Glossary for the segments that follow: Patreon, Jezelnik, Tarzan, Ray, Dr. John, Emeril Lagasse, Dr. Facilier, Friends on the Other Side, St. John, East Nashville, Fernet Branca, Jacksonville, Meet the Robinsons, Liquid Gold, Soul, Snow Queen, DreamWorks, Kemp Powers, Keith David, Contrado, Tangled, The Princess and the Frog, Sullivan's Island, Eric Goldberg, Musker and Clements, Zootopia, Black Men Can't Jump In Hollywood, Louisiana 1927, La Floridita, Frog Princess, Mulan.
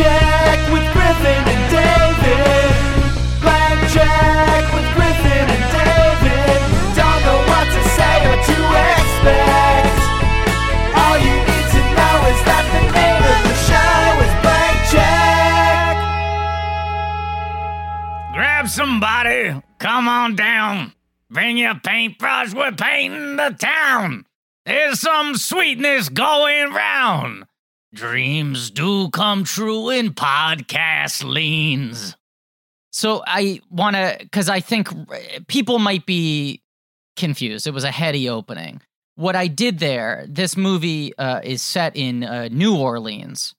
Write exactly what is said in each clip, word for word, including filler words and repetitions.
Blackjack with Griffin and David. Blackjack with Griffin and David. Don't know what to say or to expect. All you need to know is that the name of the show is Blackjack. Grab somebody, come on down. Bring your paintbrush, we're painting the town. There's some sweetness going round. Dreams do come true in podcast lanes. So I want to, because I think people might be confused. It was a heady opening. What I did there, this movie uh, is set in uh, New Orleans.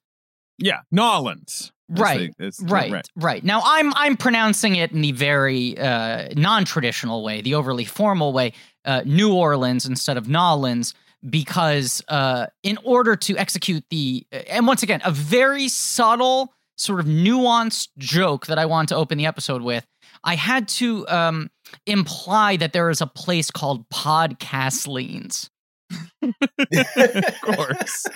Yeah, New Orleans. Right, the, right, correct. right. Now, I'm I'm pronouncing it in the very uh, non-traditional way, the overly formal way, uh, New Orleans instead of Nolans, because uh, in order to execute the, and once again, a very subtle sort of nuanced joke that I want to open the episode with, I had to um, imply that there is a place called Podcastlines. Of course.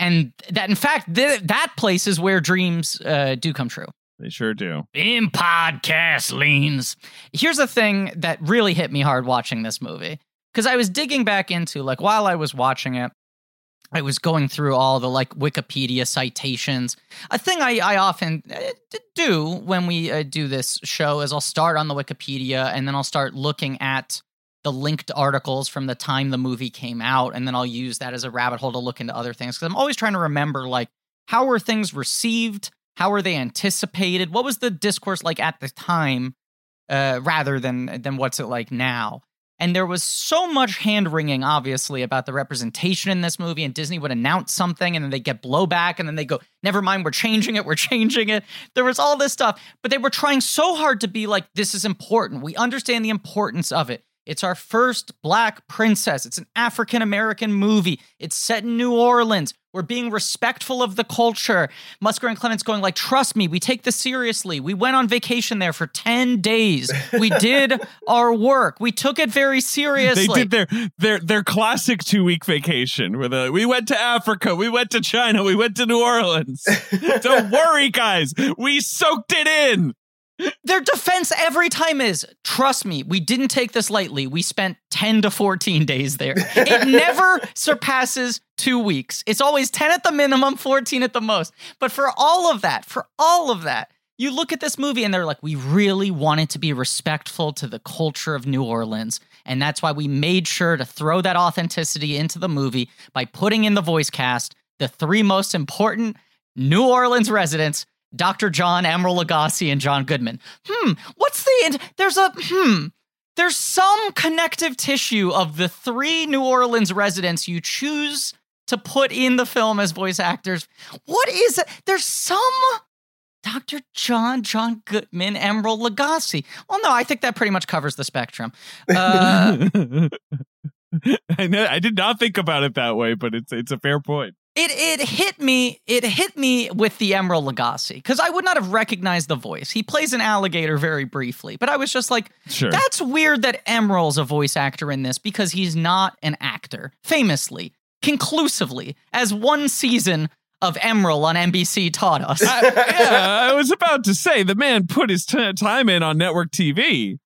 And that, in fact, th- that place is where dreams uh, do come true. They sure do. In Podcastlines. Here's a thing that really hit me hard watching this movie. Because I was digging back into, like, while I was watching it, I was going through all the, like, Wikipedia citations. A thing I, I often uh, do when we uh, do this show is I'll start on the Wikipedia, and then I'll start looking at the linked articles from the time the movie came out, and then I'll use that as a rabbit hole to look into other things, because I'm always trying to remember, like, how were things received? How were they anticipated? What was the discourse like at the time, uh, rather than than what's it like now? And there was so much hand-wringing, obviously, about the representation in this movie, and Disney would announce something, and then they'd get blowback, and then they'd go, never mind, we're changing it, we're changing it. There was all this stuff, but they were trying so hard to be like, this is important. We understand the importance of it. It's our first black princess. It's an African-American movie. It's set in New Orleans. We're being respectful of the culture. Musker and Clements going like, trust me, we take this seriously. We went on vacation there for ten days. We did our work. We took it very seriously. They did their their their classic two-week vacation with a, we went to Africa, we went to China, we went to New Orleans. Don't worry, guys. We soaked it in. Their defense every time is, trust me, we didn't take this lightly. We spent ten to fourteen days there. It never surpasses two weeks. It's always ten at the minimum, fourteen at the most. But for all of that, for all of that, you look at this movie and they're like, we really wanted to be respectful to the culture of New Orleans. And that's why we made sure to throw that authenticity into the movie by putting in the voice cast, the three most important New Orleans residents, Doctor John, Emeril Lagasse, and John Goodman. Hmm, what's the... There's a... Hmm. There's some connective tissue of the three New Orleans residents you choose to put in the film as voice actors. What is it? There's some... Doctor John, John Goodman, Emeril Lagasse. Well, no, I think that pretty much covers the spectrum. Uh, I, know, I did not think about it that way, but it's it's a fair point. It it hit me it hit me with the Emeril Lagasse, because I would not have recognized the voice. He plays an alligator very briefly, but I was just like, sure. That's weird that Emeril's a voice actor in this, because he's not an actor, famously, conclusively, as one season of Emeril on N B C taught us. I, yeah, I was about to say, the man put his t- time in on network T V.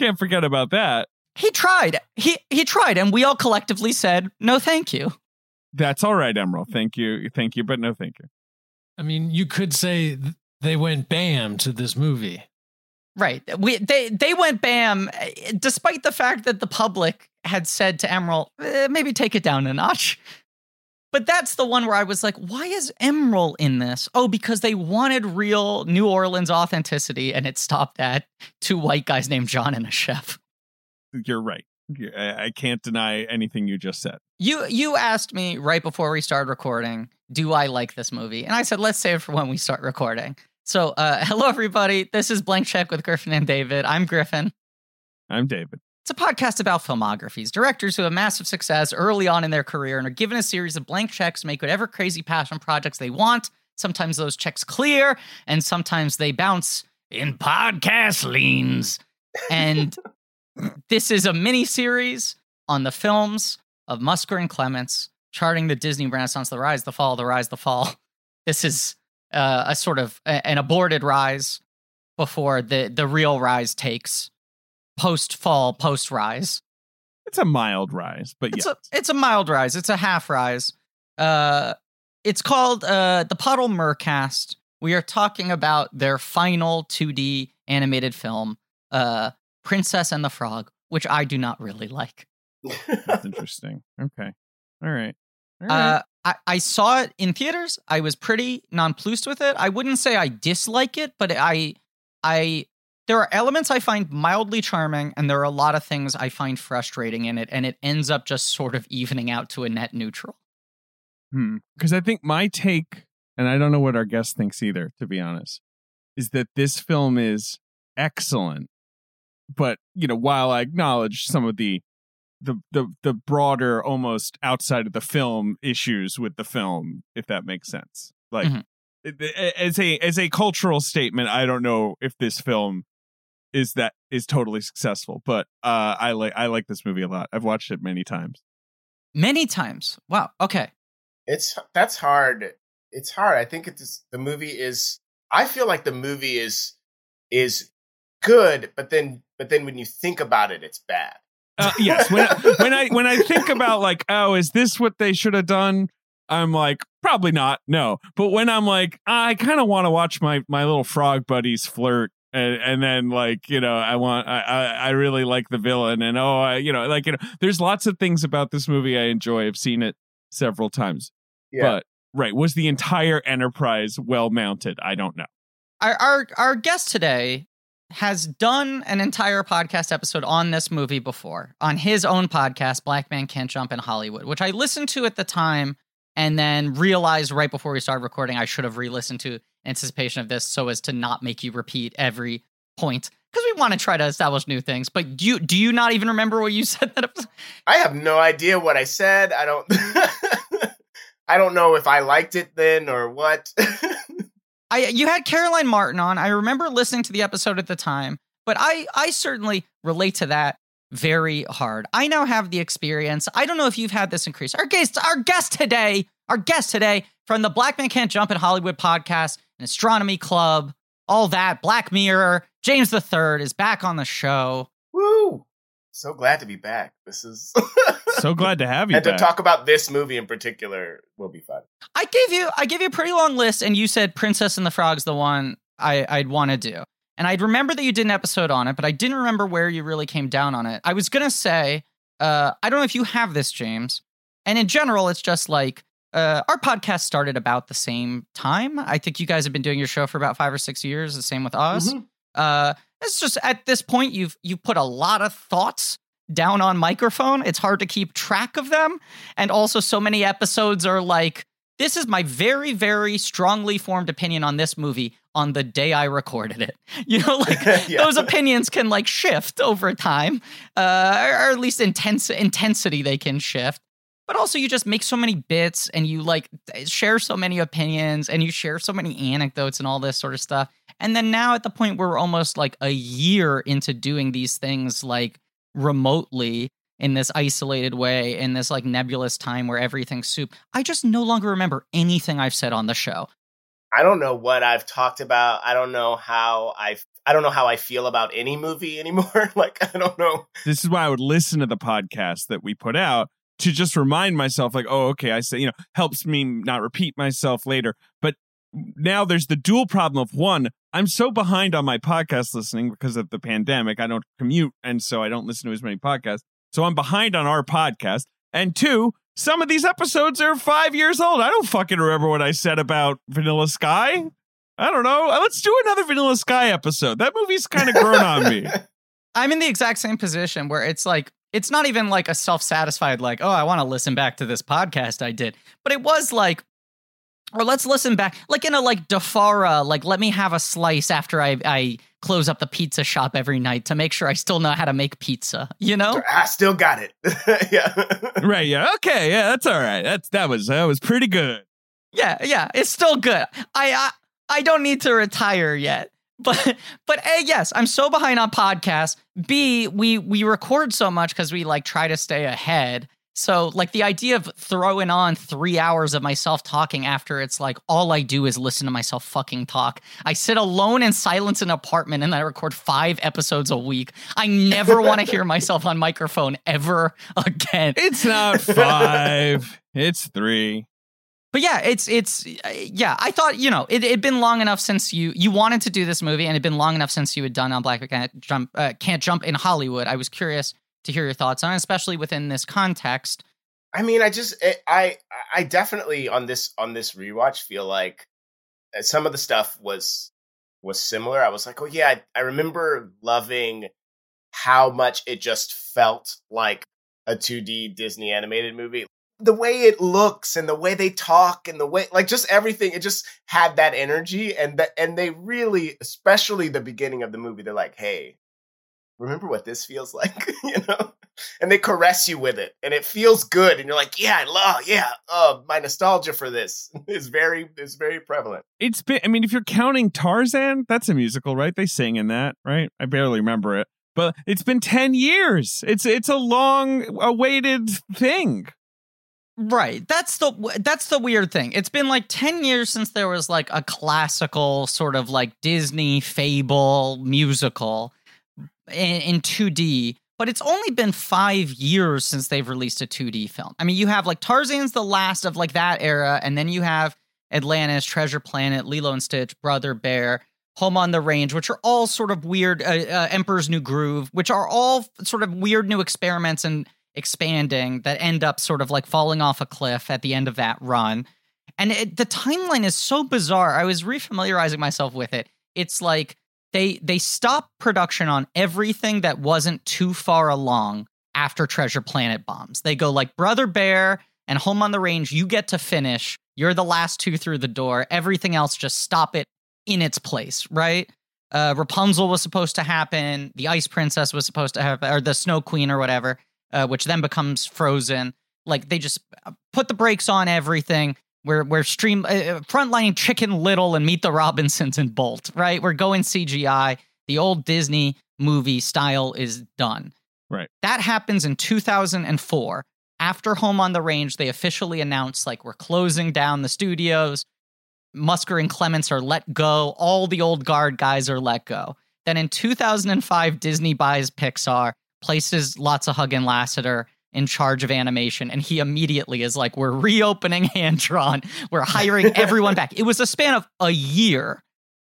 Can't forget about that. He tried. He, he tried, and we all collectively said, no, thank you. That's all right, Emeril. Thank you. Thank you, but no thank you. I mean, you could say they went bam to this movie. Right. We They they went bam, despite the fact that the public had said to Emeril, eh, maybe take it down a notch. But that's the one where I was like, why is Emeril in this? Oh, because they wanted real New Orleans authenticity, and it stopped at two white guys named John and a chef. You're right. I can't deny anything you just said. You you asked me right before we started recording, do I like this movie? And I said, let's save it for when we start recording. So uh, hello, everybody. This is Blank Check with Griffin and David. I'm Griffin. I'm David. It's a podcast about filmographies, directors who have massive success early on in their career and are given a series of blank checks to make whatever crazy passion projects they want. Sometimes those checks clear, and sometimes they bounce in podcast lanes. And... This is a mini-series on the films of Musker and Clements, charting the Disney Renaissance, the rise, the fall, the rise, the fall. This is uh, a sort of a, an aborted rise before the, the real rise takes post-fall, post-rise. It's a mild rise, but it's yeah. A, it's a mild rise. It's a half rise. Uh, it's called uh, The Puddle Mercast. We are talking about their final two D animated film, uh, Princess and the Frog, which I do not really like. That's interesting. Okay. All right. All right. Uh, I, I saw it in theaters. I was pretty nonplussed with it. I wouldn't say I dislike it, but I, I, there are elements I find mildly charming, and there are a lot of things I find frustrating in it, and it ends up just sort of evening out to a net neutral. Hmm. Because I think my take, and I don't know what our guest thinks either, to be honest, is that this film is excellent. But, you know, while I acknowledge some of the The, the the broader, almost outside of the film issues with the film, if that makes sense. Like, mm-hmm. as a as a cultural statement, I don't know if this film is that is totally successful. But uh, I like I like this movie a lot. I've watched it many times. Many times. Wow. Okay. It's that's hard. It's hard. I think it's the movie is. I feel like the movie is is good, but then but then when you think about it, it's bad. Uh, yes, when I, when I when I think about like, oh, is this what they should have done? I'm like, probably not. No, but when I'm like, I kind of want to watch my my little frog buddies flirt, and, and then like, you know, I want I, I I really like the villain, and oh, I you know like you know, there's lots of things about this movie I enjoy. I've seen it several times, yeah. But right, was the entire enterprise well mounted? I don't know. Our our, our guest today has done an entire podcast episode on this movie before, on his own podcast, Black Man Can't Jump in Hollywood, which I listened to at the time and then realized right before we started recording, I should have re-listened to in anticipation of this so as to not make you repeat every point, because we want to try to establish new things. But do you, do you not even remember what you said that episode? I have no idea what I said. I don't, I don't know if I liked it then or what. I, you had Caroline Martin on. I remember listening to the episode at the time, but I, I certainly relate to that very hard. I now have the experience. I don't know if you've had this increase. Our guest, our guest today, our guest today from the Black Man Can't Jump in Hollywood podcast and Astronomy Club, all that, Black Mirror, James the Third is back on the show. Woo! So glad to be back. This is so glad to have you. And back. To talk about this movie in particular will be fun. I gave you, I gave you a pretty long list, and you said Princess and the Frog's the one I, I'd want to do. And I'd remember that you did an episode on it, but I didn't remember where you really came down on it. I was gonna say, uh, I don't know if you have this, James. And in general, it's just like uh, our podcast started about the same time. I think you guys have been doing your show for about five or six years. The same with us. Mm-hmm. Uh, it's just at this point, you've you've put a lot of thoughts down on microphone. It's hard to keep track of them. And also so many episodes are like, this is my very, very strongly formed opinion on this movie on the day I recorded it. You know, like yeah. Those opinions can like shift over time, uh, or at least intense intensity they can shift. But also you just make so many bits and you like share so many opinions and you share so many anecdotes and all this sort of stuff. And then now at the point where we're almost like a year into doing these things like remotely in this isolated way, in this like nebulous time where everything's soup, I just no longer remember anything I've said on the show. I don't know what I've talked about. I don't know how I I don't know how I feel about any movie anymore. Like, I don't know. This is why I would listen to the podcast that we put out, to just remind myself like, oh, okay, I say, you know, helps me not repeat myself later. But now there's the dual problem of one, I'm so behind on my podcast listening because of the pandemic. I don't commute, and so I don't listen to as many podcasts. So I'm behind on our podcast. And two, some of these episodes are five years old. I don't fucking remember what I said about Vanilla Sky. I don't know. Let's do another Vanilla Sky episode. That movie's kind of grown on me. I'm in the exact same position where it's like, it's not even like a self-satisfied, like, oh, I want to listen back to this podcast I did. But it was like, or let's listen back, like in a like Defara, like let me have a slice after I, I close up the pizza shop every night to make sure I still know how to make pizza, you know? I still got it. Yeah. Right. Yeah. Okay. Yeah. That's all right. That's that was that was pretty good. Yeah. Yeah. It's still good. I I, I don't need to retire yet. But but A, yes, I'm so behind on podcasts. B, we we record so much because we like try to stay ahead. So, like, the idea of throwing on three hours of myself talking after it's like, all I do is listen to myself fucking talk. I sit alone in silence in an apartment and I record five episodes a week. I never want to hear myself on microphone ever again. It's not five. It's three. But yeah, it's, it's, yeah, I thought, you know, it had been long enough since you, you wanted to do this movie, and it'd been long enough since you had done on Black Men Can't Jump, uh, Can't Jump in Hollywood. I was curious to hear your thoughts on, especially within this context. I mean, I just, I, I definitely on this, on this rewatch feel like some of the stuff was, was similar. I was like, oh yeah, I, I remember loving how much it just felt like a two D Disney animated movie. The way it looks and the way they talk and the way, like, just everything, it just had that energy. And the, and they really, especially the beginning of the movie, they're like, hey, remember what this feels like, you know? And they caress you with it, and it feels good. And you're like, yeah, I love, yeah, oh, my nostalgia for this is very, is very prevalent. It's been, I mean, if you're counting Tarzan, that's a musical, right? They sing in that, right? I barely remember it, but it's been ten years. It's, it's a long awaited thing. Right. That's the, that's the weird thing. It's been like ten years since there was like a classical sort of like Disney fable musical in, in two D, but it's only been five years since they've released a two D film. I mean, you have like Tarzan's the last of like that era, and then you have Atlantis, Treasure Planet, Lilo and Stitch, Brother Bear, Home on the Range, which are all sort of weird, uh, uh, Emperor's New Groove, which are all sort of weird new experiments and expanding that end up sort of like falling off a cliff at the end of that run. And it, the timeline is so bizarre. I was refamiliarizing myself with it. It's like they they stopped production on everything that wasn't too far along after Treasure Planet bombs. They go like, Brother Bear and Home on the Range, you get to finish. You're the last two through the door. Everything else, just stop it in its place, right? Uh, Rapunzel was supposed to happen. The Ice Princess was supposed to happen, or the Snow Queen or whatever. Uh, which then becomes Frozen. Like, they just put the brakes on everything. We're we're stream uh, frontlining Chicken Little and Meet the Robinsons and Bolt, right? We're going C G I. The old Disney movie style is done. Right. That happens in two thousand four. After Home on the Range, they officially announce, like, we're closing down the studios. Musker and Clements are let go. All the old guard guys are let go. Then in two thousand five, Disney buys Pixar, places Lotsohug and Lasseter in charge of animation, and he immediately is like, we're reopening hand-drawn. We're hiring everyone back. It was a span of a year,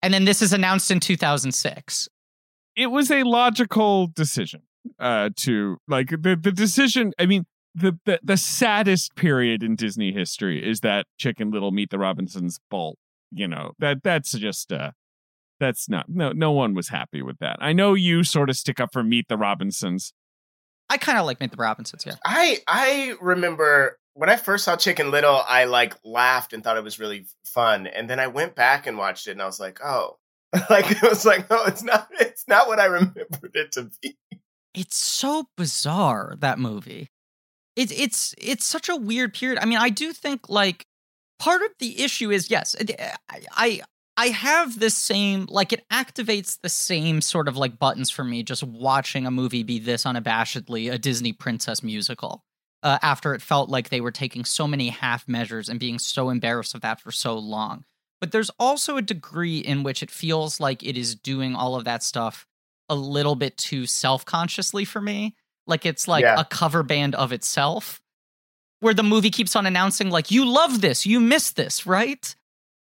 and then this is announced in two thousand six. It was a logical decision uh, to, like, the, the decision, I mean, the, the the saddest period in Disney history is that Chicken Little, Meet the Robinsons, Bolt. You know, that that's just... Uh, That's not, no, no one was happy with that. I know you sort of stick up for Meet the Robinsons. I kind of like Meet the Robinsons, yeah. I, I remember when I first saw Chicken Little, I like laughed and thought it was really fun. And then I went back and watched it and I was like, oh, like it was like, no, it's not, it's not what I remembered it to be. It's so bizarre, that movie. It's, it's, it's such a weird period. I mean, I do think like part of the issue is, yes, I, I I have this same, like, it activates the same sort of, like, buttons for me just watching a movie be this unabashedly a Disney princess musical uh, after it felt like they were taking so many half measures and being so embarrassed of that for so long. But there's also a degree in which it feels like it is doing all of that stuff a little bit too self-consciously for me. Like, it's like yeah. a cover band of itself, where the movie keeps on announcing, like, you love this, you miss this, right?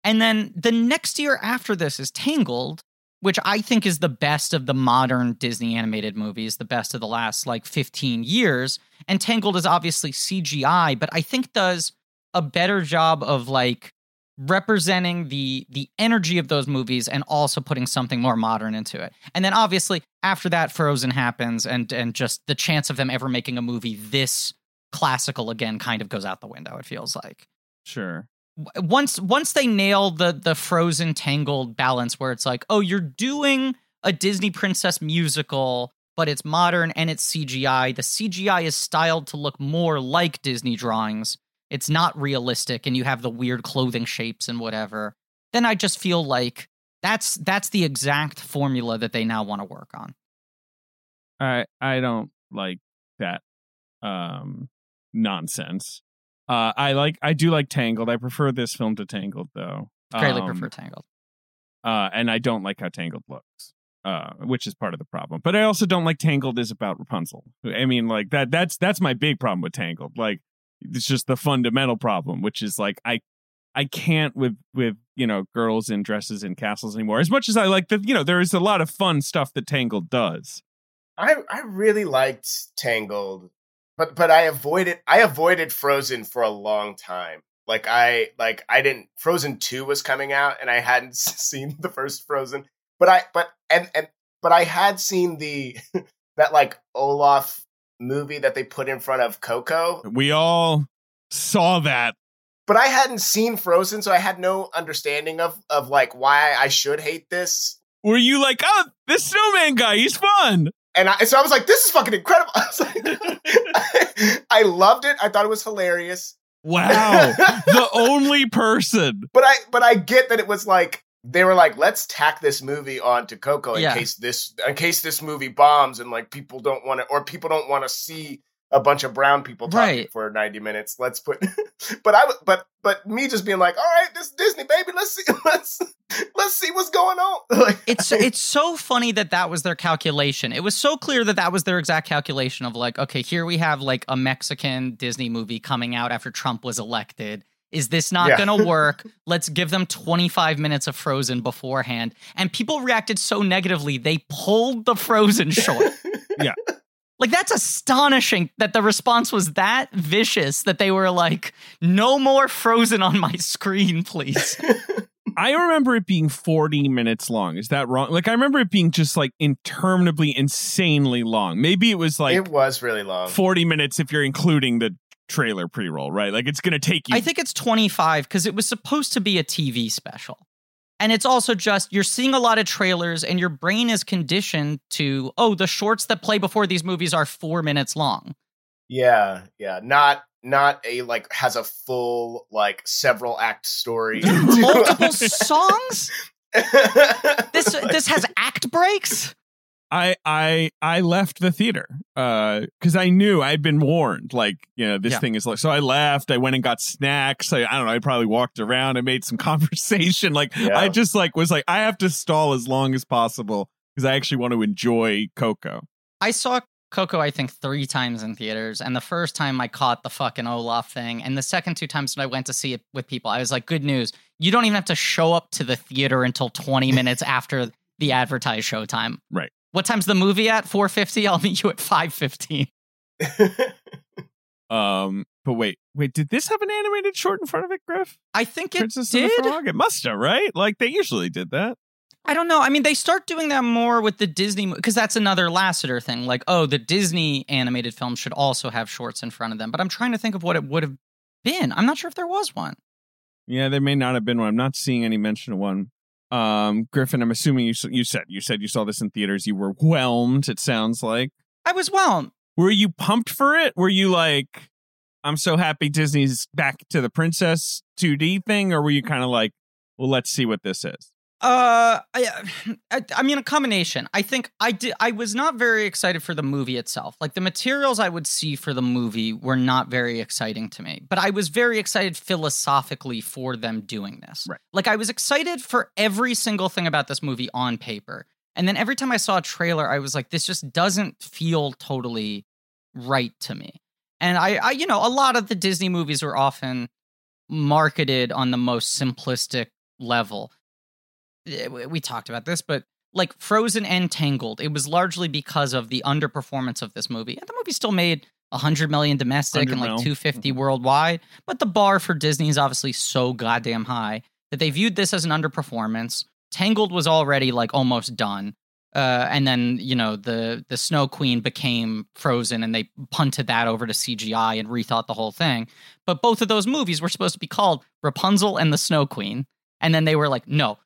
And then the next year after this is Tangled, which I think is the best of the modern Disney animated movies, the best of the last, like, fifteen years. And Tangled is obviously C G I, but I think does a better job of, like, representing the the energy of those movies and also putting something more modern into it. And then, obviously, after that, Frozen happens, and and just the chance of them ever making a movie this classical again kind of goes out the window, it feels like. Sure. Once once they nail the the Frozen Tangled balance where it's like, oh, you're doing a Disney princess musical, but it's modern and it's C G I. The C G I is styled to look more like Disney drawings. It's not realistic, and you have the weird clothing shapes and whatever. Then I just feel like that's that's the exact formula that they now want to work on. I I don't like that. Um nonsense. Uh, I like, I do like Tangled. I prefer this film to Tangled, though. I greatly um, prefer Tangled. Uh, and I don't like how Tangled looks, uh, which is part of the problem. But I also don't like Tangled is about Rapunzel. I mean, like that. That's that's my big problem with Tangled. Like, it's just the fundamental problem, which is like I, I can't with with you know girls in dresses in castles anymore. As much as I like that, you know, there is a lot of fun stuff that Tangled does. I I really liked Tangled. But but I avoided I avoided Frozen for a long time. Like I like I didn't Frozen two was coming out and I hadn't seen the first Frozen. But I but and, and but I had seen the that like Olaf movie that they put in front of Coco. We all saw that. But I hadn't seen Frozen, so I had no understanding of of like why I should hate this. Were you like, oh, this snowman guy, he's fun? And I, so I was like, this is fucking incredible. I was like, I, I loved it. I thought it was hilarious. Wow. The only person. But I but I get that it was like, they were like, let's tack this movie onto Coco in yeah. case this in case this movie bombs and like people don't want to, or people don't want to see a bunch of brown people talking right. for ninety minutes. Let's put, but I, but, but me just being like, all right, this Disney baby, let's see, let's, let's see what's going on. Like, it's, it's so funny that that was their calculation. It was so clear that that was their exact calculation of like, okay, here we have like a Mexican Disney movie coming out after Trump was elected. Is this not yeah. going to work? Let's give them twenty-five minutes of Frozen beforehand. And people reacted so negatively. They pulled the Frozen short. Yeah. Like, that's astonishing that the response was that vicious that they were like, no more Frozen on my screen, please. I remember it being forty minutes long. Is that wrong? Like, I remember it being just like interminably, insanely long. Maybe it was like... It was really long. forty minutes if you're including the trailer pre-roll, right? Like, it's going to take you... I think it's twenty-five because it was supposed to be a T V special. And it's also just, you're seeing a lot of trailers and your brain is conditioned to, oh, the shorts that play before these movies are four minutes long. Yeah, yeah. Not not a, like, has a full, like, several act story. Multiple songs? This this has act breaks? I I I left the theater because uh, I knew I'd been warned, like, you know, this yeah. thing is like, so I left. I went and got snacks. I, I don't know. I probably walked around. I made some conversation. Like, yeah. I just like was like, I have to stall as long as possible because I actually want to enjoy Coco. I saw Coco, I think, three times in theaters. And the first time I caught the fucking Olaf thing. And the second two times when I went to see it with people, I was like, good news. You don't even have to show up to the theater until twenty minutes after the advertised showtime. Right. What time's the movie at? four fifty? I'll meet you at five fifteen. um, but wait, wait, did this have an animated short in front of it, Griff? I think it Princess did. And the Frog? It must have, right? Like, they usually did that. I don't know. I mean, they start doing that more with the Disney, because that's another Lasseter thing. Like, oh, the Disney animated films should also have shorts in front of them. But I'm trying to think of what it would have been. I'm not sure if there was one. Yeah, there may not have been one. I'm not seeing any mention of one. Um, Griffin, I'm assuming you you said you said you saw this in theaters. You were whelmed, it sounds like. I was whelmed. Were you pumped for it? Were you like, I'm so happy Disney's back to the princess two D thing? Or were you kind of like, well, let's see what this is? Uh, I, I, I mean, a combination. I think I did. I was not very excited for the movie itself. Like, the materials I would see for the movie were not very exciting to me, but I was very excited philosophically for them doing this. Right. Like, I was excited for every single thing about this movie on paper. And then every time I saw a trailer, I was like, this just doesn't feel totally right to me. And I, I you know, a lot of the Disney movies were often marketed on the most simplistic level. We talked about this, but like Frozen and Tangled, it was largely because of the underperformance of this movie. And the movie still made one hundred million domestic and like two hundred fifty worldwide. But the bar for Disney is obviously so goddamn high that they viewed this as an underperformance. Tangled was already like almost done. Uh, and then, you know, the, the Snow Queen became Frozen and they punted that over to C G I and rethought the whole thing. But both of those movies were supposed to be called Rapunzel and the Snow Queen. And then they were like, no.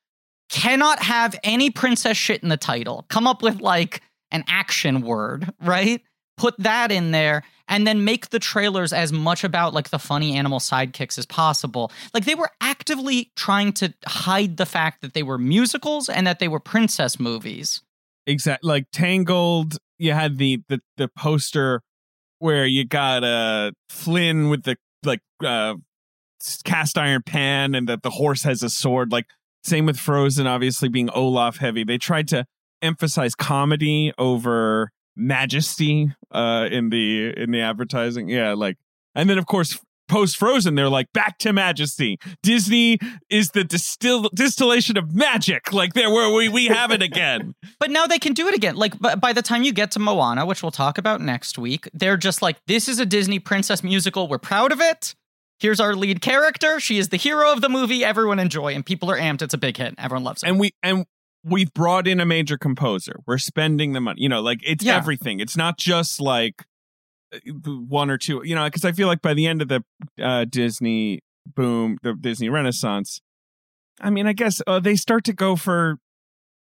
Cannot have any princess shit in the title. Come up with like an action word, right? Put that in there and then make the trailers as much about like the funny animal sidekicks as possible. Like, they were actively trying to hide the fact that they were musicals and that they were princess movies. Exactly. Like Tangled, you had the the, the poster where you got uh, Flynn with the like uh, cast iron pan, and that the horse has a sword. Like same with Frozen, obviously being Olaf heavy. They tried to emphasize comedy over majesty uh, in the in the advertising. Yeah, like, and then of course post Frozen, they're like back to majesty. Disney is the distill distillation of magic. Like there where we we have it again. But now they can do it again. Like b- by the time you get to Moana, which we'll talk about next week, they're just like, this is a Disney princess musical. We're proud of it. Here's our lead character. She is the hero of the movie. Everyone enjoy, and people are amped. It's a big hit. Everyone loves it. And we and we've brought in a major composer. We're spending the money. You know, like it's yeah. everything. It's not just like one or two, you know, because I feel like by the end of the uh, Disney boom, the Disney Renaissance, I mean, I guess uh, they start to go for,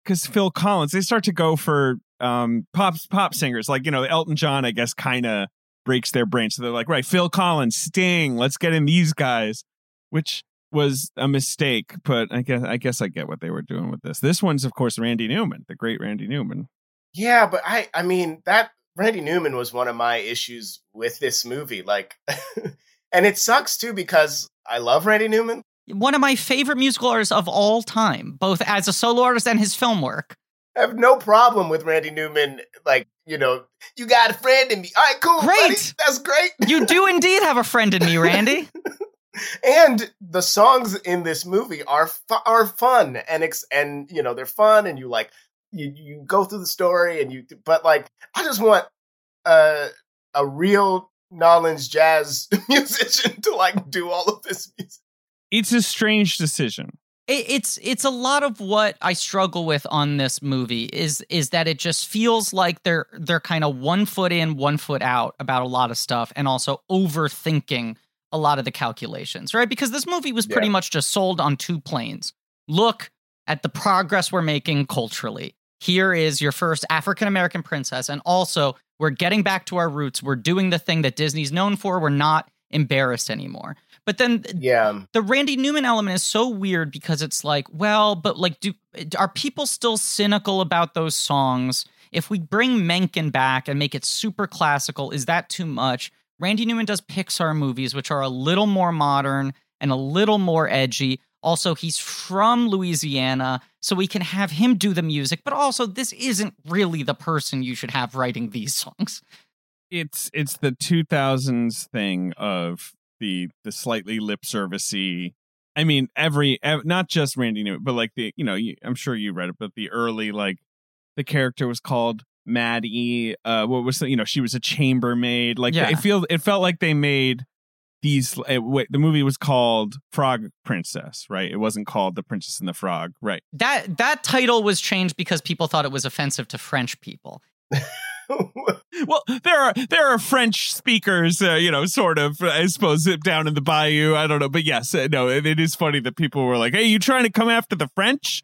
because Phil Collins, they start to go for um, pop pop singers like, you know, Elton John, I guess, kind of breaks their brain. So they're like, right, Phil Collins, Sting, let's get in these guys, which was a mistake. But I guess I guess I get what they were doing with this. This one's, of course, Randy Newman, the great Randy Newman. Yeah, but I, I mean, that. Randy Newman was one of my issues with this movie. Like, and it sucks, too, because I love Randy Newman. One of my favorite musical artists of all time, both as a solo artist and his film work. I have no problem with Randy Newman. Like, you know, you got a friend in me. All right, cool. Great. Buddy, that's great. You do indeed have a friend in me, Randy. And the songs in this movie are fu- are fun and, ex- and, you know, they're fun and you like. You, you go through the story and you, but like, I just want uh, a real knowledge jazz musician to like do all of this music. It's a strange decision. It, it's it's a lot of what I struggle with on this movie is is that it just feels like they're they're kind of one foot in, one foot out about a lot of stuff, and also overthinking a lot of the calculations, right? Because this movie was pretty yeah. much just sold on two planes. Look at the progress we're making culturally. Here is your first African-American princess. And also, we're getting back to our roots. We're doing the thing that Disney's known for. We're not embarrassed anymore. But then yeah. the Randy Newman element is so weird because it's like, well, but like, do are people still cynical about those songs? If we bring Menken back and make it super classical, is that too much? Randy Newman does Pixar movies, which are a little more modern and a little more edgy. Also, he's from Louisiana, so we can have him do the music. But also, this isn't really the person you should have writing these songs. It's it's the two thousands thing of the the slightly lip servicey. I mean, every ev- not just Randy Newman, but like the you know you, I'm sure you read it, but the early like the character was called Maddie. Uh, what was the, you know she was a chambermaid. Like yeah. it feels it felt like they made. These uh, wait, the movie was called Frog Princess, right? It wasn't called The Princess and the Frog, right? That that title was changed because people thought it was offensive to French people. Well, there are there are French speakers, uh, you know, sort of, I suppose, down in the bayou. I don't know, but yes, uh, no, it, it is funny that people were like, "Hey, you trying to come after the French?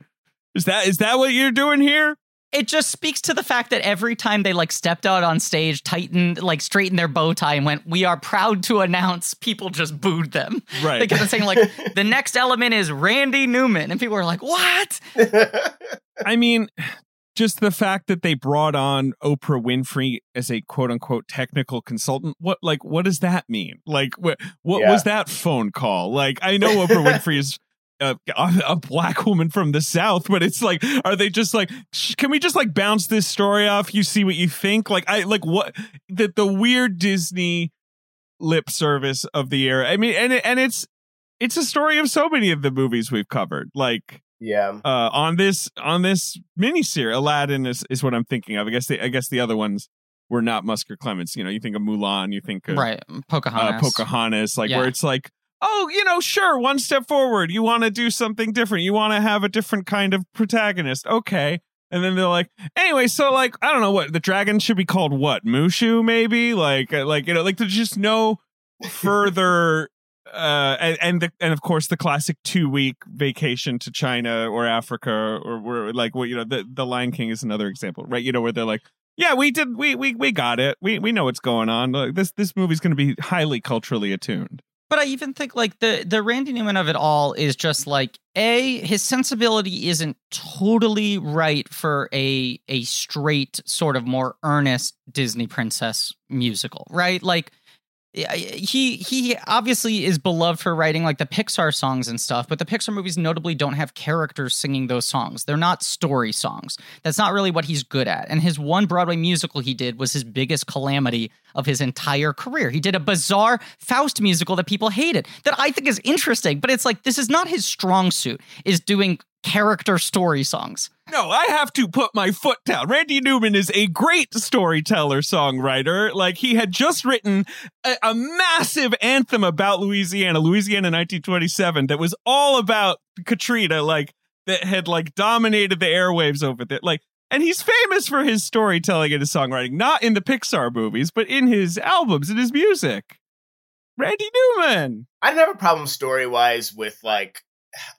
Is that is that what you're doing here?" It just speaks to the fact that every time they like stepped out on stage, tightened, like straightened their bow tie and went, "We are proud to announce," people just booed them. Right. They kept saying like, the next element is Randy Newman. And people were like, what? I mean, just the fact that they brought on Oprah Winfrey as a quote unquote technical consultant. What like, what does that mean? Like, wh- what yeah. was that phone call? Like, I know Oprah Winfrey is. A, a black woman from the South, but it's like, are they just like, can we just like bounce this story off? You see what you think? Like, I like what that the weird Disney lip service of the era. I mean, and and it's it's a story of so many of the movies we've covered. Like, yeah, uh, on this on this miniseries, Aladdin is, is what I'm thinking of. I guess the I guess the other ones were not Musker Clements. You know, you think of Mulan, you think of right Pocahontas, uh, Pocahontas, like yeah. where it's like. Oh, you know, sure, one step forward. You want to do something different. You want to have a different kind of protagonist. Okay. And then they're like, anyway, so like, I don't know what, the dragon should be called what? Mushu, maybe? Like, like you know, like there's just no further, uh, and and, the, and of course the classic two-week vacation to China or Africa or where, like, what, you know, the, the Lion King is another example, right? You know, where they're like, yeah, we did, we we we got it. We we know what's going on. Like, this, this movie's going to be highly culturally attuned. But I even think like the the Randy Newman of it all is just like, A, his sensibility isn't totally right for a a straight sort of more earnest Disney princess musical, right? Like he he obviously is beloved for writing like the Pixar songs and stuff, but the Pixar movies notably don't have characters singing those songs. They're not story songs. That's not really what he's good at. And his one Broadway musical he did was his biggest calamity of his entire career. He did a bizarre Faust musical that people hated, that I think is interesting, but it's like, this is not his strong suit, is doing character story songs. No, I have to put my foot down. Randy Newman is a great storyteller songwriter. Like, he had just written a, a massive anthem about Louisiana, Louisiana nineteen twenty-seven, that was all about Katrina, like, that had, like, dominated the airwaves over there. Like, and he's famous for his storytelling and his songwriting, not in the Pixar movies, but in his albums and his music. Randy Newman! I didn't have a problem story-wise with, like,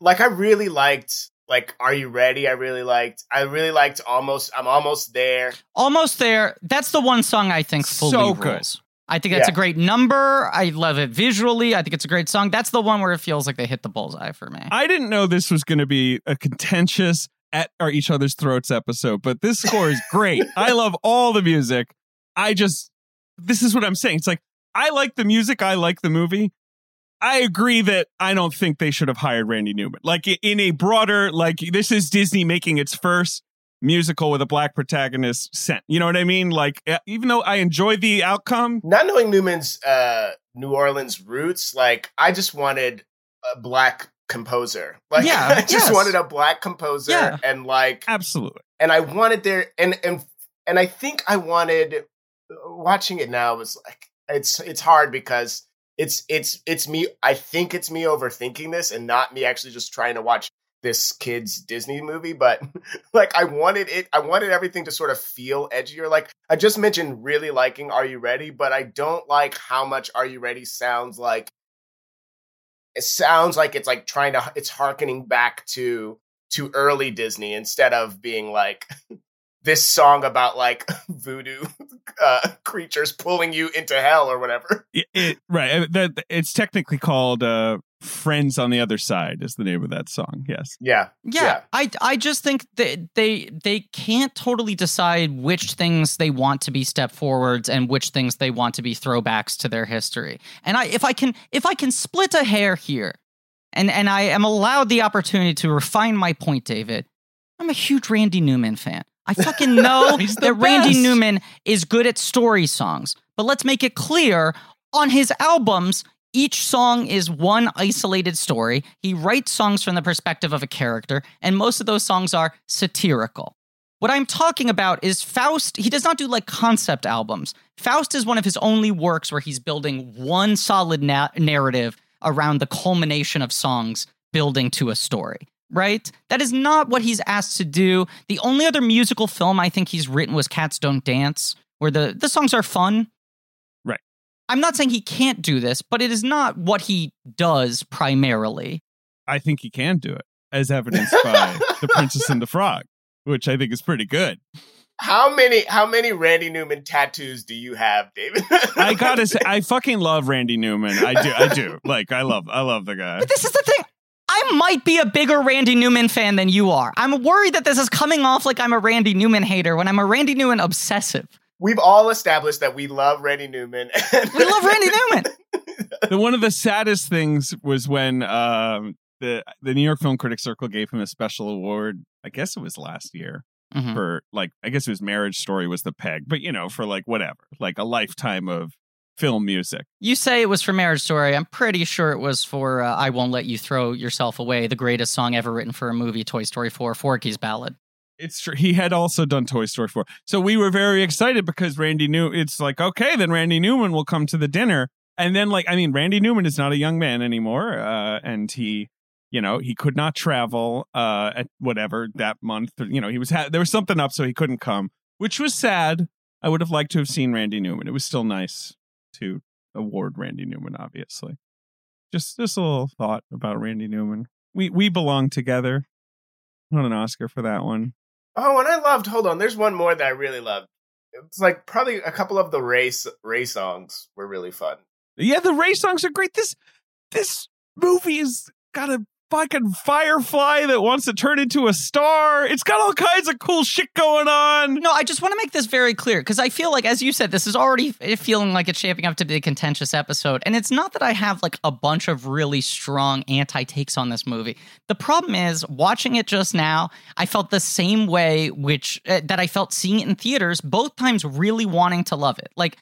like, I really liked... Like, Are You Ready? I really liked. I really liked Almost. I'm Almost There. Almost There. That's the one song I think fully so good. Rules. I think that's yeah. a great number. I love it visually. I think it's a great song. That's the one where it feels like they hit the bullseye for me. I didn't know this was going to be a contentious at our each other's throats episode, but this score is great. I love all the music. I just, this is what I'm saying. It's like, I like the music. I like the movie. I agree that I don't think they should have hired Randy Newman. Like, in a broader, like, this is Disney making its first musical with a black protagonist scent. You know what I mean? Like, even though I enjoy the outcome. Not knowing Newman's uh, New Orleans roots, like, I just wanted a black composer. Like, yeah, I just yes. wanted a black composer. Yeah. And, like... Absolutely. And I wanted their... And, and, and I think I wanted... Watching it now was, like, it's it's hard because... It's it's it's me. I think it's me overthinking this and not me actually just trying to watch this kid's Disney movie. But like, I wanted it. I wanted everything to sort of feel edgier. Like, I just mentioned really liking Are You Ready? But I don't like how much Are You Ready sounds like. It sounds like it's like trying to it's hearkening back to to early Disney instead of being like this song about like voodoo uh, creatures pulling you into hell or whatever. It, it, right. That, it's technically called uh, Friends on the Other Side is the name of that song. Yes. Yeah. Yeah. yeah. I, I just think that they, they can't totally decide which things they want to be step forwards and which things they want to be throwbacks to their history. And I, if I can, if I can split a hair here and, and I am allowed the opportunity to refine my point, David, I'm a huge Randy Newman fan. I fucking know that best. Randy Newman is good at story songs, but let's make it clear, on his albums, each song is one isolated story. He writes songs from the perspective of a character, and most of those songs are satirical. What I'm talking about is Faust. He does not do like concept albums. Faust is one of his only works where he's building one solid na- narrative around the culmination of songs building to a story. Right? That is not what he's asked to do. The only other musical film I think he's written was Cats Don't Dance, where the, the songs are fun. Right. I'm not saying he can't do this, but it is not what he does primarily. I think he can do it, as evidenced by The Princess and the Frog, which I think is pretty good. How many how many Randy Newman tattoos do you have, David? I gotta say, I fucking love Randy Newman. I do, I do. Like, I love I love the guy. But this is the thing. I might be a bigger Randy Newman fan than you are. I'm worried that this is coming off like I'm a Randy Newman hater when I'm a Randy Newman obsessive. We've all established that we love Randy Newman. We love Randy Newman. The, one of the saddest things was when um, the the New York Film Critics Circle gave him a special award. I guess it was last year mm-hmm. for like, I guess his Marriage Story was the peg, but you know, for like whatever, like a lifetime of film music. You say it was for Marriage Story. I'm pretty sure it was for uh, I Won't Let You Throw Yourself Away, the greatest song ever written for a movie, Toy Story four, Forky's Ballad. It's true. He had also done Toy Story four. So we were very excited because Randy knew it's like, okay, then Randy Newman will come to the dinner. And then like, I mean, Randy Newman is not a young man anymore. Uh, and he, you know, he could not travel uh, at whatever that month. You know, he was ha- there was something up, so he couldn't come, which was sad. I would have liked to have seen Randy Newman. It was still nice to award Randy Newman, obviously. Just just a little thought about Randy Newman. We we belong together. Won an Oscar for that one. Oh, and I loved, hold on, there's one more that I really loved. It's like probably a couple of the Ray, Ray songs were really fun. Yeah, the Ray songs are great. This this movie's got a fucking firefly that wants to turn into a star. It's got all kinds of cool shit going on. No, I just want to make this very clear, because I feel like, as you said, this is already feeling like it's shaping up to be a contentious episode. And it's not that I have like a bunch of really strong anti-takes on this movie. The problem is, watching it just now, I felt the same way which uh, that I felt seeing it in theaters, both times really wanting to love it. Like,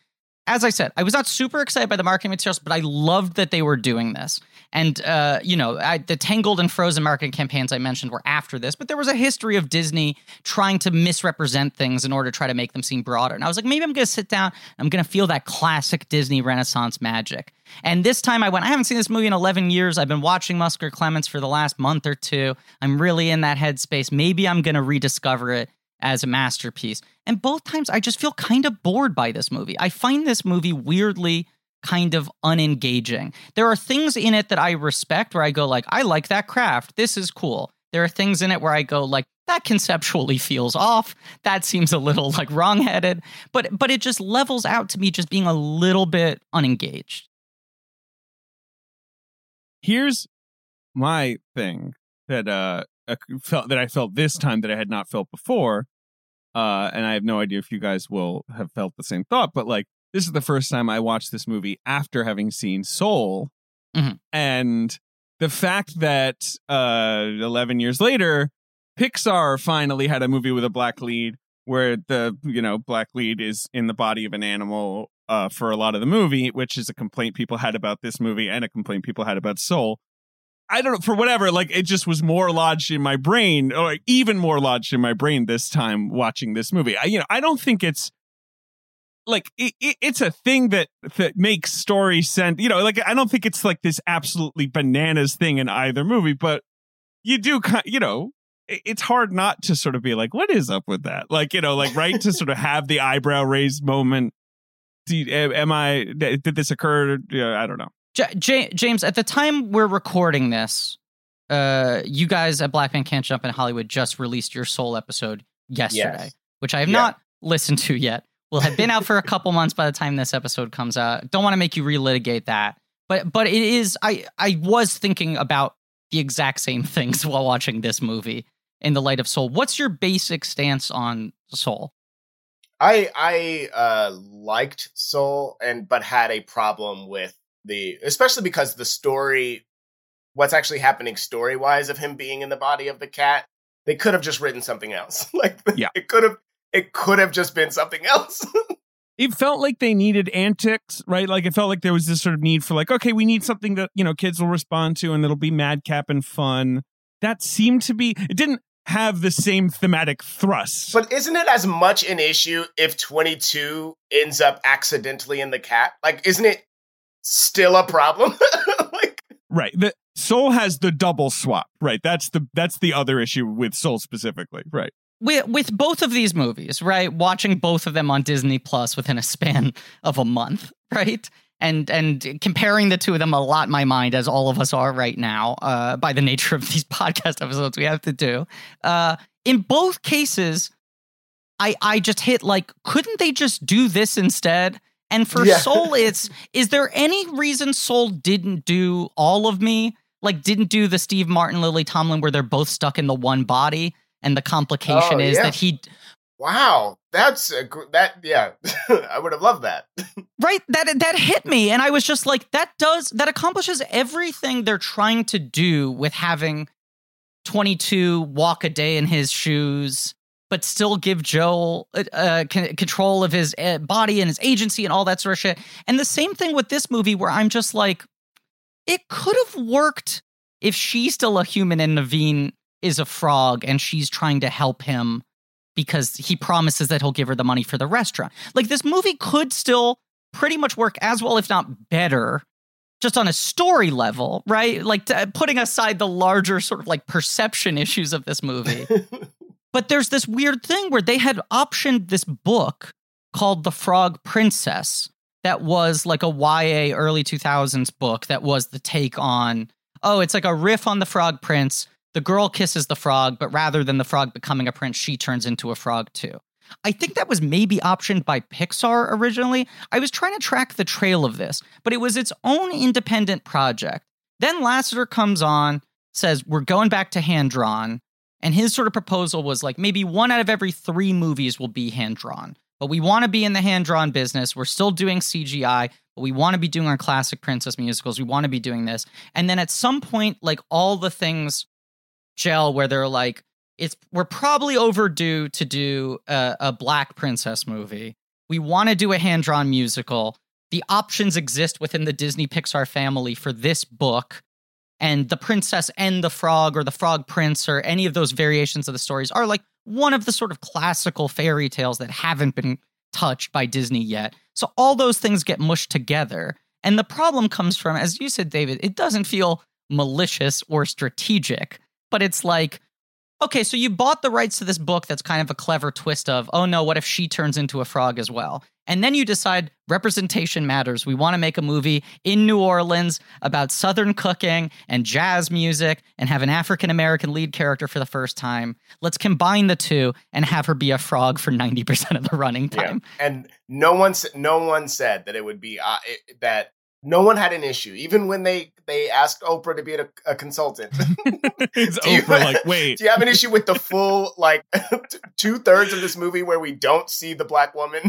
as I said, I was not super excited by the marketing materials, but I loved that they were doing this. And, uh, you know, I, the Tangled and Frozen marketing campaigns I mentioned were after this, but there was a history of Disney trying to misrepresent things in order to try to make them seem broader. And I was like, maybe I'm going to sit down, I'm going to feel that classic Disney Renaissance magic. And this time I went, I haven't seen this movie in eleven years. I've been watching Musker and Clements for the last month or two. I'm really in that headspace. Maybe I'm going to rediscover it as a masterpiece. And both times I just feel kind of bored by this movie. I find this movie weirdly kind of unengaging. There are things in it that I respect where I go like, I like that craft. This is cool. There are things in it where I go like, that conceptually feels off. That seems a little like wrongheaded. But but it just levels out to me just being a little bit unengaged. Here's my thing that uh felt that I felt this time that I had not felt before. Uh, and I have no idea if you guys will have felt the same thought, but like, this is the first time I watched this movie after having seen Soul. Mm-hmm. And the fact that uh, eleven years later, Pixar finally had a movie with a black lead where the, you know, black lead is in the body of an animal uh, for a lot of the movie, which is a complaint people had about this movie and a complaint people had about Soul. I don't know, for whatever, like, it just was more lodged in my brain, or even more lodged in my brain this time watching this movie. I, you know, I don't think it's like it, it, it's a thing that that makes story sense. You know, like, I don't think it's like this absolutely bananas thing in either movie, but you do, you know, it, it's hard not to sort of be like, what is up with that? Like, you know, like, right, to sort of have the eyebrow raised moment. Am I, did this occur? I don't know. J- James, at the time we're recording this, uh, you guys at Black Men Can't Jump in Hollywood just released your Soul episode yesterday, yes. which I have yeah. not listened to yet. Will have been out for a couple months by the time this episode comes out. Don't want to make you relitigate that. But but it is, I, I was thinking about the exact same things while watching this movie in the light of Soul. What's your basic stance on Soul? I I uh, liked Soul, and but had a problem with The especially because the story, what's actually happening story wise of him being in the body of the cat, they could have just written something else. Like, yeah. it could have it could have just been something else. It felt like they needed antics, right? Like, it felt like there was this sort of need for like, okay, we need something that, you know, kids will respond to and it'll be madcap and fun. That seemed to be, it didn't have the same thematic thrust. But isn't it as much an issue if twenty-two ends up accidentally in the cat? Like, isn't it still a problem? Like, right. The Soul has the double swap, right? That's the that's the other issue with Soul specifically, right? With with both of these movies, right? Watching both of them on Disney Plus within a span of a month, right? And and comparing the two of them a lot in my mind, as all of us are right now, uh, by the nature of these podcast episodes we have to do. Uh, in both cases, I I just hit like, couldn't they just do this instead? And for yeah. Soul, it's, is there any reason Soul didn't do All of Me? Like, didn't do the Steve Martin, Lily Tomlin, where they're both stuck in the one body, and the complication oh, is yeah. that he... Wow, that's... A gr- that yeah, I would have loved that. Right, that that hit me, and I was just like, that does... That accomplishes everything they're trying to do with having twenty-two walk a day in his shoes, but still give Joel uh, c- control of his uh, body and his agency and all that sort of shit. And the same thing with this movie, where I'm just like, it could have worked if she's still a human and Naveen is a frog and she's trying to help him because he promises that he'll give her the money for the restaurant. Like, this movie could still pretty much work as well, if not better, just on a story level, right? Like, t- putting aside the larger sort of like perception issues of this movie. But there's this weird thing where they had optioned this book called The Frog Princess that was like a Y A early two thousands book that was the take on, oh, it's like a riff on The Frog Prince. The girl kisses the frog, but rather than the frog becoming a prince, she turns into a frog too. I think that was maybe optioned by Pixar originally. I was trying to track the trail of this, but it was its own independent project Then Lasseter comes on, says, we're going back to hand-drawn. And his sort of proposal was like, maybe one out of every three movies will be hand-drawn. But we want to be in the hand-drawn business. We're still doing C G I, but we want to be doing our classic princess musicals. We want to be doing this. And then at some point, like, all the things gel where they're like, it's we're probably overdue to do a, a black princess movie. We want to do a hand-drawn musical. The options exist within the Disney Pixar family for this book. And The Princess and the Frog, or The Frog Prince, or any of those variations of the stories are like one of the sort of classical fairy tales that haven't been touched by Disney yet. So all those things get mushed together. And the problem comes from, as you said, David, it doesn't feel malicious or strategic, but it's like, okay, so you bought the rights to this book that's kind of a clever twist of, oh no, what if she turns into a frog as well? And then you decide representation matters. We want to make a movie in New Orleans about Southern cooking and jazz music and have an African-American lead character for the first time. Let's combine the two and have her be a frog for ninety percent of the running time. Yeah. And no one, no one said that it would be uh, it, that no one had an issue, even when they, they asked Oprah to be a, a consultant. It's Oprah, you, like, wait. Do you have an issue with the full, like, two-thirds of this movie where we don't see the black woman?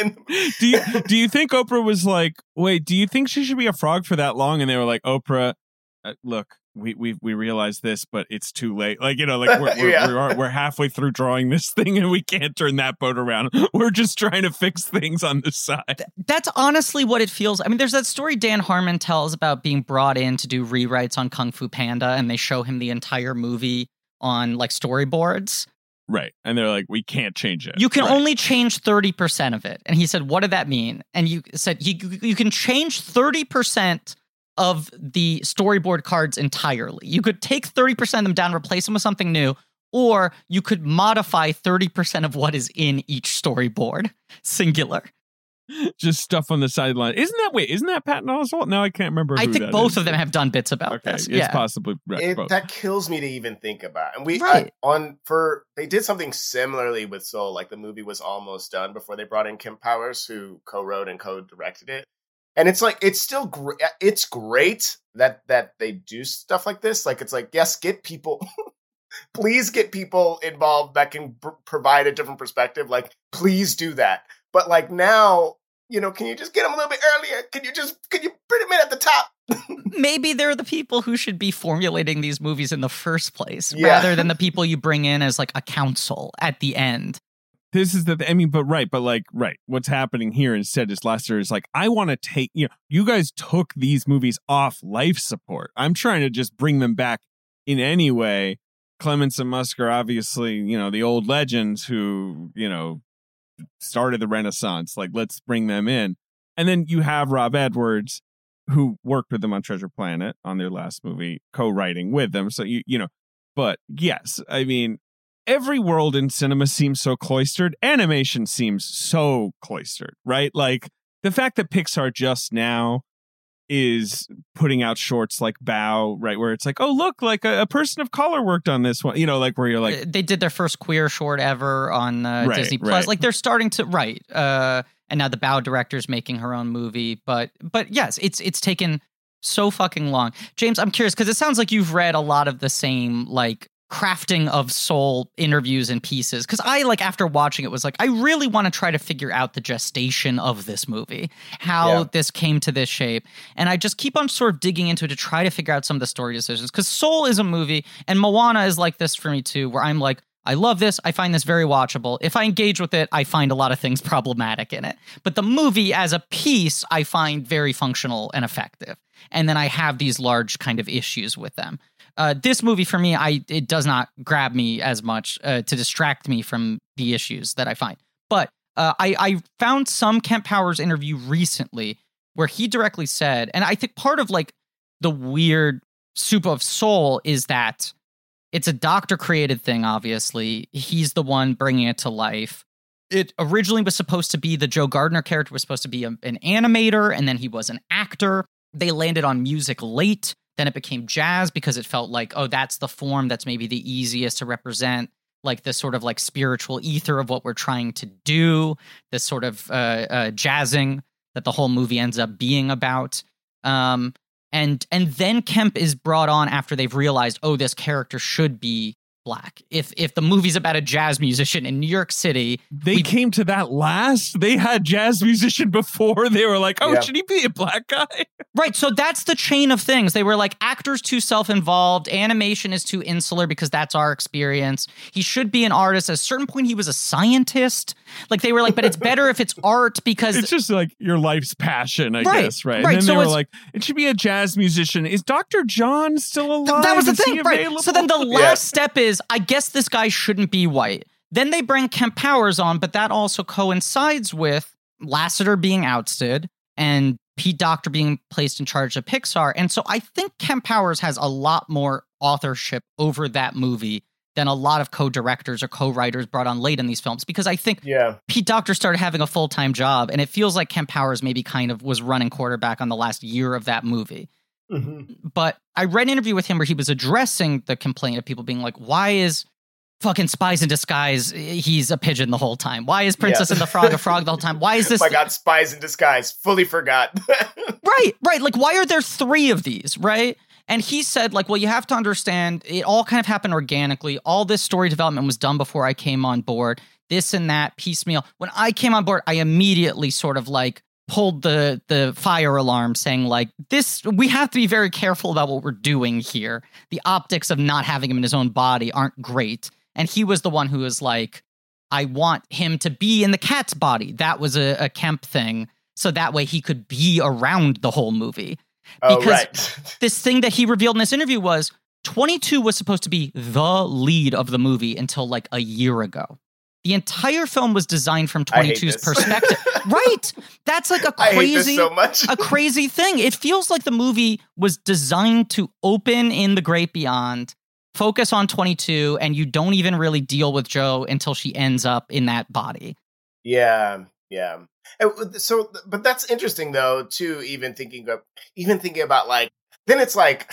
in the- do, you, do you think Oprah was like, wait, do you think she should be a frog for that long? And they were like, Oprah, uh, look, we we we realize this, but it's too late. Like, you know, like we're we're, yeah. we're we're halfway through drawing this thing and we can't turn that boat around. We're just trying to fix things on the side. That's honestly what it feels. I mean, there's that story Dan Harmon tells about being brought in to do rewrites on Kung Fu Panda, and they show him the entire movie on like storyboards. Right. And they're like, we can't change it. You can right. only change thirty percent of it. And he said, what did that mean? And you said, you, you can change thirty percent of the storyboard cards entirely. You could take thirty percent of them down, replace them with something new, or you could modify thirty percent of what is in each storyboard. Singular. Just stuff on the sideline. Isn't that, wait, isn't that Patton Oswalt? Now I can't remember who I think both is. Of them have done bits about okay, this. It's yeah. possibly right, it, that kills me to even think about. And we right. I, on for they did something similarly with Soul, like the movie was almost done before they brought in Kim Powers, who co-wrote and co-directed it. And it's like, it's still great. It's great that, that they do stuff like this. Like, it's like, yes, get people, please get people involved that can pr- provide a different perspective. Like, please do that. But like now, you know, can you just get them a little bit earlier? Can you just, can you put them in at the top? Maybe they're the people who should be formulating these movies in the first place, yeah. rather than the people you bring in as like a council at the end. This is the, I mean, but right, but like, right. What's happening here instead is Lasseter is like, I want to take, you know, you guys took these movies off life support. I'm trying to just bring them back in any way. Clements and Musker, obviously, you know, the old legends who, you know, started the Renaissance. Like, let's bring them in. And then you have Rob Edwards, who worked with them on Treasure Planet on their last movie, co-writing with them. So, you, you know, but yes, I mean, every world in cinema seems so cloistered. Animation seems so cloistered, right? Like the fact that Pixar just now is putting out shorts like Bao, right? Where it's like, oh, look, like a, a person of color worked on this one, you know, like where you're like, they did their first queer short ever on uh, right, Disney Plus. Right. Like they're starting to right. Uh, and now the Bao director's making her own movie. But but yes, it's it's taken so fucking long. James, I'm curious, because it sounds like you've read a lot of the same like crafting of Soul interviews and pieces, because I like after watching it was like, I really want to try to figure out the gestation of this movie, how yeah. this came to this shape. And I just keep on sort of digging into it to try to figure out some of the story decisions, because Soul is a movie and Moana is like this for me too, where I'm like, I love this. I find this very watchable. If I engage with it, I find a lot of things problematic in it. But the movie as a piece, I find very functional and effective. And then I have these large kind of issues with them. Uh, this movie for me, I it does not grab me as much uh, to distract me from the issues that I find. But uh, I, I found some Kemp Powers interview recently where he directly said, and I think part of like the weird soup of Soul is that it's a doctor-created thing, obviously. He's the one bringing it to life. It originally was supposed to be the Joe Gardner character was supposed to be a, an animator, and then he was an actor. They landed on music late. Then it became jazz because it felt like, oh, that's the form that's maybe the easiest to represent, like this sort of like spiritual ether of what we're trying to do, this sort of uh, uh, jazzing that the whole movie ends up being about. Um, And and then Kemp is brought on after they've realized, oh, this character should be black. If if the movie's about a jazz musician in New York City, they we, came to that last. They had jazz musician before. They were like, oh, yeah. should he be a black guy? Right. So that's the chain of things. They were like, actors too self-involved. Animation is too insular because that's our experience. He should be an artist. At a certain point, he was a scientist. Like they were like, but it's better if it's art because it's just like your life's passion, I right, guess. Right. right. And then so they were like, it should be a jazz musician. Is Doctor John still alive? That was the is thing. Right. So then the last yeah. step is, I guess this guy shouldn't be white. Then they bring Kemp Powers on, but that also coincides with Lasseter being ousted and Pete Docter being placed in charge of Pixar. And so I think Kemp Powers has a lot more authorship over that movie than a lot of co-directors or co-writers brought on late in these films, because I think yeah. Pete Docter started having a full-time job, and it feels like Kemp Powers maybe kind of was running quarterback on the last year of that movie. Mm-hmm. But I read an interview with him where he was addressing the complaint of people being like, why is fucking Spies in Disguise, he's a pigeon the whole time? Why is Princess yeah. and the Frog a frog the whole time? Why is this? Oh my God, Spies in Disguise, fully forgot. Right, right. Like, why are there three of these, right? And he said, like, well, you have to understand, it all kind of happened organically. All this story development was done before I came on board. This and that, piecemeal. When I came on board, I immediately sort of like, pulled the the fire alarm saying like this, we have to be very careful about what we're doing here. The optics of not having him in his own body aren't great. And he was the one who was like, I want him to be in the cat's body. That was a, a Kemp thing. So that way he could be around the whole movie. Oh, because right. this thing that he revealed in this interview was twenty-two was supposed to be the lead of the movie until like a year ago. The entire film was designed from twenty-two's perspective. Right. That's like a crazy, so a crazy thing. It feels like the movie was designed to open in the great beyond, focus on twenty-two, and you don't even really deal with Jo until she ends up in that body. Yeah. Yeah. So, but that's interesting though, too, even thinking of, even thinking about like, then it's like,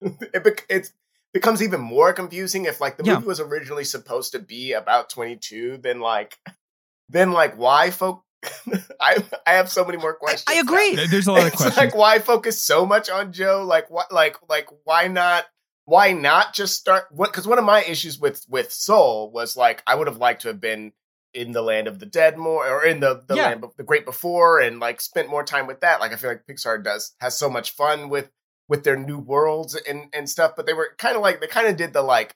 it bec- it's, becomes even more confusing if like the yeah. movie was originally supposed to be about twenty-two, then like then like why folk I I have so many more questions. I, I agree. Now. There's a lot it's of questions. Like why focus so much on Jo? Like what like like why not why not just start what cuz one of my issues with with Soul was like I would have liked to have been in the land of the dead more or in the the, yeah. land, the great before and like spent more time with that. Like I feel like Pixar does has so much fun with with their new worlds and, and stuff, but they were kind of like, they kind of did the like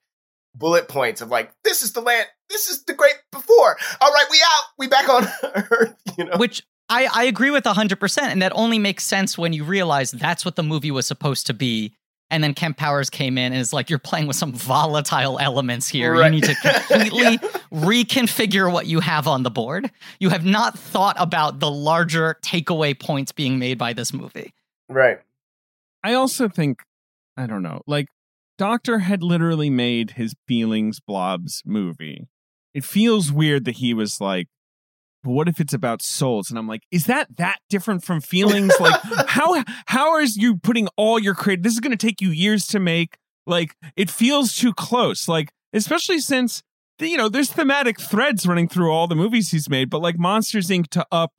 bullet points of like, this is the land, this is the great before. All right, we out, we back on Earth, you know? Which I, I agree with one hundred percent, and that only makes sense when you realize that's what the movie was supposed to be. And then Kemp Powers came in and is like, you're playing with some volatile elements here. Right. You need to completely yeah. reconfigure what you have on the board. You have not thought about the larger takeaway points being made by this movie. Right. I also think, I don't know, like, Doctor had literally made his feelings blobs movie. It feels weird that he was like, but what if it's about souls? And I'm like, is that that different from feelings? Like, how how are you putting all your creative? This is going to take you years to make. Like, it feels too close. Like, especially since, you know, there's thematic threads running through all the movies he's made. But like Monsters, Incorporated to Up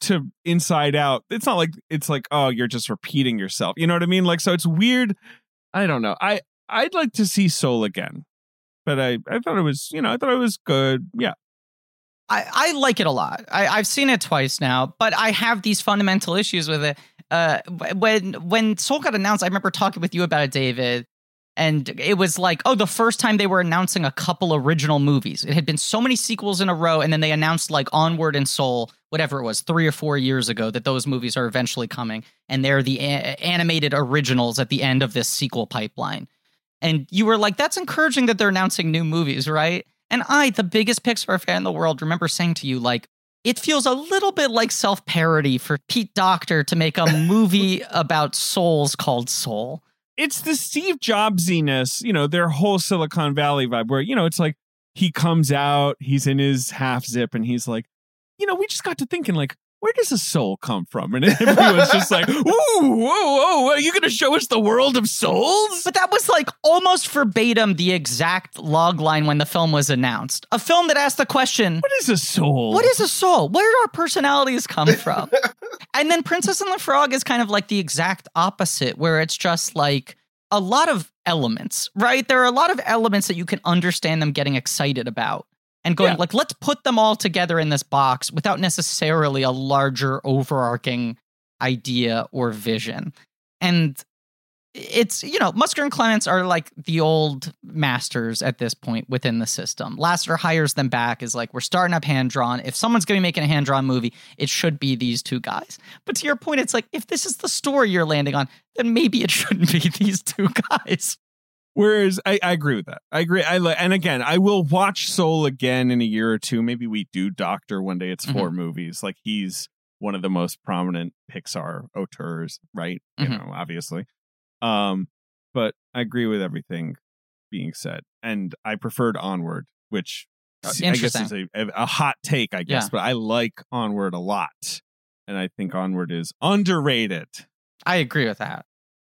to Inside Out, it's not like it's like, oh, you're just repeating yourself, you know what I mean? Like, so it's weird. I don't know. I I'd like to see Soul again, but I I thought it was, you know, I thought it was good. Yeah, I I like it a lot. I I've seen it twice now, but I have these fundamental issues with it. Uh, when when Soul got announced, I remember talking with you about it, David. And it was like, oh, the first time they were announcing a couple original movies. It had been so many sequels in a row, and then they announced like Onward and Soul, whatever it was, three or four years ago, that those movies are eventually coming, and they're the a- animated originals at the end of this sequel pipeline. And you were like, that's encouraging that they're announcing new movies, right? And I, the biggest Pixar fan in the world, remember saying to you, like, it feels a little bit like self-parody for Pete Docter to make a movie about souls called Soul. It's the Steve Jobsiness, you know, their whole Silicon Valley vibe where, you know, it's like he comes out, he's in his half zip and he's like, you know, we just got to thinking like, where does a soul come from? And everyone's just like, ooh, whoa, whoa, are you going to show us the world of souls? But that was like almost verbatim the exact log line when the film was announced. A film that asked the question, what is a soul? What is a soul? Where do our personalities come from? And then Princess and the Frog is kind of like the exact opposite, where it's just like a lot of elements, right? There are a lot of elements that you can understand them getting excited about. And going yeah. like, let's put them all together in this box without necessarily a larger overarching idea or vision. And it's, you know, Musker and Clements are like the old masters at this point within the system. Lasseter hires them back, is like, we're starting up hand-drawn. If someone's going to be making a hand-drawn movie, it should be these two guys. But to your point, it's like, if this is the story you're landing on, then maybe it shouldn't be these two guys. Whereas I, I agree with that. I agree. I And again, I will watch Soul again in a year or two. Maybe we do Doctor one day. It's four mm-hmm. movies. Like, he's one of the most prominent Pixar auteurs, right? You mm-hmm. know, obviously. Um, but I agree with everything being said. And I preferred Onward, which uh, I guess is a, a hot take, I guess. Yeah. But I like Onward a lot. And I think Onward is underrated. I agree with that.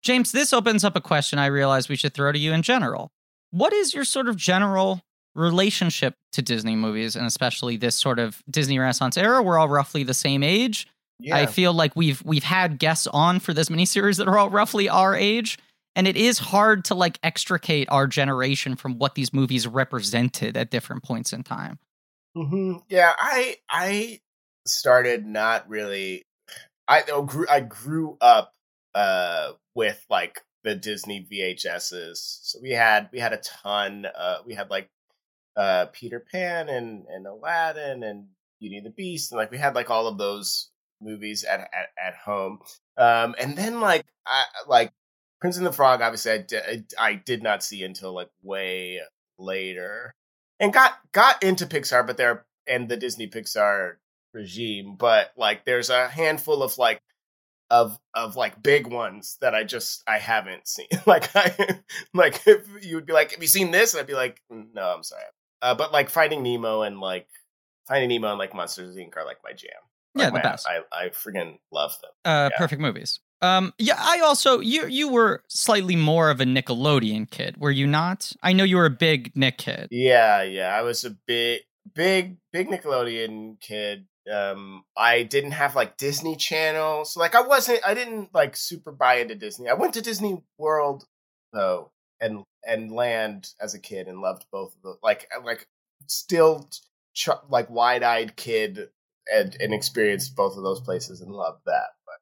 James, this opens up a question I realize we should throw to you in general. What is your sort of general relationship to Disney movies, and especially this sort of Disney Renaissance era? We're all roughly the same age. Yeah. I feel like we've we've had guests on for this miniseries that are all roughly our age, and it is hard to like extricate our generation from what these movies represented at different points in time. Mm-hmm. Yeah, I I started not really. I grew I grew up. Uh, with like the Disney V H S's, so we had we had a ton. Uh, we had like uh, Peter Pan and and Aladdin and Beauty and the Beast, and like we had like all of those movies at at, at home. Um, and then like I like Prince and the Frog. Obviously, I did I did not see until like way later, and got got into Pixar, but there and the Disney Pixar regime. But like, there's a handful of like. of of like big ones that I just I haven't seen. Like I like if you would be like, have you seen this? And I'd be like, no, I'm sorry. Uh, but like Finding Nemo and like Finding Nemo and like Monsters Incorporated are like my jam. Like, yeah, the my, best. I I friggin' love them. Uh, yeah. Perfect movies. Um, yeah, I also you you were slightly more of a Nickelodeon kid, were you not? I know you were a big Nick kid. Yeah, yeah, I was a big big big Nickelodeon kid. Um, I didn't have like Disney Channel, so like I wasn't, I didn't like super buy into Disney. I went to Disney World though, and and Land as a kid, and loved both of those. Like like still ch- like wide eyed kid, and and experienced both of those places and loved that. But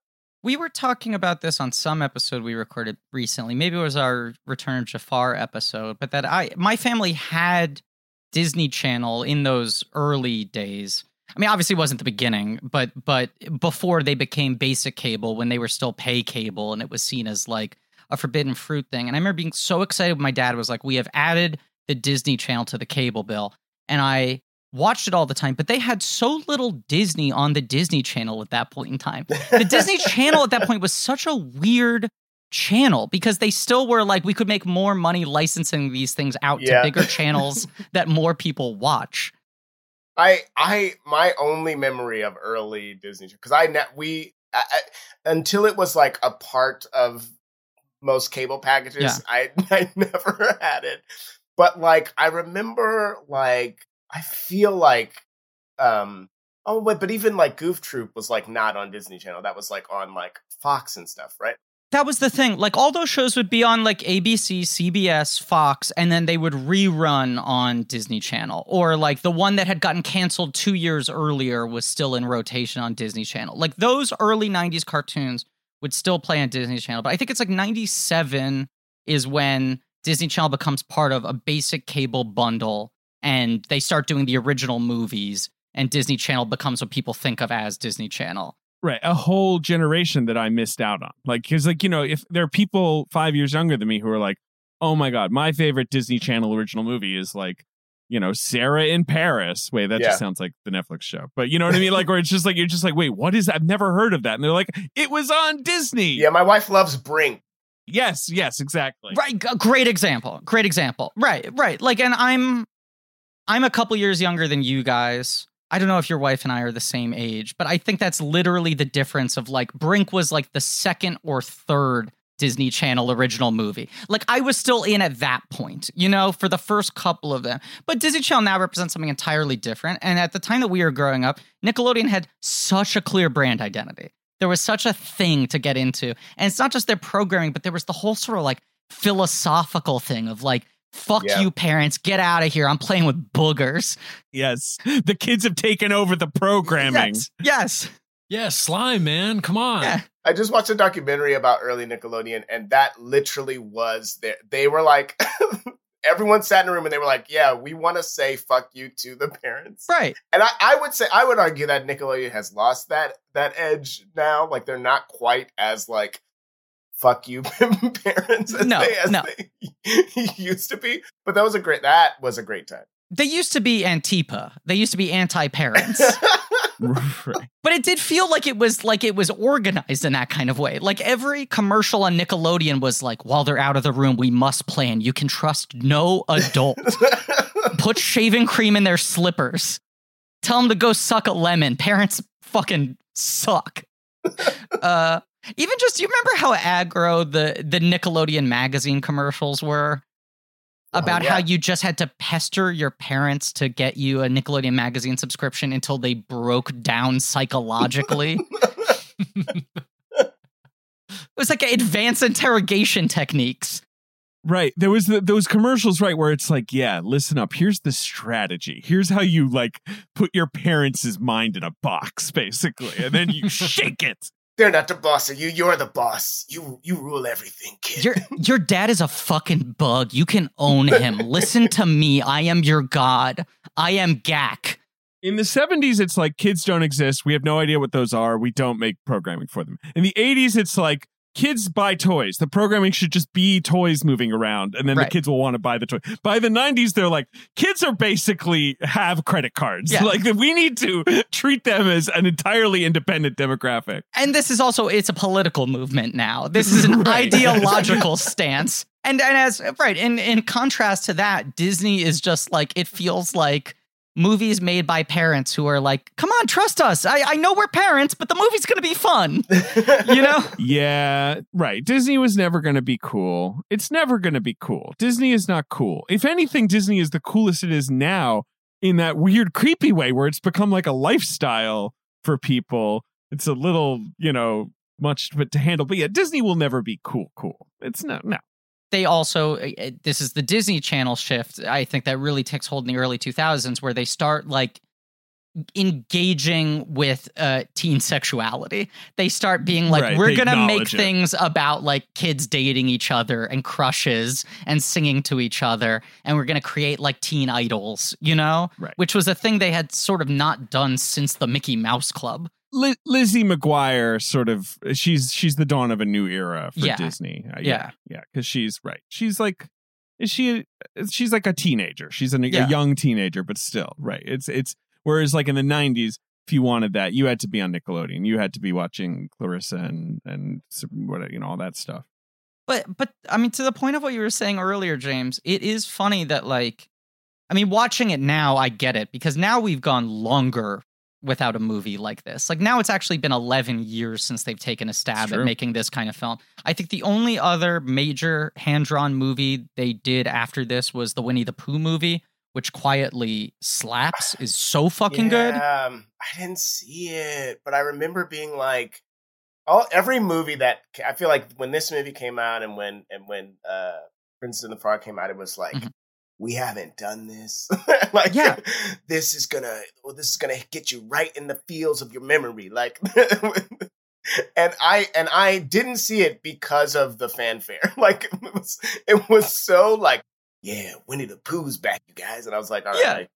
we were talking about this on some episode we recorded recently. Maybe it was our Return of Jafar episode, but that I my family had Disney Channel in those early days. I mean, obviously it wasn't the beginning, but but before they became basic cable, when they were still pay cable and it was seen as like a forbidden fruit thing. And I remember being so excited when my dad was like, we have added the Disney Channel to the cable bill. And I watched it all the time, but they had so little Disney on the Disney Channel at that point in time. The Disney Channel at that point was such a weird channel because they still were like, we could make more money licensing these things out yeah. to bigger channels that more people watch. I, I, my only memory of early Disney, because I, ne- we, I, I, until it was like a part of most cable packages, yeah. I, I never had it. But like, I remember, like, I feel like, um, oh wait, but even like Goof Troop was like not on Disney Channel. That was like on like Fox and stuff, right? That was the thing. Like, all those shows would be on, like, A B C, C B S, Fox, and then they would rerun on Disney Channel. Or, like, the one that had gotten canceled two years earlier was still in rotation on Disney Channel. Like, those early nineties cartoons would still play on Disney Channel. But I think it's, like, ninety-seven is when Disney Channel becomes part of a basic cable bundle, and they start doing the original movies, and Disney Channel becomes what people think of as Disney Channel. Right. A whole generation that I missed out on. Like, because, like, you know, if there are people five years younger than me who are like, oh, my God, my favorite Disney Channel original movie is like, you know, Sarah in Paris. Wait, that yeah. just sounds like the Netflix show. But you know what I mean? Like, or it's just like, you're just like, wait, what is that? I've never heard of that. And they're like, it was on Disney. Yeah, my wife loves Brink. Yes, yes, exactly. Right. Great example. Great example. Right. Right. Like, and I'm I'm a couple years younger than you guys. I don't know if your wife and I are the same age, but I think that's literally the difference of, like, Brink was like the second or third Disney Channel original movie. Like, I was still in at that point, you know, for the first couple of them. But Disney Channel now represents something entirely different. And at the time that we were growing up, Nickelodeon had such a clear brand identity. There was such a thing to get into. And it's not just their programming, but there was the whole sort of, like, philosophical thing of, like, fuck yeah. you, parents. Get out of here. I'm playing with boogers. Yes. The kids have taken over the programming. Yes. Yes. Yeah, slime, man. Come on. Yeah. I just watched a documentary about early Nickelodeon, and that literally was there. They were like, everyone sat in a room and they were like, yeah, we want to say fuck you to the parents. Right. And I, I would say, I would argue that Nickelodeon has lost that that edge now. Like, they're not quite as, like, fuck you parents as, no, they, as no. they used to be. But that was a great, that was a great time. They used to be Antipa. They used to be anti-parents. Right. But it did feel like it was like it was organized in that kind of way. Like, every commercial on Nickelodeon was like, while they're out of the room, we must plan. You can trust no adult. Put shaving cream in their slippers. Tell them to go suck a lemon. Parents fucking suck. Uh, even just, you remember how aggro the, the Nickelodeon magazine commercials were? About oh, yeah. how you just had to pester your parents to get you a Nickelodeon magazine subscription until they broke down psychologically. It was like advanced interrogation techniques. Right. There was the, those commercials, right, where it's like, yeah, listen up. Here's the strategy. Here's how you, like, put your parents' mind in a box, basically. And then you shake it. They're not the boss of you. You're the boss. You you rule everything, kid. Your your dad is a fucking bug. You can own him. Listen to me. I am your god. I am G A C. In the seventies, it's like, kids don't exist. We have no idea what those are. We don't make programming for them. In the eighties, it's like, kids buy toys. The programming should just be toys moving around, and then right. the kids will want to buy the toy. By the nineties, they're like, kids are basically have credit cards. Yeah. Like, we need to treat them as an entirely independent demographic. And this is also, it's a political movement now. This is an right. ideological stance. And and as right, in, in contrast to that, Disney is just like, it feels like movies made by parents who are like, come on, trust us. I, I know we're parents, but the movie's going to be fun. You know? Yeah, right. Disney was never going to be cool. It's never going to be cool. Disney is not cool. If anything, Disney is the coolest it is now, in that weird, creepy way where it's become like a lifestyle for people. It's a little, you know, much to handle. But yeah, Disney will never be cool, cool. It's not, no. They also, this is the Disney Channel shift, I think, that really takes hold in the early two thousands, where they start, like, engaging with uh, teen sexuality. They start being like, right, we're going to make it. things about, like, kids dating each other and crushes and singing to each other. And we're going to create, like, teen idols, you know, right. which was a thing they had sort of not done since the Mickey Mouse Club. Liz- Lizzie McGuire, sort of, she's she's the dawn of a new era for yeah. Disney. Uh, yeah, yeah, because yeah, she's right. She's like, is she? She's like a teenager. She's an, yeah. a young teenager, but still, right. It's it's. Whereas, like, in the nineties, if you wanted that, you had to be on Nickelodeon. You had to be watching Clarissa and and what you know, all that stuff. But but I mean, to the point of what you were saying earlier, James, it is funny that, like, I mean, watching it now, I get it, because now we've gone longer without a movie like this. Like, now it's actually been eleven years since they've taken a stab at making this kind of film. I think the only other major hand-drawn movie they did after this was the Winnie the Pooh movie, which quietly slaps, is so fucking yeah, good. Um, I didn't see it, but I remember being like, all every movie that, I feel like when this movie came out and when, and when uh, Princess and the Frog came out, it was like, mm-hmm. we haven't done this. Like, yeah. this is gonna, well, this is gonna get you right in the fields of your memory. Like, and I, and I didn't see it because of the fanfare. Like, it was, it was so like, yeah, Winnie the Pooh's back, you guys. And I was like, all yeah. right.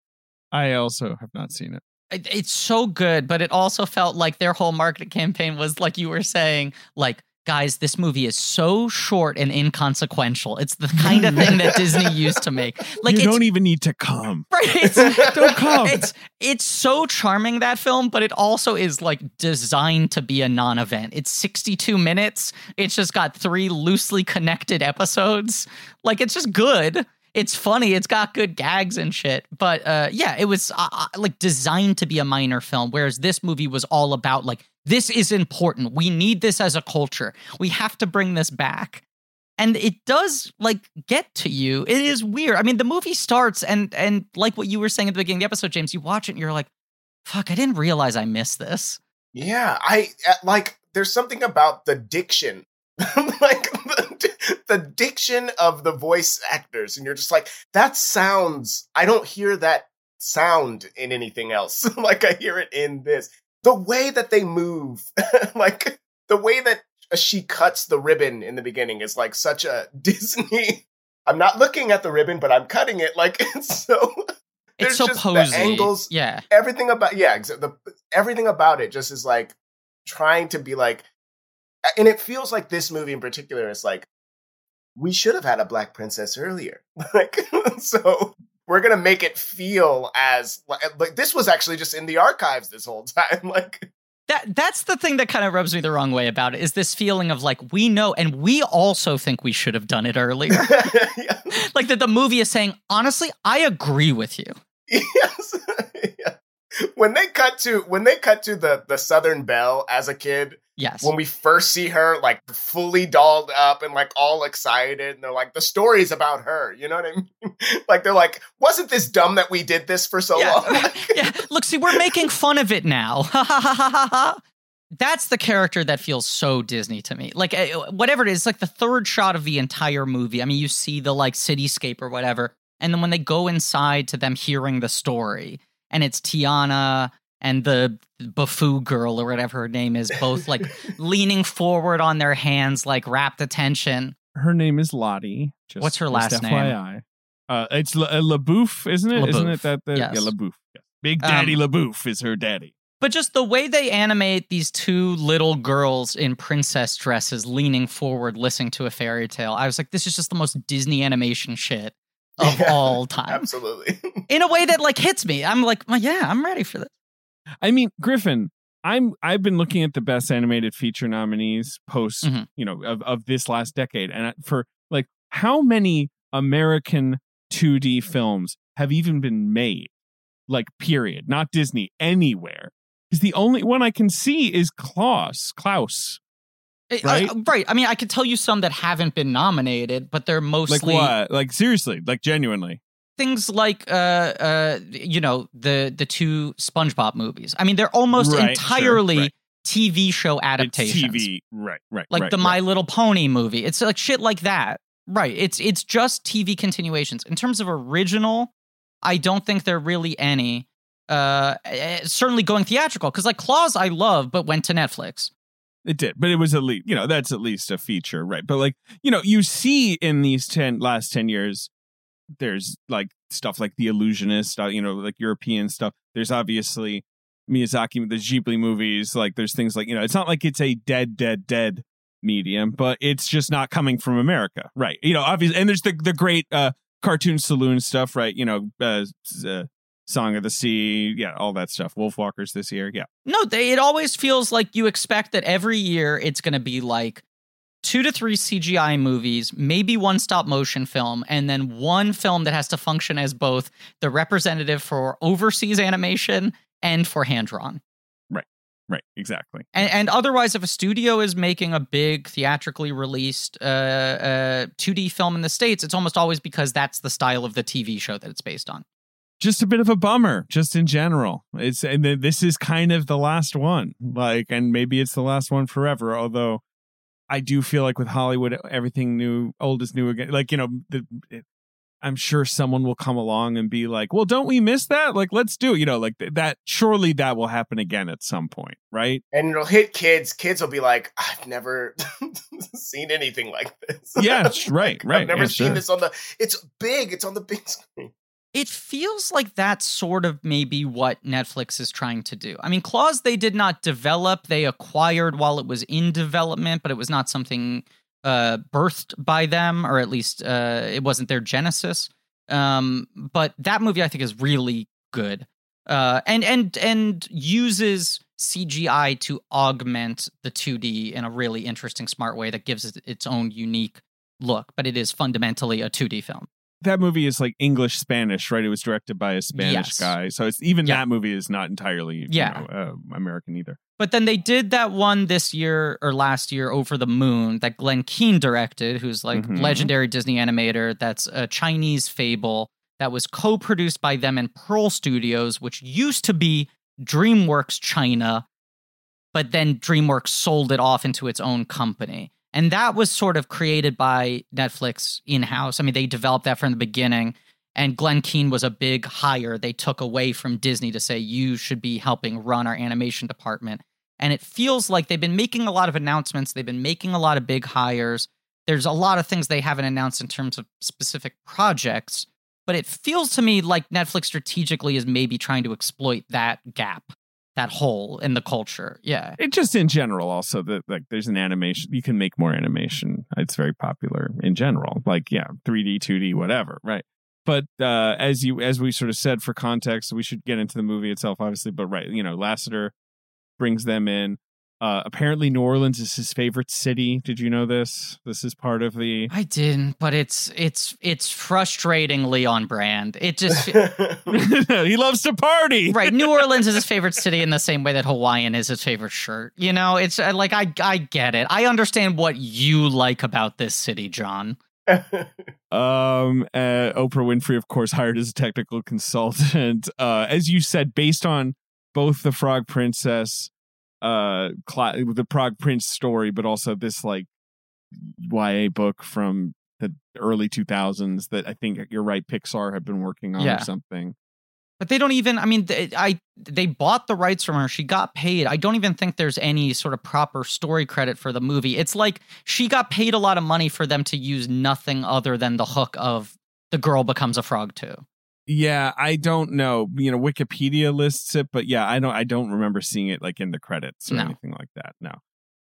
I also have not seen it. it. It's so good, but it also felt like their whole marketing campaign was, like you were saying, like, guys, this movie is so short and inconsequential. It's the kind of thing that Disney used to make. Like, you don't even need to come. Right? It's, don't come. It's it's so charming, that film, but it also is, like, designed to be a non-event. It's sixty-two minutes. It's just got three loosely connected episodes. Like, it's just good. it's funny. It's got good gags and shit. But uh, yeah, it was uh, like designed to be a minor film, whereas this movie was all about like, this is important. We need this as a culture. We have to bring this back. And it does, like, get to you. It is weird. I mean, the movie starts, and and like what you were saying at the beginning of the episode, James, you watch it and you're like, fuck, I didn't realize I missed this. Yeah, I, like, there's something about the diction. Like, the, the diction of the voice actors. And you're just like, that sounds, I don't hear that sound in anything else. Like, I hear it in this. The way that they move, like, the way that she cuts the ribbon in the beginning is like such a Disney. I'm not looking at the ribbon, but I'm cutting it. Like it's so. It's so just posy. The angles, yeah. Everything about yeah, the, everything about it just is like trying to be like, and it feels like this movie in particular is like, we should have had a black princess earlier. Like so, we're gonna make it feel as like this was actually just in the archives this whole time. Like. That That's the thing that kind of rubs me the wrong way about it, is this feeling of, like, we know, and we also think we should have done it earlier. Yeah. Like, that the movie is saying, honestly, I agree with you. Yes. Yeah. When they cut to when they cut to the, the Southern Belle as a kid, yes. When we first see her, like, fully dolled up and, like, all excited, and they're like, the story's about her, you know what I mean? Like, they're like, wasn't this dumb that we did this for so yeah. long? Like, yeah, look, see, we're making fun of it now. Ha, ha, ha, ha, ha. That's the character that feels so Disney to me. Like, whatever it is, like, the third shot of the entire movie. I mean, you see the, like, cityscape or whatever, and then when they go inside to them hearing the story, and it's Tiana and the Bafoo girl or whatever her name is, both like leaning forward on their hands, like rapt attention. Her name is Lottie. Just, what's her last just F Y I. Name? Uh, it's La- LaBouffe, isn't it? LaBouffe. Isn't it that? The, yes. Yeah, LaBouffe. Yeah. Big Daddy um, LaBouffe is her daddy. But just the way they animate these two little girls in princess dresses leaning forward, listening to a fairy tale. I was like, this is just the most Disney animation shit of yeah, all time. Absolutely. In a way that like hits me. I'm like, well, yeah, I'm ready for this. I mean, Griffin, I'm I've been looking at the best animated feature nominees post, mm-hmm. you know, of, of this last decade. And for like how many American two D films have even been made? Like, period. Not Disney, anywhere. Because the only one I can see is Klaus. Klaus. Right? Uh, right. I mean, I could tell you some that haven't been nominated, but they're mostly... Like what? Like, seriously. Like, genuinely. Things like, uh, uh, you know, the, the two SpongeBob movies. I mean, they're almost right, entirely sure, right. T V show adaptations. It's T V. Right, right, Like right, the right. My Little Pony movie. It's like shit like that. Right. It's, it's just T V continuations. In terms of original, I don't think there are really any. Uh, certainly going theatrical. Because, like, Claws I love, but went to Netflix. It did, but it was at least, you know, that's at least a feature, right? But like, you know, you see in these ten last ten years, there's like stuff like The Illusionist, you know, like European stuff. There's obviously Miyazaki, the Ghibli movies. Like there's things like, you know, it's not like it's a dead, dead, dead medium, but it's just not coming from America, right? You know, obviously, and there's the the great uh, Cartoon Saloon stuff, right? You know, uh, uh Song of the Sea, yeah, all that stuff. Wolf Walkers this year, yeah. No, they, it always feels like you expect that every year it's going to be like two to three C G I movies, maybe one stop motion film, and then one film that has to function as both the representative for overseas animation and for hand-drawn. Right, right, exactly. And, and otherwise, if a studio is making a big theatrically released uh, uh, two D film in the States, it's almost always because that's the style of the T V show that it's based on. Just a bit of a bummer, just in general. It's and this is kind of the last one, like, and maybe it's the last one forever. Although, I do feel like with Hollywood, everything new, old is new again. Like, you know, the, it, I'm sure someone will come along and be like, "Well, don't we miss that? Like, let's do it." You know, like th- that. Surely that will happen again at some point, right? And it'll hit kids. Kids will be like, "I've never seen anything like this." Yeah, like, right, right. I've never yeah, seen sure. this on the. It's big. It's on the big screen. It feels like that's sort of maybe what Netflix is trying to do. I mean, Claws they did not develop. They acquired while it was in development, but it was not something uh, birthed by them, or at least uh, it wasn't their genesis. Um, but that movie, I think, is really good uh, and, and, and uses C G I to augment the two D in a really interesting, smart way that gives it its own unique look. But it is fundamentally a two D film. That movie is like English Spanish, right? It was directed by a Spanish yes. guy, so it's even yeah. that movie is not entirely yeah. you know, uh, American either. But then they did that one this year or last year, Over the Moon, that Glen Keane directed, who's like mm-hmm. legendary Disney animator. That's a Chinese fable that was co-produced by them and Pearl Studios, which used to be DreamWorks China, but then DreamWorks sold it off into its own company. And that was sort of created by Netflix in-house. I mean, they developed that from the beginning. And Glen Keane was a big hire they took away from Disney to say, you should be helping run our animation department. And it feels like they've been making a lot of announcements. They've been making a lot of big hires. There's a lot of things they haven't announced in terms of specific projects. But it feels to me like Netflix strategically is maybe trying to exploit that gap. That hole in the culture. Yeah. It just in general also that like there's an animation. You can make more animation. It's very popular in general. Like, yeah, three D, two D, whatever. Right. But uh, as you as we sort of said for context, we should get into the movie itself, obviously. But right. You know, Lasseter brings them in. Uh, apparently, New Orleans is his favorite city. Did you know this? This is part of the. I didn't, but it's it's it's frustratingly on brand. It just he loves to party, right? New Orleans is his favorite city in the same way that Hawaiian is his favorite shirt. You know, it's uh, like I I get it. I understand what you like about this city, John. um, uh, Oprah Winfrey, of course, hired as a technical consultant. Uh, as you said, based on both the Frog Princess. Uh, cla- the Prague Prince story, but also this like Y A book from the early two thousands that I think you're right, Pixar had been working on yeah. or something. But they don't even. I mean, they, I they bought the rights from her. She got paid. I don't even think there's any sort of proper story credit for the movie. It's like she got paid a lot of money for them to use nothing other than the hook of the girl becomes a frog too. Yeah, I don't know. You know, Wikipedia lists it, but yeah, I don't I don't remember seeing it like in the credits or no. anything like that. No.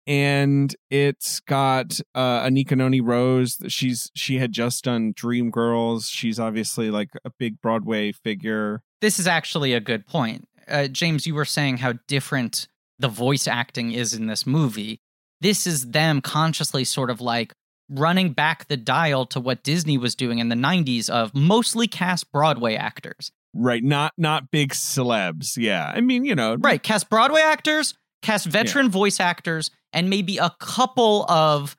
And it's got uh Anika Noni Rose. She's she had just done Dreamgirls. She's obviously like a big Broadway figure. This is actually a good point. Uh, James, you were saying how different the voice acting is in this movie. This is them consciously sort of like running back the dial to what Disney was doing in the nineties of mostly cast Broadway actors. Right, not not big celebs, yeah. I mean, you know. Right, cast Broadway actors, cast veteran yeah. voice actors, and maybe a couple of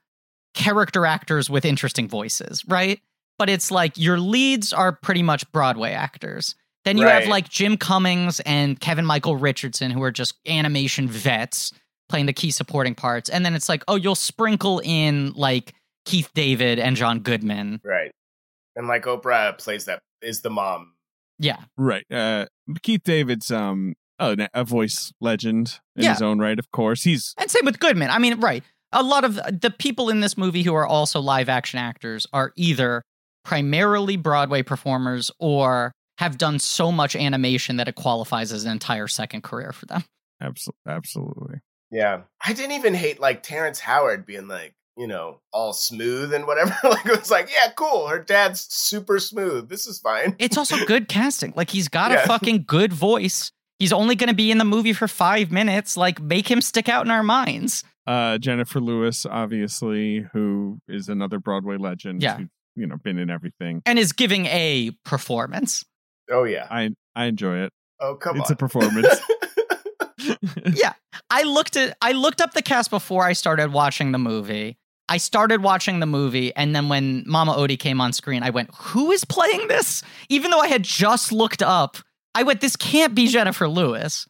character actors with interesting voices, right? But it's like your leads are pretty much Broadway actors. Then you right. have like Jim Cummings and Kevin Michael Richardson, who are just animation vets playing the key supporting parts. And then it's like, oh, you'll sprinkle in like Keith David and John Goodman. Right. And like Oprah plays that is the mom. Yeah. Right. Uh, Keith David's um oh, a voice legend in yeah. his own right, of course. He's And same with Goodman. I mean, right. A lot of the people in this movie who are also live action actors are either primarily Broadway performers or have done so much animation that it qualifies as an entire second career for them. Absolutely. Absolutely. Yeah. I didn't even hate like Terrence Howard being like, you know, all smooth and whatever. Like, it was like, yeah, cool. Her dad's super smooth. This is fine. It's also good casting. Like, he's got yeah. a fucking good voice. He's only going to be in the movie for five minutes. Like, make him stick out in our minds. Uh, Jennifer Lewis, obviously, who is another Broadway legend. Yeah. Who, you know, been in everything. And is giving a performance. Oh, yeah. I, I enjoy it. Oh, come it's on. It's a performance. yeah. I looked at, I looked up the cast before I started watching the movie. I started watching the movie, and then when Mama Odie came on screen, I went, who is playing this? Even though I had just looked up, I went, this can't be Jennifer Lewis.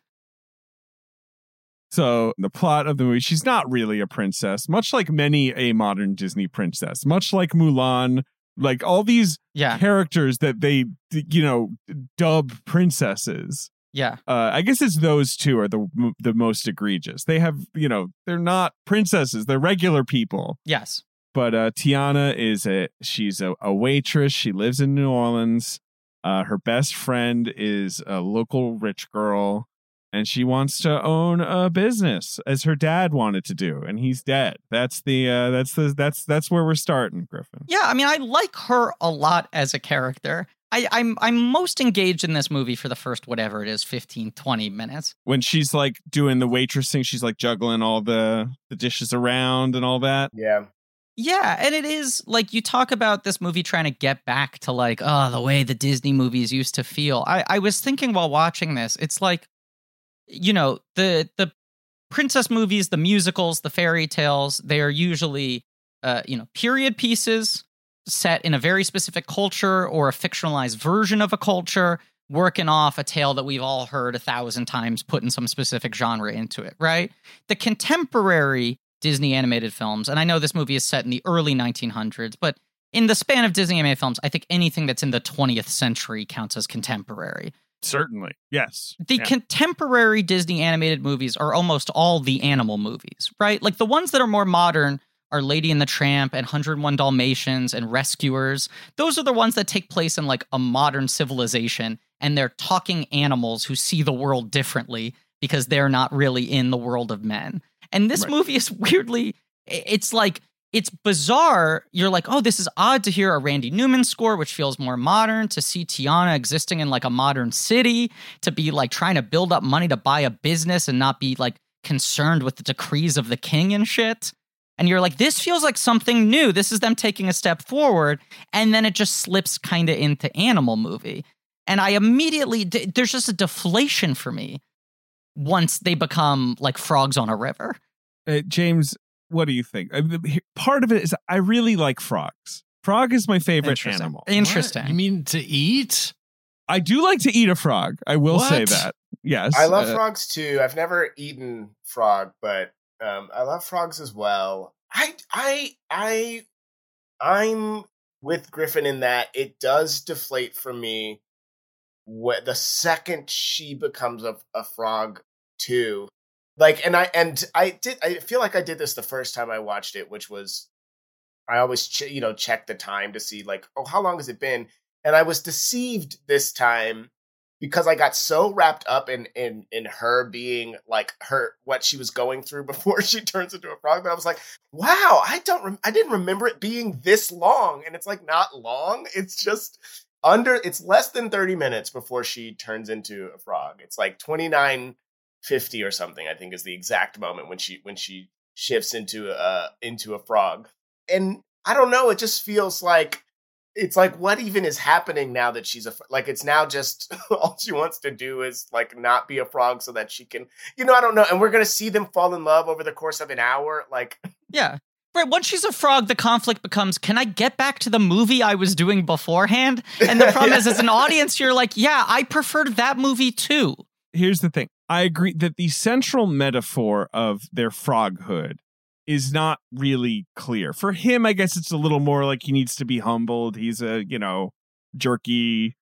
So the plot of the movie, she's not really a princess, much like many a modern Disney princess, much like Mulan, like all these yeah. characters that they, you know, dub princesses. Yeah, uh, I guess it's those two are the the most egregious. They have, you know, they're not princesses; they're regular people. Yes, but uh, Tiana is a she's a, a waitress. She lives in New Orleans. Uh, her best friend is a local rich girl, and she wants to own a business as her dad wanted to do, and he's dead. That's the uh, that's the that's that's where we're starting, Griffin. Yeah, I mean, I like her a lot as a character. I, I'm I'm most engaged in this movie for the first, whatever it is, fifteen, twenty minutes. When she's like doing the waitress thing, she's like juggling all the, the dishes around and all that. Yeah. Yeah, and it is, like, you talk about this movie trying to get back to, like, oh, the way the Disney movies used to feel. I, I was thinking while watching this, it's like, you know, the the princess movies, the musicals, the fairy tales, they are usually, uh, you know, period pieces set in a very specific culture or a fictionalized version of a culture, working off a tale that we've all heard a thousand times, putting some specific genre into it, right? The contemporary Disney animated films, and I know this movie is set in the early nineteen hundreds, but in the span of Disney animated films, I think anything that's in the twentieth century counts as contemporary. Certainly, yes. The yeah. contemporary Disney animated movies are almost all the animal movies, right? Like the ones that are more modern are Lady and the Tramp and one oh one Dalmatians and Rescuers. Those are the ones that take place in like a modern civilization, and they're talking animals who see the world differently because they're not really in the world of men. And this right. movie is weirdly, it's like, it's bizarre. You're like, oh, this is odd to hear a Randy Newman score, which feels more modern, to see Tiana existing in like a modern city, to be like trying to build up money to buy a business and not be like concerned with the decrees of the king and shit. And you're like, this feels like something new. This is them taking a step forward. And then it just slips kind of into animal movie. And I immediately, there's just a deflation for me once they become like frogs on a river. Uh, James, what do you think? I mean, part of it is I really like frogs. Frog is my favorite Interesting. animal. Interesting. What? You mean to eat? I do like to eat a frog. I will what? say that. Yes. I love uh, frogs too. I've never eaten frog, but um, I love frogs as well. I, I, I, I'm with Griffin in that it does deflate for me. What, the second she becomes a, a frog too, like, and I and I did I feel like I did this the first time I watched it, which was I always ch- you know check the time to see like, oh, how long has it been, and I was deceived this time because I got so wrapped up in in in her being like her what she was going through before she turns into a frog, but I was like, wow, I don't rem- I didn't remember it being this long, and it's like not long, it's just. Under it's less than thirty minutes before she turns into a frog. It's like twenty-nine fifty or something, I think, is the exact moment when she when she shifts into a into a frog. And I don't know, it just feels like it's like what even is happening now that she's a like it's now just all she wants to do is like not be a frog so that she can, you know, I don't know. And we're gonna see them fall in love over the course of an hour, like yeah. Right, once she's a frog, the conflict becomes, can I get back to the movie I was doing beforehand? And the problem yeah. is, as an audience, you're like, yeah, I preferred that movie too. Here's the thing. I agree that the central metaphor of their froghood is not really clear. For him, I guess it's a little more like he needs to be humbled. He's a, you know, jerky,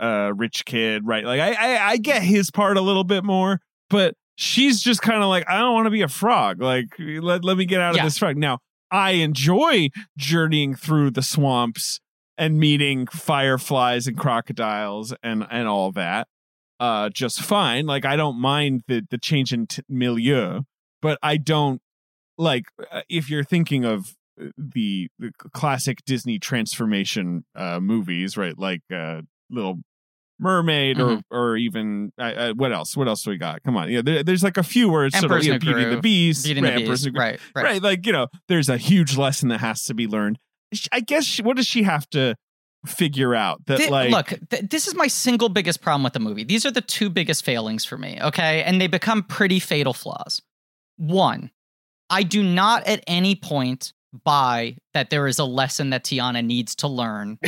uh, rich kid, right? Like, I, I, I get his part a little bit more, but she's just kind of like, I don't want to be a frog. Like, let, let me get out yeah. of this frog. Now, I enjoy journeying through the swamps and meeting fireflies and crocodiles and, and all that uh, just fine. Like, I don't mind the, the change in t- milieu, but I don't like if you're thinking of the, the classic Disney transformation uh, movies, right? Like uh, Little Mermaid mm-hmm. or or even uh, uh, what else? What else do we got? Come on, yeah. There, there's like a few words. Sort of, you know, Beauty and the Beast, Beauty and right, the Beast. Right, right, right. Like, you know, there's a huge lesson that has to be learned. I guess she, what does she have to figure out? That the, like, look, th- this is my single biggest problem with the movie. These are the two biggest failings for me. Okay, and they become pretty fatal flaws. One, I do not at any point buy that there is a lesson that Tiana needs to learn.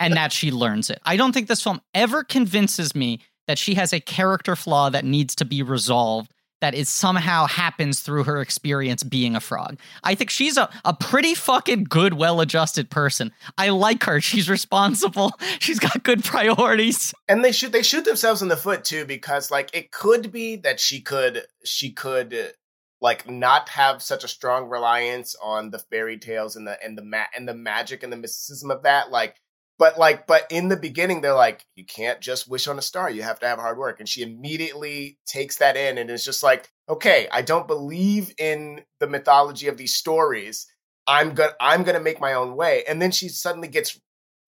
And that she learns it. I don't think this film ever convinces me that she has a character flaw that needs to be resolved that is somehow happens through her experience being a frog. I think she's a, a pretty fucking good, well-adjusted person. I like her. She's responsible. She's got good priorities. And they shoot they shoot themselves in the foot too, because like it could be that she could she could like not have such a strong reliance on the fairy tales and the and the ma- and the magic and the mysticism of that. Like But like, but in the beginning, they're like, you can't just wish on a star. You have to have hard work. And she immediately takes that in and is just like, okay, I don't believe in the mythology of these stories. I'm going I'm going to make my own way. And then she suddenly gets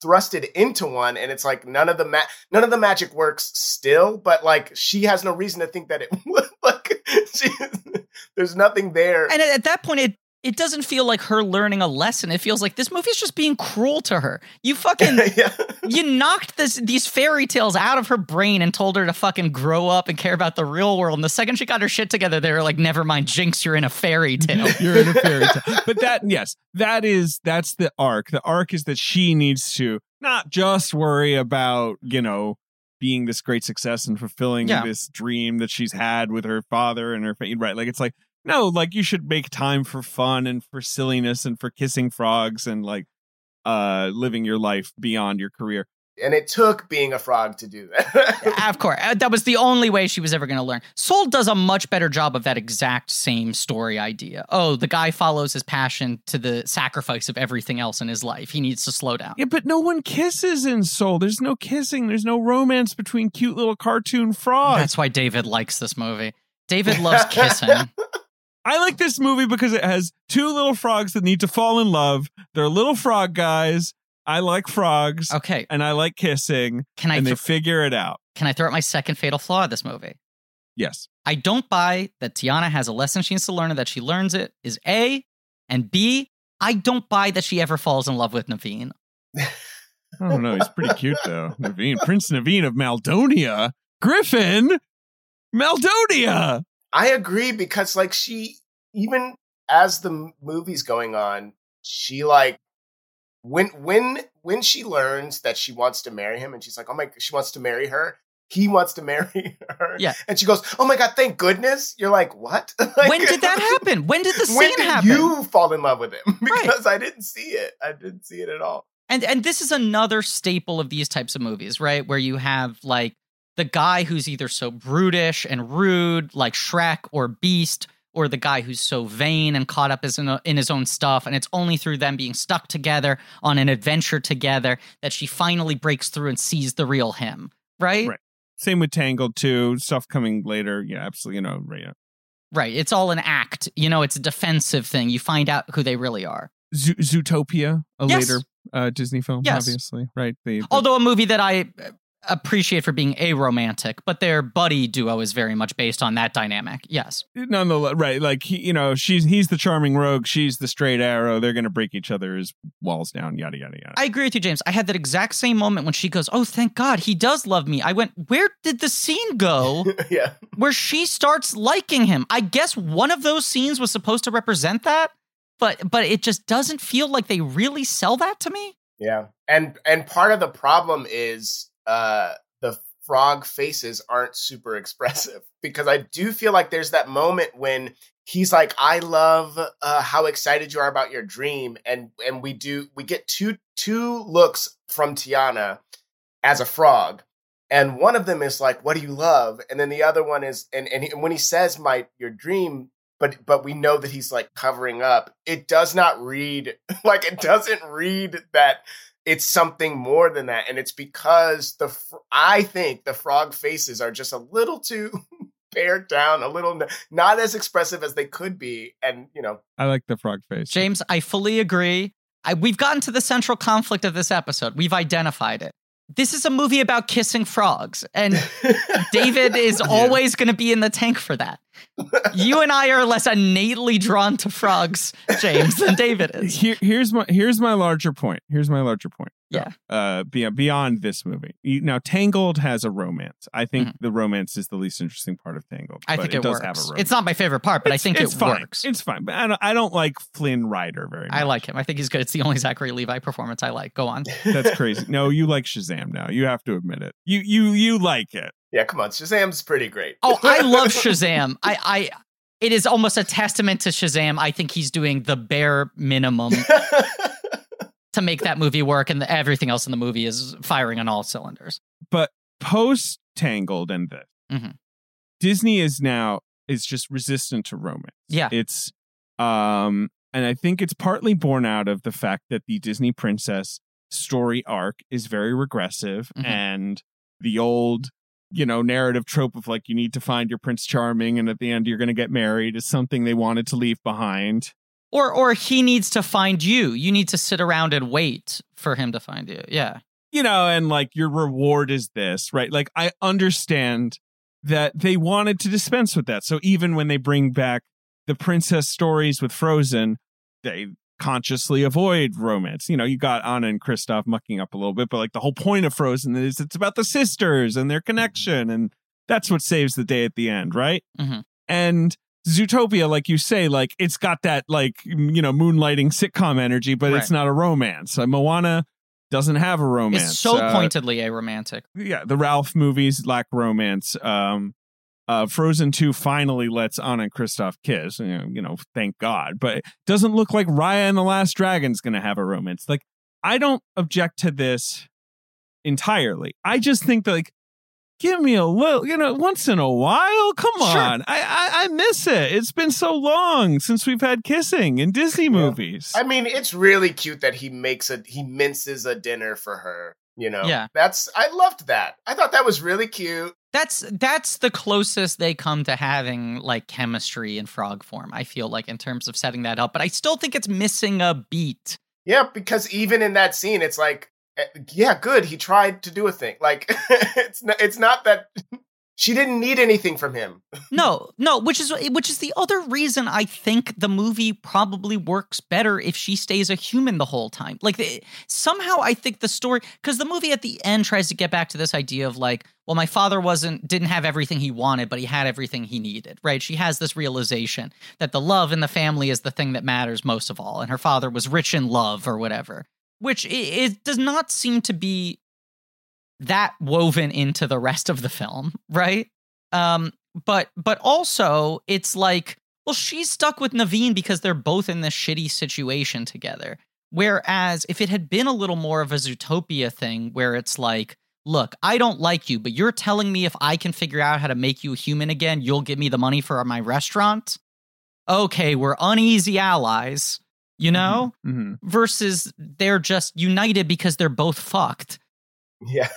thrusted into one. And it's like, none of the ma- none of the magic works still, but like, she has no reason to think that it would. Like, she, there's nothing there. And at that point, it it doesn't feel like her learning a lesson. It feels like this movie is just being cruel to her. You fucking, yeah. you knocked this these fairy tales out of her brain and told her to fucking grow up and care about the real world. And the second she got her shit together, they were like, never mind, Jinx, you're in a fairy tale. You're in a fairy tale. But that, yes, that is, that's the arc. The arc is that she needs to not just worry about, you know, being this great success and fulfilling yeah. this dream that she's had with her father and her, right? Like, it's like, no, like you should make time for fun and for silliness and for kissing frogs and like uh, living your life beyond your career. And it took being a frog to do that. yeah, of course. That was the only way she was ever going to learn. Soul does a much better job of that exact same story idea. Oh, the guy follows his passion to the sacrifice of everything else in his life. He needs to slow down. Yeah, but no one kisses in Soul. There's no kissing. There's no romance between cute little cartoon frogs. That's why David likes this movie. David loves kissing. I like this movie because it has two little frogs that need to fall in love. They're little frog guys. I like frogs. Okay. And I like kissing. Can I and th- they figure it out. Can I throw out my second fatal flaw of this movie? Yes. I don't buy that Tiana has a lesson she needs to learn and that she learns it is A. And B, I don't buy that she ever falls in love with Naveen. I don't know. He's pretty cute, though. Naveen. Prince Naveen of Maldonia. Griffin. Maldonia. I agree because, like, she, even as the movie's going on, she, like, when when when she learns that she wants to marry him and she's like, oh, my, she wants to marry her. He wants to marry her. Yeah. And she goes, oh, my God, thank goodness. You're like, what? Like, when did that happen? When did the scene when did happen? You fall in love with him because right. I didn't see it. I didn't see it at all. And And this is another staple of these types of movies, right? Where you have, like, the guy who's either so brutish and rude, like Shrek or Beast, or the guy who's so vain and caught up in his own stuff, and it's only through them being stuck together on an adventure together that she finally breaks through and sees the real him, right? Right. Same with Tangled, too. Stuff coming later. Yeah, absolutely. You know, right. Yeah. Right. It's all an act. You know, it's a defensive thing. You find out who they really are. Z- Zootopia, a yes. later uh, Disney film, yes. obviously. Right. The, the... Although a movie that I... appreciate for being aromantic, but their buddy duo is very much based on that dynamic. Yes. Nonetheless, right. Like, he, you know, she's he's the charming rogue. She's the straight arrow. They're going to break each other's walls down. Yada, yada, yada. I agree with you, James. I had that exact same moment when she goes, oh, thank God he does love me. I went, where did the scene go? yeah. Where she starts liking him? I guess one of those scenes was supposed to represent that, but but it just doesn't feel like they really sell that to me. Yeah. And and part of the problem is Uh, the frog faces aren't super expressive because I do feel like there's that moment when he's like, I love uh, how excited you are about your dream. And, and we do, we get two, two looks from Tiana as a frog. And one of them is like, what do you love? And then the other one is, and, and, he, and when he says my, your dream, but, but we know that he's like covering up. It does not read like, it doesn't read that it's something more than that. And it's because the, fr- I think the frog faces are just a little too pared down, a little, n- not as expressive as they could be. And, you know, I like the frog face. James, I fully agree. I, we've gotten to the central conflict of this episode. We've identified it. This is a movie about kissing frogs. And David is yeah. always going to be in the tank for that. You and I are less innately drawn to frogs, James, than David is. Here, here's my here's my larger point. Here's my larger point. Yeah. Uh, beyond, beyond this movie. Now, Tangled has a romance. I think mm-hmm. the romance is the least interesting part of Tangled. I but think it, it does works. Have a romance. It's not my favorite part, but it's, I think it's it fine. Works. It's fine. But I don't, I don't like Flynn Rider very much. I like him. I think he's good. It's the only Zachary Levi performance I like. Go on. That's crazy. No, you like Shazam now. You have to admit it. You you you like it. Yeah, come on. Shazam's pretty great. Oh, I love Shazam. I, I, it is almost a testament to Shazam. I think he's doing the bare minimum to make that movie work, and the, everything else in the movie is firing on all cylinders. But post Tangled and this, mm-hmm. Disney is now is just resistant to romance. Yeah, it's, um, and I think it's partly born out of the fact that the Disney princess story arc is very regressive, mm-hmm. and the old, you know, narrative trope of like, you need to find your Prince Charming and at the end you're going to get married is something they wanted to leave behind. Or or he needs to find you. You need to sit around and wait for him to find you. Yeah. You know, and like your reward is this, right? Like, I understand that they wanted to dispense with that. So even when they bring back the princess stories with Frozen, they consciously avoid romance. You know, you got Anna and Kristoff mucking up a little bit, but like the whole point of Frozen is it's about the sisters and their connection, and that's what saves the day at the end, right? Mm-hmm. And Zootopia, like you say, like it's got that like, you know, moonlighting sitcom energy, but right. It's not a romance. Uh, Moana doesn't have a romance. It's so uh, pointedly aromantic. Yeah, the Ralph movies lack romance. Um, uh, Frozen two finally lets Anna and Kristoff kiss. You know, you know, thank God. But it doesn't look like Raya and the Last Dragon's going to have a romance. Like, I don't object to this entirely. I just think that, like, give me a little, you know, once in a while. Come on. Sure. I, I I miss it. It's been so long since we've had kissing in Disney movies. Yeah. I mean, it's really cute that he makes a, he minces a dinner for her, you know? Yeah. That's, I loved that. I thought that was really cute. That's, that's the closest they come to having like chemistry in frog form, I feel like, in terms of setting that up. But I still think it's missing a beat. Yeah, because even in that scene, it's like, yeah, good. He tried to do a thing. Like, it's not, it's not that she didn't need anything from him. No, no, which is which is the other reason I think the movie probably works better if she stays a human the whole time. Like, it, somehow I think the story, because the movie at the end tries to get back to this idea of like, well, my father wasn't didn't have everything he wanted, but he had everything he needed, right? She has this realization that the love in the family is the thing that matters most of all, and her father was rich in love or whatever. Which it, it does not seem to be that woven into the rest of the film, right? Um, but but also, it's like, well, she's stuck with Naveen because they're both in this shitty situation together. Whereas if it had been a little more of a Zootopia thing where it's like, look, I don't like you, but you're telling me if I can figure out how to make you a human again, you'll give me the money for my restaurant? Okay, we're uneasy allies. You know, mm-hmm. versus they're just united because they're both fucked. Yeah.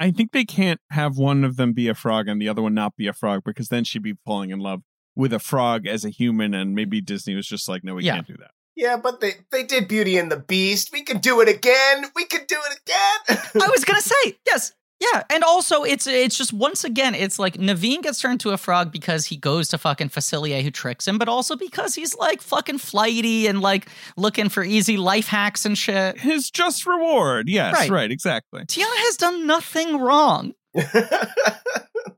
I think they can't have one of them be a frog and the other one not be a frog, because then she'd be falling in love with a frog as a human. And maybe Disney was just like, no, we yeah. can't do that. Yeah, but they, they did Beauty and the Beast. We could do it again. We could do it again. I was going to say, yes. Yeah. And also, it's it's just once again, it's like Naveen gets turned to a frog because he goes to fucking Facilier who tricks him, but also because he's like fucking flighty and like looking for easy life hacks and shit. His just reward. Yes. Right. right exactly. Tiana has done nothing wrong.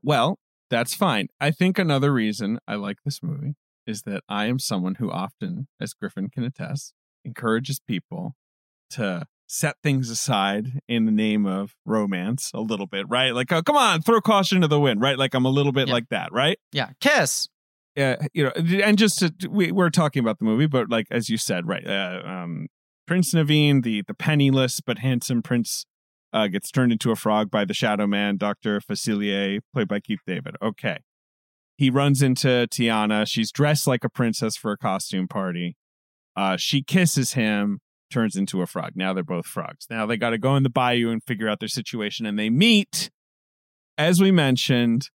Well, that's fine. I think another reason I like this movie is that I am someone who often, as Griffin can attest, encourages people to set things aside in the name of romance a little bit, right? Like, oh, come on, throw caution to the wind, right? Like, I'm a little bit yeah. like that, right? Yeah. Kiss. Yeah. Uh, you know, and just to, we, we're talking about the movie, but like, as you said, right. Uh, um, Prince Naveen, the, the penniless but handsome prince, uh, gets turned into a frog by the shadow man, Doctor Facilier, played by Keith David. Okay. He runs into Tiana. She's dressed like a princess for a costume party. Uh, she kisses him. Turns into a frog. Now they're both frogs. Now they got to go in the bayou and figure out their situation. And they meet, as we mentioned,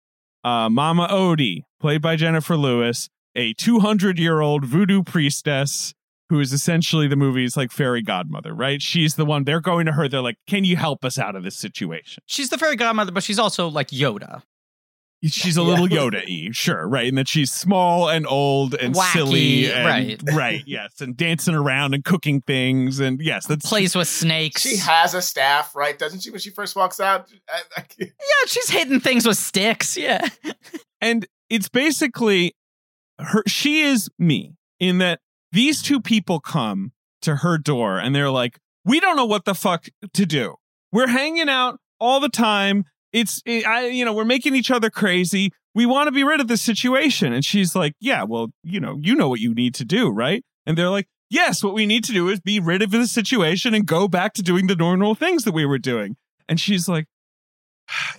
uh, Mama Odie, played by Jennifer Lewis, a two hundred year old voodoo priestess who is essentially the movie's like fairy godmother, right? She's the one they're going to her. They're like, can you help us out of this situation? She's the fairy godmother, but she's also like Yoda. She's a little yeah. Yoda-y, sure, right? And that she's small and old and wacky, silly. And, right. Right, yes. And dancing around and cooking things. And yes, that's. Plays with snakes. She has a staff, right? Doesn't she when she first walks out? I, I yeah, she's hitting things with sticks. Yeah. And it's basically her. She is me in that these two people come to her door and they're like, we don't know what the fuck to do. We're hanging out all the time. It's, it, I, you know, we're making each other crazy. We want to be rid of this situation. And she's like, yeah, well, you know, you know what you need to do, right? And they're like, yes, what we need to do is be rid of the situation and go back to doing the normal things that we were doing. And she's like,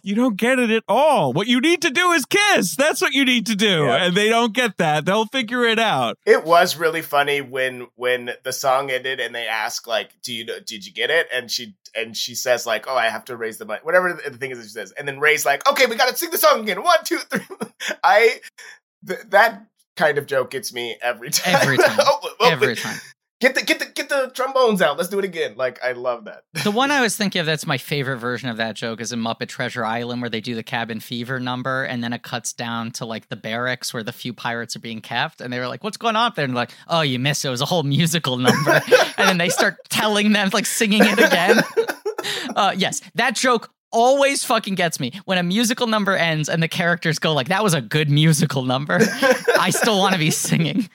you don't get it at all. What you need to do is kiss. That's what you need to do. Yeah. And they don't get that. They'll figure it out. It was really funny when when the song ended and they ask, like, do you know, did you get it? And she and she says, like, oh, I have to raise the money. Whatever the thing is that she says. And then Ray's like, okay, we got to sing the song again. One, two, three. I th- that kind of joke gets me every time. Every time. oh, oh, every time. Get the get the get the trombones out. Let's do it again. Like, I love that. The one I was thinking of that's my favorite version of that joke is in Muppet Treasure Island, where they do the cabin fever number, and then it cuts down to like the barracks where the few pirates are being kept, and they were like, "What's going on up there?" And like, "Oh, you missed it. It was a whole musical number." And then they start telling them, like singing it again. uh, yes, that joke always fucking gets me when a musical number ends and the characters go like, "That was a good musical number." I still want to be singing.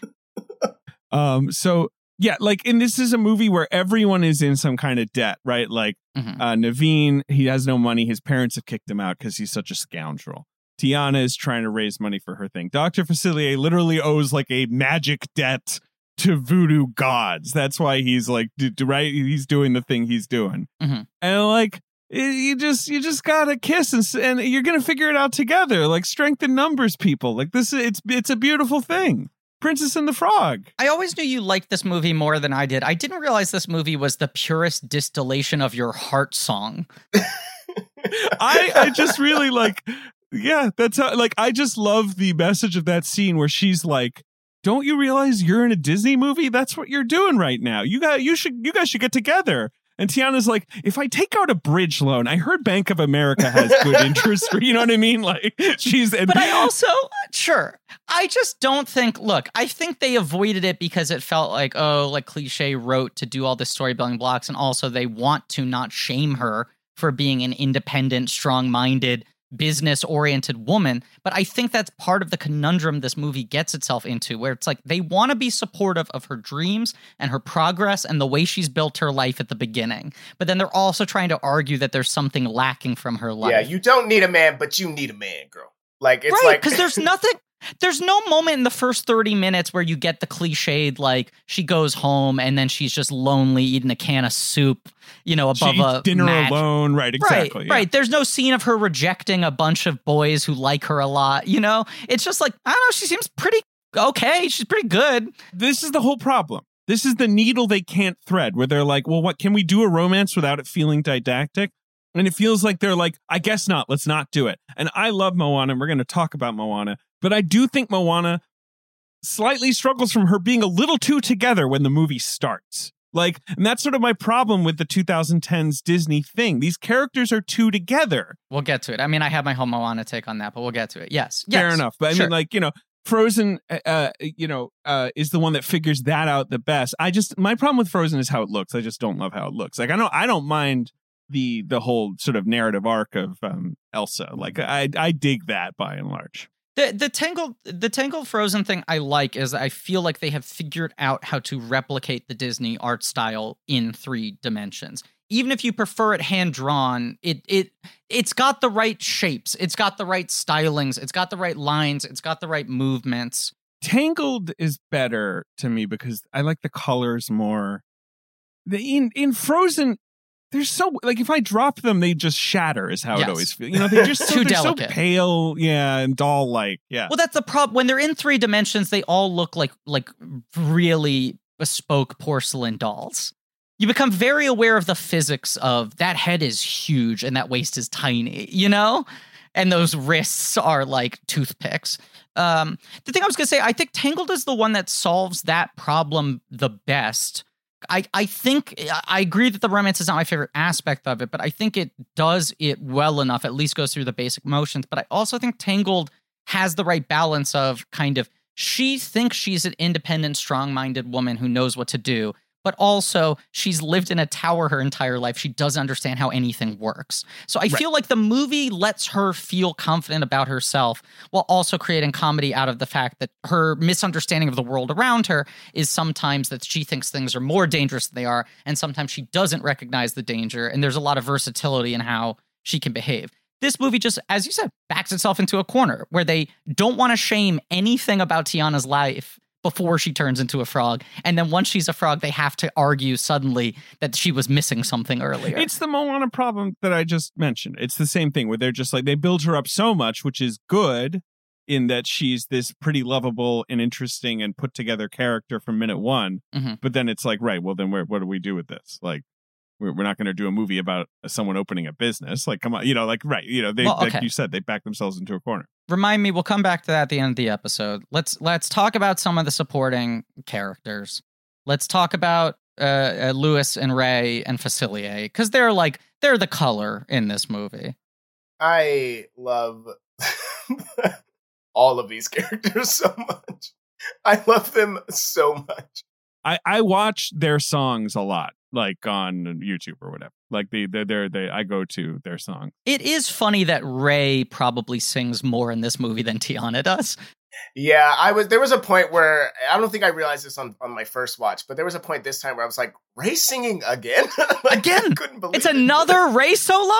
Um. So. Yeah, like, and this is a movie where everyone is in some kind of debt, right? Like, mm-hmm. uh, Naveen, he has no money. His parents have kicked him out because he's such a scoundrel. Tiana is trying to raise money for her thing. Doctor Facilier literally owes, like, a magic debt to voodoo gods. That's why he's, like, d- d- right? He's doing the thing he's doing. Mm-hmm. And, like, you just you just gotta kiss and, and you're gonna figure it out together. Like, strength in numbers, people. Like, this, it's it's a beautiful thing. Princess and the Frog. I always knew you liked this movie more than I did. I didn't realize this movie was the purest distillation of your heart song. I I just really like, yeah, that's how, like, I just love the message of that scene where she's like, "Don't you realize you're in a Disney movie? That's what you're doing right now. You got you should you guys should get together." And Tiana's like, "If I take out a bridge loan, I heard Bank of America has good interest." For, you know what I mean? Like, she's. And- but I also, sure, I just don't think, look, I think they avoided it because it felt like, oh, like cliche wrote to do all the story building blocks. And also they want to not shame her for being an independent, strong minded, business oriented woman. But I think that's part of the conundrum this movie gets itself into, where it's like they want to be supportive of her dreams and her progress and the way she's built her life at the beginning. But then they're also trying to argue that there's something lacking from her life. Yeah, you don't need a man, but you need a man, girl. Like, it's right, like, because there's nothing. There's no moment in the first thirty minutes where you get the cliched, like, she goes home and then she's just lonely eating a can of soup, you know, above she eats a dinner mat. Alone. Right, exactly. Right, yeah. Right. There's no scene of her rejecting a bunch of boys who like her a lot, you know? It's just like, I don't know, she seems pretty okay. She's pretty good. This is the whole problem. This is the needle they can't thread, where they're like, well, what, can we do a romance without it feeling didactic? And it feels like they're like, I guess not. Let's not do it. And I love Moana, and we're going to talk about Moana. But I do think Moana slightly struggles from her being a little too together when the movie starts. Like, and that's sort of my problem with the twenty tens Disney thing. These characters are too together. We'll get to it. I mean, I have my whole Moana take on that, but we'll get to it. Yes. yes. Fair enough. But I sure. mean, like, you know, Frozen, uh, you know, uh, is the one that figures that out the best. I just, my problem with Frozen is how it looks. I just don't love how it looks. Like, I don't, I don't mind the, the whole sort of narrative arc of um, Elsa. Like, I, I dig that by and large. The the Tangled the Tangled Frozen thing I like is I feel like they have figured out how to replicate the Disney art style in three dimensions. Even if you prefer it hand-drawn, it it it's got the right shapes, it's got the right stylings, it's got the right lines, it's got the right movements. Tangled is better to me because I like the colors more. The in, in Frozen, they're so, like, if I drop them, they just shatter is how yes. it always feels. You know, they're just so, Too they're delicate. So pale, yeah, and doll-like, yeah. Well, that's the problem. When they're in three dimensions, they all look like like really bespoke porcelain dolls. You become very aware of the physics of that head is huge and that waist is tiny, you know? And those wrists are like toothpicks. Um, the thing I was going to say, I think Tangled is the one that solves that problem the best. I, I think I agree that the romance is not my favorite aspect of it, but I think it does it well enough, at least goes through the basic motions. But I also think Tangled has the right balance of kind of, she thinks she's an independent, strong-minded woman who knows what to do, but also she's lived in a tower her entire life. She doesn't understand how anything works. So I right. feel like the movie lets her feel confident about herself while also creating comedy out of the fact that her misunderstanding of the world around her is sometimes that she thinks things are more dangerous than they are, and sometimes she doesn't recognize the danger, and there's a lot of versatility in how she can behave. This movie just, as you said, backs itself into a corner where they don't want to shame anything about Tiana's life before she turns into a frog. And then once she's a frog, they have to argue suddenly that she was missing something earlier. It's the Moana problem that I just mentioned. It's the same thing where they're just like, they build her up so much, which is good in that she's this pretty lovable and interesting and put together character from minute one. Mm-hmm. But then it's like, right, well, then where, what do we do with this? Like, we're, we're not going to do a movie about someone opening a business. Like, come on, you know, like, right. You know, they, well, okay. like you said, they back themselves into a corner. Remind me, we'll come back to that at the end of the episode. Let's let's talk about some of the supporting characters. let's talk about uh, uh, Louis and Ray and Facilier, because they're like, they're the color in this movie. I love all of these characters so much. I love them so much. I, I watch their songs a lot, like on YouTube or whatever. Like the they they they I go to their song. It is funny that Ray probably sings more in this movie than Tiana does. Yeah, I was there was a point where I don't think I realized this on, on my first watch, but there was a point this time where I was like, Ray singing again? like, again? I couldn't believe it's it. Another Ray solo?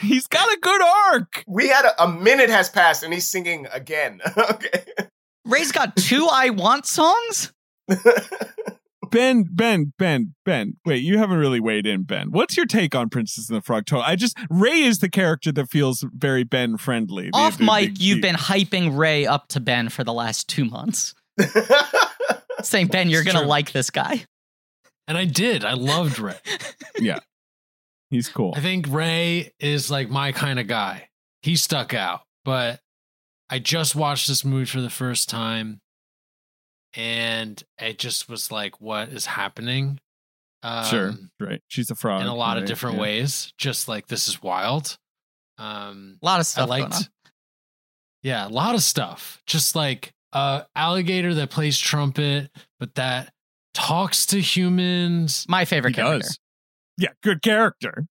He's got a good arc. We had a, a minute has passed and he's singing again. Okay. Ray's got two I Want songs? Ben, Ben, Ben, Ben. Wait, you haven't really weighed in, Ben. What's your take on Princess and the Frog? I just Ray is the character that feels very Ben friendly. Off the, the, mic, the, you've the, been hyping Ray up to Ben for the last two months, saying Ben, you're it's gonna true. Like this guy. And I did. I loved Ray. Yeah, he's cool. I think Ray is like my kind of guy. He stuck out, but I just watched this movie for the first time. And it just was like, what is happening? Um, sure, right. She's a frog. In a lot right? of different yeah. ways. Just like, this is wild. Um, a lot of stuff I liked, going on. Yeah, a lot of stuff. Just like uh, alligator that plays trumpet, but that talks to humans. My favorite he character. Does. Yeah, good character.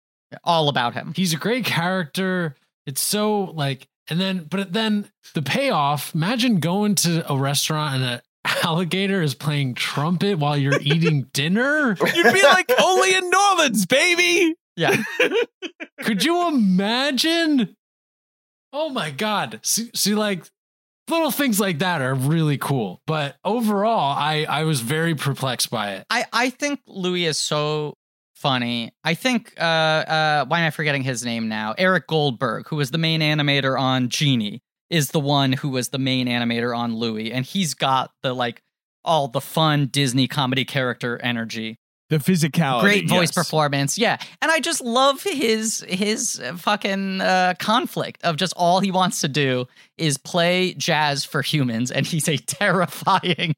All about him. He's a great character. It's so like, and then, but then the payoff, imagine going to a restaurant and a alligator is playing trumpet while you're eating dinner. You'd be like, only in New Orleans, baby. Yeah. Could you imagine? Oh my God. See, see, like little things like that are really cool. But overall, I, I was very perplexed by it. I, I think Louis is so funny. I think, uh, uh, why am I forgetting his name now? Eric Goldberg, who was the main animator on Genie, is the one who was the main animator on Louis, and he's got the like all the fun Disney comedy character energy, the physicality, great voice yes. performance, yeah. And I just love his his fucking uh, conflict of just all he wants to do is play jazz for humans, and he's a terrifying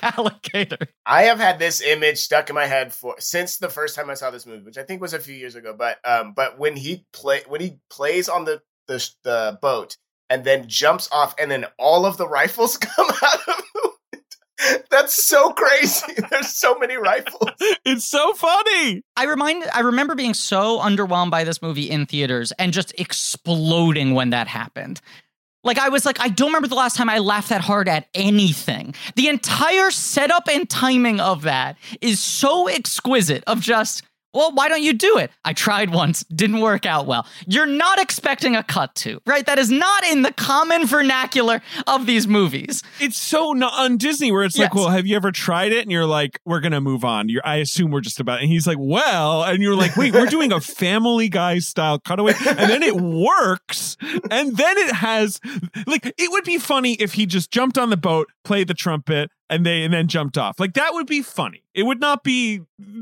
alligator. I have had this image stuck in my head for since the first time I saw this movie, which I think was a few years ago. But um, but when he play when he plays on the the, the boat. And then jumps off, and then all of the rifles come out of it. That's so crazy. There's so many rifles. It's so funny. I remind, I remember being so underwhelmed by this movie in theaters and just exploding when that happened. Like, I was like, I don't remember the last time I laughed that hard at anything. The entire setup and timing of that is so exquisite of just, well, why don't you do it? I tried once, didn't work out well. You're not expecting a cut to, right? That is not in the common vernacular of these movies. It's so not on Disney where it's yes. like, well, have you ever tried it? And you're like, we're going to move on. You're, I assume we're just about, and he's like, well, and you're like, wait, we're doing a Family Guy style cutaway. And then it works. And then it has, like, it would be funny if he just jumped on the boat, played the trumpet, And they and then jumped off. Like, that would be funny. It would not be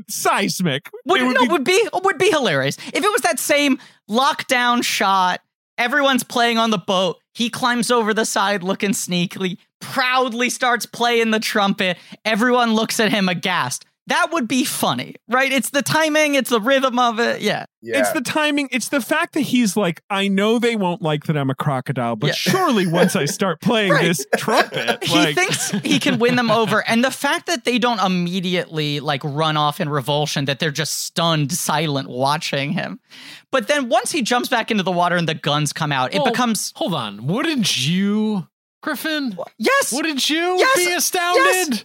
seismic. Would, it would no, be, would be would be hilarious if it was that same lockdown shot. Everyone's playing on the boat. He climbs over the side, looking sneakily, proudly starts playing the trumpet. Everyone looks at him aghast. That would be funny, right? It's the timing. It's the rhythm of it. Yeah. yeah. It's the timing. It's the fact that he's like, I know they won't like that I'm a crocodile, but yeah. surely once I start playing right. this trumpet. He like... thinks he can win them over. And the fact that they don't immediately like run off in revulsion, that they're just stunned, silent, watching him. But then once he jumps back into the water and the guns come out, well, it becomes... Hold on. Wouldn't you, Griffin? Yes. Wouldn't you yes. be astounded? Yes.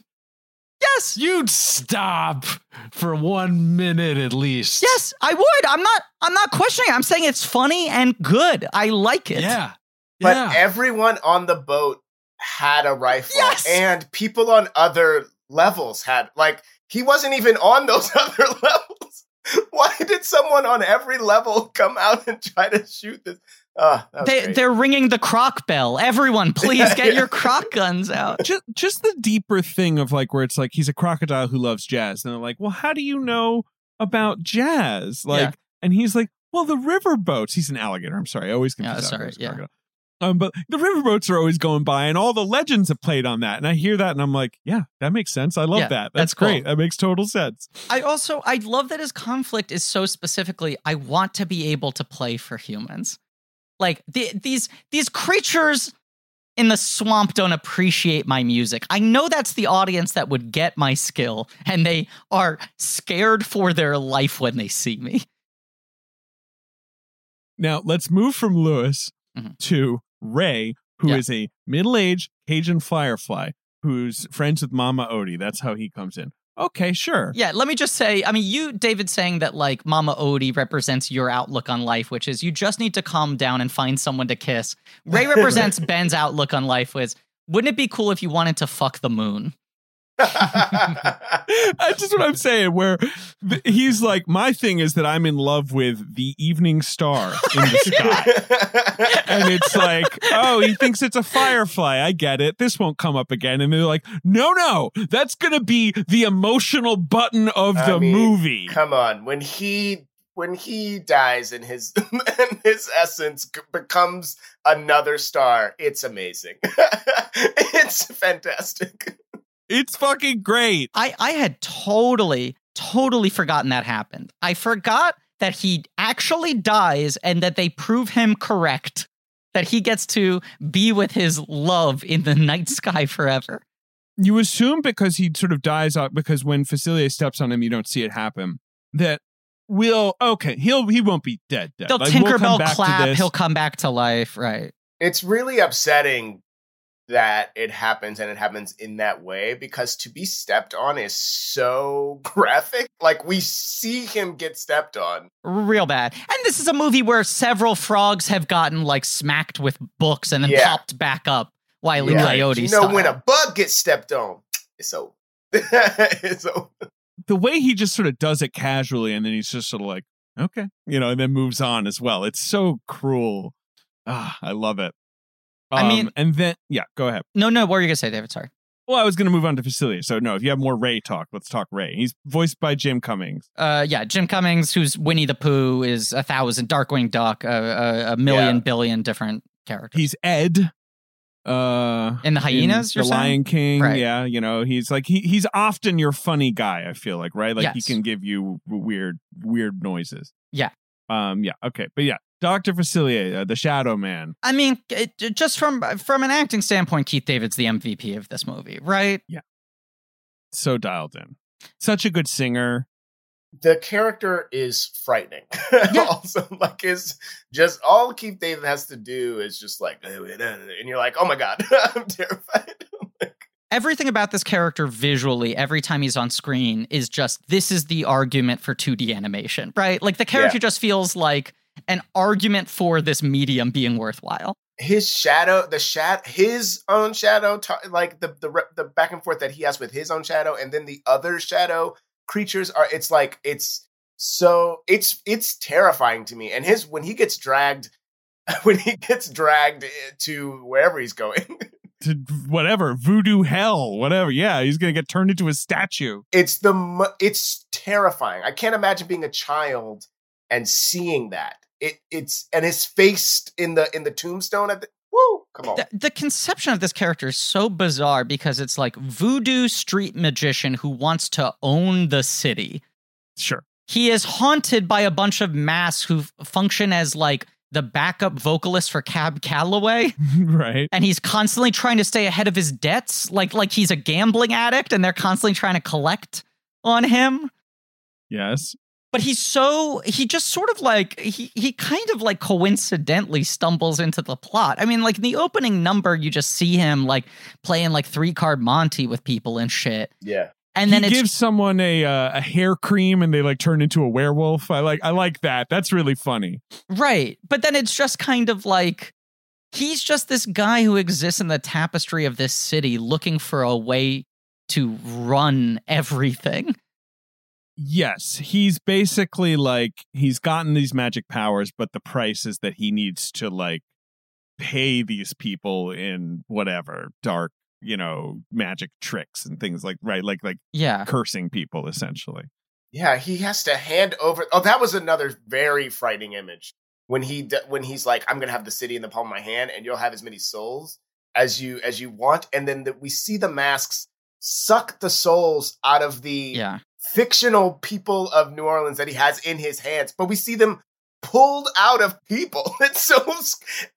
Yes. You'd stop for one minute at least. Yes, I would. I'm not I'm not questioning it. I'm saying it's funny and good. I like it. Yeah. But yeah. everyone on the boat had a rifle. Yes. And people on other levels had, like, he wasn't even on those other levels. Why did someone on every level come out and try to shoot this? Oh, they, they're ringing the croc bell. Everyone, please get your croc guns out. Just, just the deeper thing of like where it's like he's a crocodile who loves jazz. And they're like, well, how do you know about jazz? Like, yeah. And he's like, well, the riverboats. He's an alligator. I'm sorry. I always confuse yeah, alligators. Yeah. Um, but the riverboats are always going by, and all the legends have played on that. And I hear that, and I'm like, yeah, that makes sense. I love yeah, that. That's, that's great. Cool. That makes total sense. I also, I love that his conflict is so specifically, I want to be able to play for humans. Like the, these these creatures in the swamp don't appreciate my music. I know that's the audience that would get my skill, and they are scared for their life when they see me. Now, let's move from Louis mm-hmm. to Ray, who yeah. is a middle-aged Cajun firefly who's friends with Mama Odie. That's how he comes in. Okay, sure. Yeah, let me just say, I mean, you, David, saying that, like, Mama Odie represents your outlook on life, which is you just need to calm down and find someone to kiss. Ray represents Ben's outlook on life, which is, wouldn't it be cool if you wanted to fuck the moon? That's just what I'm saying, where th- he's like, my thing is that I'm in love with the evening star in the sky. And it's like, oh, he thinks it's a firefly. I get it. This won't come up again. And they're like, no, no, that's going to be the emotional button of I the mean, movie. Come on. When he when he dies and his, and his essence becomes another star, it's amazing. It's fantastic. It's fucking great. I, I had totally, totally forgotten that happened. I forgot that he actually dies and that they prove him correct, that he gets to be with his love in the night sky forever. You assume because he sort of dies out, because when Facilier steps on him, you don't see it happen, that we'll, okay, he'll, he won't be dead. dead. They'll like, Tinkerbell we'll clap, he'll come back to life, right? It's really upsetting that it happens, and it happens in that way, because to be stepped on is so graphic. Like, we see him get stepped on real bad. And this is a movie where several frogs have gotten like smacked with books and then yeah. popped back up. Wile E. Coyote yeah. style. You know, when a bug gets stepped on, it's over. It's over. The way he just sort of does it casually, and then he's just sort of like, okay, you know, and then moves on as well. It's so cruel. Ah, I love it. I mean, um, and then, yeah, go ahead. No, no, what were you going to say, David? Sorry. Well, I was going to move on to Facilier. So, no, if you have more Ray talk, let's talk Ray. He's voiced by Jim Cummings. Uh, yeah, Jim Cummings, who's Winnie the Pooh, is a thousand, Darkwing Duck, uh, uh, a million, yeah. billion different characters. He's Ed. Uh, in the Hyenas, in you're The saying? Lion King, right. yeah, you know, he's like, he he's often your funny guy, I feel like, right? Like, yes. he can give you weird, weird noises. Yeah. Um. Yeah, okay, but yeah. Doctor Facilier, uh, the Shadow Man. I mean, it, just from from an acting standpoint, Keith David's the M V P of this movie, right? Yeah. So dialed in. Such a good singer. The character is frightening. Yeah. Also, like, is just all Keith David has to do is just like, and you're like, oh my God, I'm terrified. Everything about this character visually, every time he's on screen, is just, this is the argument for two D animation, right? Like, the character yeah. just feels like an argument for this medium being worthwhile. His shadow, the shadow, his own shadow, like the, the the back and forth that he has with his own shadow, and then the other shadow creatures are. It's like it's so it's it's terrifying to me. And his when he gets dragged, when he gets dragged to wherever he's going. To whatever, voodoo hell, whatever. Yeah, he's going to get turned into a statue. It's the it's terrifying. I can't imagine being a child and seeing that. It it's and his face in the in the tombstone at the woo, come on. The, the conception of this character is so bizarre, because it's like voodoo street magician who wants to own the city. Sure. He is haunted by a bunch of masks who function as like the backup vocalist for Cab Calloway. Right. And he's constantly trying to stay ahead of his debts, like like he's a gambling addict and they're constantly trying to collect on him. Yes. But he's so, he just sort of like, he he kind of like coincidentally stumbles into the plot. I mean, like in the opening number, you just see him like playing like three card Monty with people and shit. Yeah. And then he it's, gives someone a uh, a hair cream and they like turn into a werewolf. I like I like that. That's really funny. Right. But then it's just kind of like, he's just this guy who exists in the tapestry of this city looking for a way to run everything. Yes, he's basically like, he's gotten these magic powers, but the price is that he needs to like pay these people in whatever dark, you know, magic tricks and things like, right, like like yeah. cursing people essentially. Yeah, he has to hand over. Oh, that was another very frightening image. when he when he's like, I'm gonna have the city in the palm of my hand, and you'll have as many souls as you as you want, and then the, we see the masks suck the souls out of the yeah. fictional people of New Orleans that he has in his hands, but we see them pulled out of people. It's so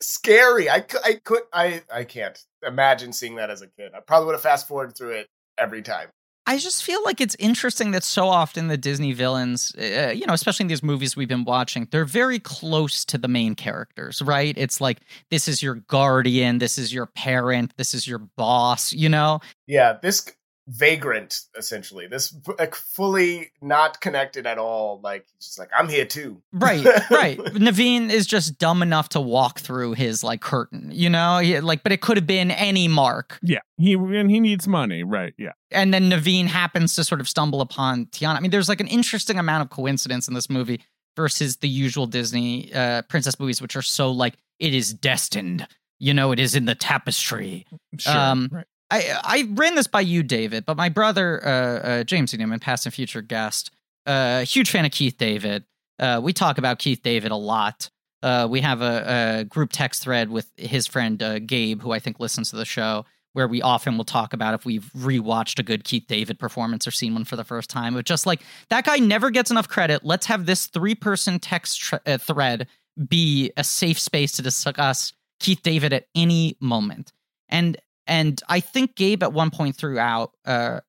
scary. I, I could I I can't imagine seeing that as a kid. I probably would have fast forwarded through it every time. I just feel like it's interesting that so often the Disney villains, uh, you know, especially in these movies we've been watching, they're very close to the main characters, right? It's like, this is your guardian, this is your parent, this is your boss, you know? Yeah, this vagrant, essentially. This like, fully not connected at all. Like, just like, I'm here too. Right, right. Naveen is just dumb enough to walk through his, like, curtain, you know? He, like, but it could have been any Mark. Yeah. He and he needs money, right? Yeah. And then Naveen happens to sort of stumble upon Tiana. I mean, there's like an interesting amount of coincidence in this movie versus the usual Disney uh, princess movies, which are so like, it is destined, you know, it is in the tapestry. Sure. Um, right. I I ran this by you, David, but my brother uh, uh, James Newman, past and future guest, uh, huge fan of Keith David. Uh, we talk about Keith David a lot. Uh, we have a, a group text thread with his friend uh, Gabe, who I think listens to the show, where we often will talk about if we've rewatched a good Keith David performance or seen one for the first time. It's just like, that guy never gets enough credit. Let's have this three-person text tr- uh, thread be a safe space to discuss Keith David at any moment. And and I think Gabe at one point threw out, uh,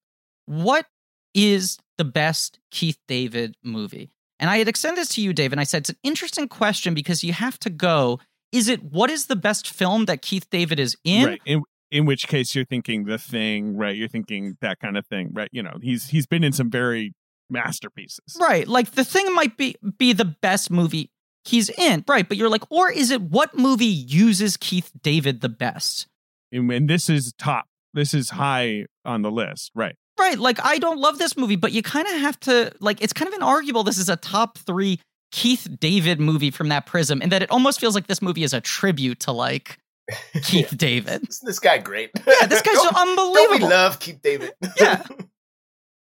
what is the best Keith David movie? And I had extended this to you, David, and I said, it's an interesting question because you have to go, is it, what is the best film that Keith David is in? Right. It- In which case you're thinking The Thing, right? You're thinking that kind of thing, right? You know, he's he's been in some very masterpieces. Right. Like The Thing might be, be the best movie he's in. Right. But you're like, or is it what movie uses Keith David the best? And, and this is top. This is high on the list. Right. Right. Like, I don't love this movie, but you kind of have to, like, it's kind of inarguable this is a top three Keith David movie from that prism, and that it almost feels like this movie is a tribute to, like, Keith yeah. David. Isn't this guy great? Yeah, this guy's don't, unbelievable. Don't we love Keith David? Yeah.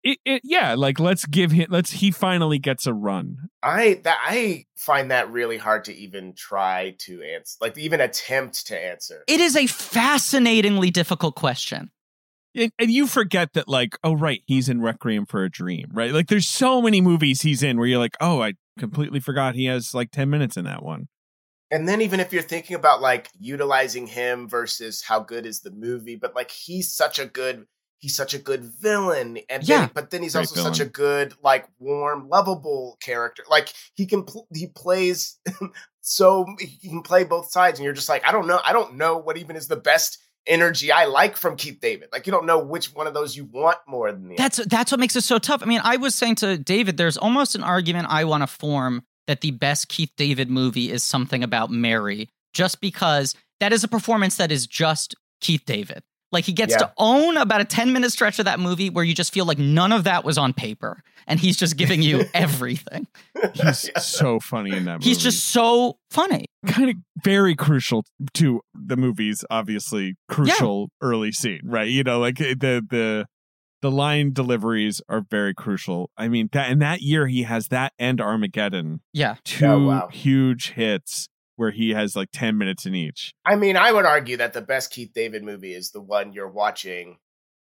It, it, yeah, like, let's give him, let's, he finally gets a run. I that, I find that really hard to even try to answer, like, even attempt to answer. It is a fascinatingly difficult question. And, and you forget that, like, oh, right, he's in Requiem for a Dream, right? Like, there's so many movies he's in where you're like, oh, I completely forgot he has, like, ten minutes in that one. And then even if you're thinking about, like, utilizing him versus how good is the movie, but like, he's such a good, he's such a good villain. And yeah, then, but then he's also villain. Such a good, like, warm, lovable character. Like, he can, pl- he plays so he can play both sides, and you're just like, I don't know. I don't know what even is the best energy I like from Keith David. Like, you don't know which one of those you want more than the other. That's, that's what makes it so tough. I mean, I was saying to David, there's almost an argument I want to form that the best Keith David movie is Something About Mary, just because that is a performance that is just Keith David. Like, he gets yeah. to own about a ten-minute stretch of that movie where you just feel like none of that was on paper, and he's just giving you everything. He's so funny in that movie. He's just so funny. Kind of very crucial to the movie's, obviously, crucial yeah. early scene, right? You know, like, the the... The line deliveries are very crucial. I mean, that in that year, he has that and Armageddon. Yeah. Two oh, wow. huge hits where he has like ten minutes in each. I mean, I would argue that the best Keith David movie is the one you're watching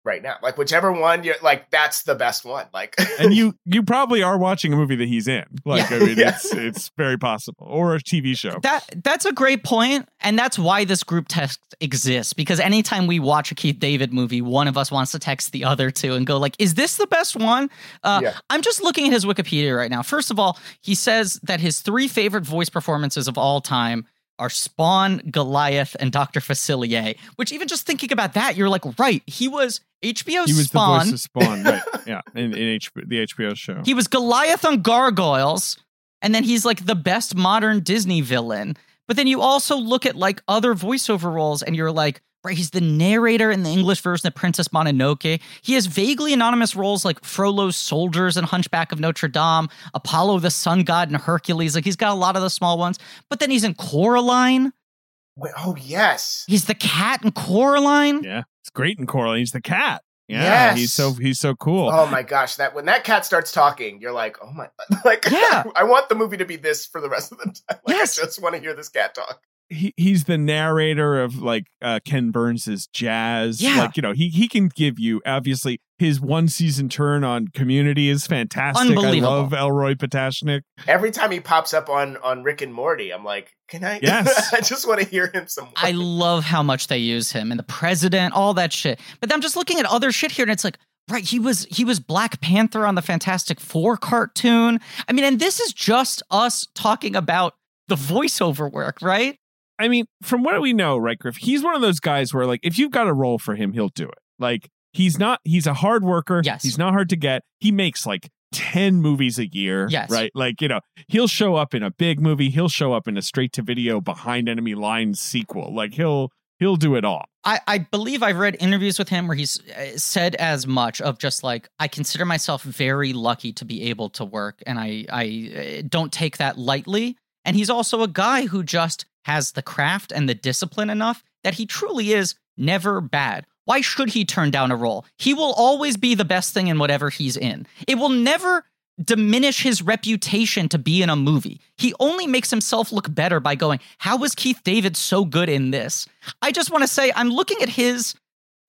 right now. Like, whichever one you're like, that's the best one. Like, and you you probably are watching a movie that he's in. Like, yeah. I mean, yeah. it's it's very possible. Or a T V show. That That's a great point. And that's why this group text exists, because anytime we watch a Keith David movie, one of us wants to text the other two and go like, is this the best one? Uh, yeah. I'm just looking at his Wikipedia right now. First of all, he says that his three favorite voice performances of all time are Spawn, Goliath, and Doctor Facilier, which even just thinking about that, you're like, right, he was H B O Spawn. He was Spawn. The voice of Spawn, right, yeah, in, in H- the H B O show. He was Goliath on Gargoyles, and then he's like the best modern Disney villain. But then you also look at like other voiceover roles, and you're like, right, he's the narrator in the English version of Princess Mononoke. He has vaguely anonymous roles like Frollo's Soldiers and Hunchback of Notre Dame, Apollo the Sun God, and Hercules. Like, he's got a lot of the small ones. But then he's in Coraline. Wait, oh, yes. He's the cat in Coraline. Yeah, it's great in Coraline. He's the cat. Yeah, yes. he's so he's so cool. Oh my gosh, that when that cat starts talking, you're like, oh my, like, yeah. I, I want the movie to be this for the rest of the time. Like, yes. I just want to hear this cat talk. He he's the narrator of like uh, Ken Burns's Jazz. Yeah. Like, you know, he he can give you, obviously his one season turn on Community is fantastic. I love Elroy Potashnick. Every time he pops up on on Rick and Morty, I'm like, can I? Yes. I just want to hear him some more. I love how much they use him and the president, all that shit. But I'm just looking at other shit here, and it's like, right, he was he was Black Panther on the Fantastic Four cartoon. I mean, and this is just us talking about the voiceover work, right? I mean, from what we know, right, Griff, he's one of those guys where, like, if you've got a role for him, he'll do it. Like, he's not, he's a hard worker. Yes. He's not hard to get. He makes, like, ten movies a year. Yes. Right? Like, you know, he'll show up in a big movie. He'll show up in a straight-to-video Behind Enemy Lines sequel. Like, he'll he'll do it all. I, I believe I've read interviews with him where he's said as much of just, like, I consider myself very lucky to be able to work, and I I don't take that lightly. And he's also a guy who just has the craft and the discipline enough that he truly is never bad. Why should he turn down a role? He will always be the best thing in whatever he's in. It will never diminish his reputation to be in a movie. He only makes himself look better by going, how was Keith David so good in this? I just want to say, I'm looking at his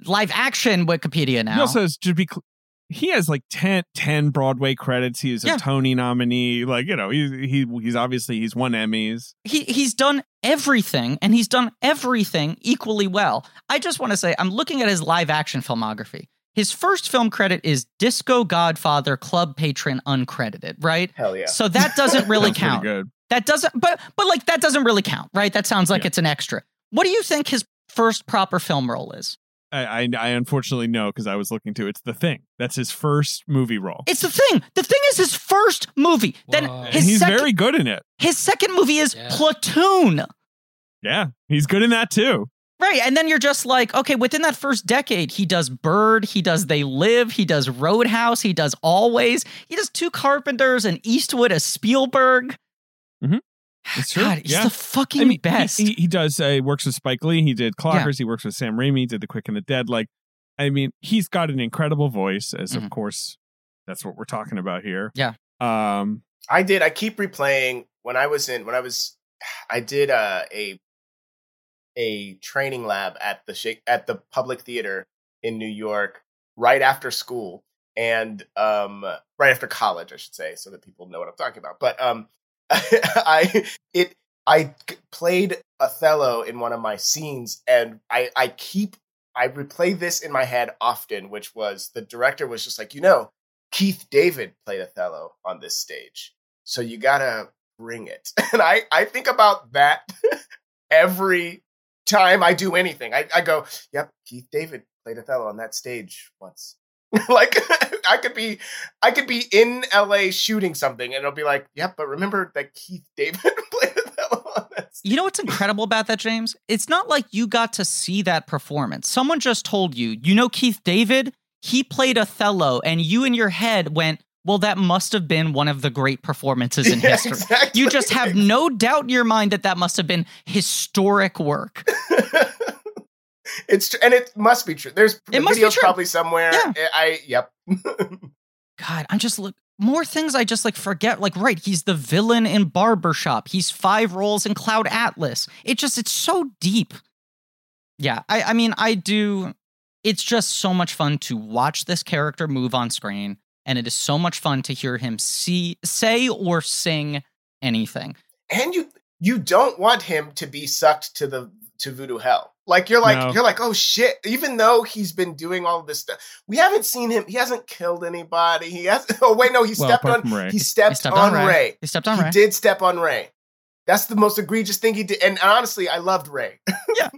live action Wikipedia now. He also has, to be clear, he has like ten, ten Broadway credits. He is a yeah. Tony nominee. Like, you know, he, he he's obviously he's won Emmys. He he's done everything, and he's done everything equally well. I just want to say, I'm looking at his live action filmography. His first film credit is Disco Godfather, Club Patron, uncredited, right? Hell yeah. So that doesn't really count. Good. That doesn't, but but like that doesn't really count, right? That sounds like yeah. it's an extra. What do you think his first proper film role is? I, I, I unfortunately know because I was looking to. It's The Thing. That's his first movie role. It's The Thing. The Thing is his first movie. Whoa. Then his he's second, very good in it. His second movie is yeah. Platoon. Yeah, he's good in that too. Right, and then you're just like, okay, within that first decade, he does Bird, he does They Live, he does Roadhouse, he does Always, he does two Carpenters, and Eastwood, a Spielberg. Mm-hmm. It's true. God, he's yeah. the fucking I mean, best. He, he, he does. Uh, he works with Spike Lee. He did Clockers. Yeah. He works with Sam Raimi. Did The Quick and the Dead. Like, I mean, he's got an incredible voice. As mm-hmm. of course, that's what we're talking about here. Yeah. Um, I did. I keep replaying when I was in. When I was, I did uh, a a training lab at the at the Public Theater in New York right after school and um, right after college, I should say, so that people know what I'm talking about. But um. I it I played Othello in one of my scenes, and I I keep I replay this in my head often, which was the director was just like, you know, Keith David played Othello on this stage, so you gotta bring it. And I I think about that every time I do anything. I I go, yep, Keith David played Othello on that stage once. Like I could be, I could be in L A shooting something, and it'll be like, "Yep, yeah, but remember that Keith David played Othello on that." You know what's incredible about that, James? It's not like you got to see that performance. Someone just told you, you know, Keith David, he played Othello, and you in your head went, "Well, that must have been one of the great performances in yeah, history." Exactly. You just have no doubt in your mind that that must have been historic work. It's tr- and it must be true. There's it must videos be true. Probably somewhere. Yeah. I, I yep. God, I'm just look more things. I just like forget. Like, right, he's the villain in Barbershop. He's five roles in Cloud Atlas. It just it's so deep. Yeah, I, I mean, I do. It's just so much fun to watch this character move on screen, and it is so much fun to hear him see, say, or sing anything. And you you don't want him to be sucked to the to voodoo hell. Like, you're like, no. you're like, oh, shit, even though he's been doing all this stuff, we haven't seen him. He hasn't killed anybody. He has. Oh, wait, no, he well, stepped on Ray. He stepped, he stepped on, on Ray. Ray. He stepped on he Ray. He did step on Ray. That's the most egregious thing he did. And honestly, I loved Ray. Yeah.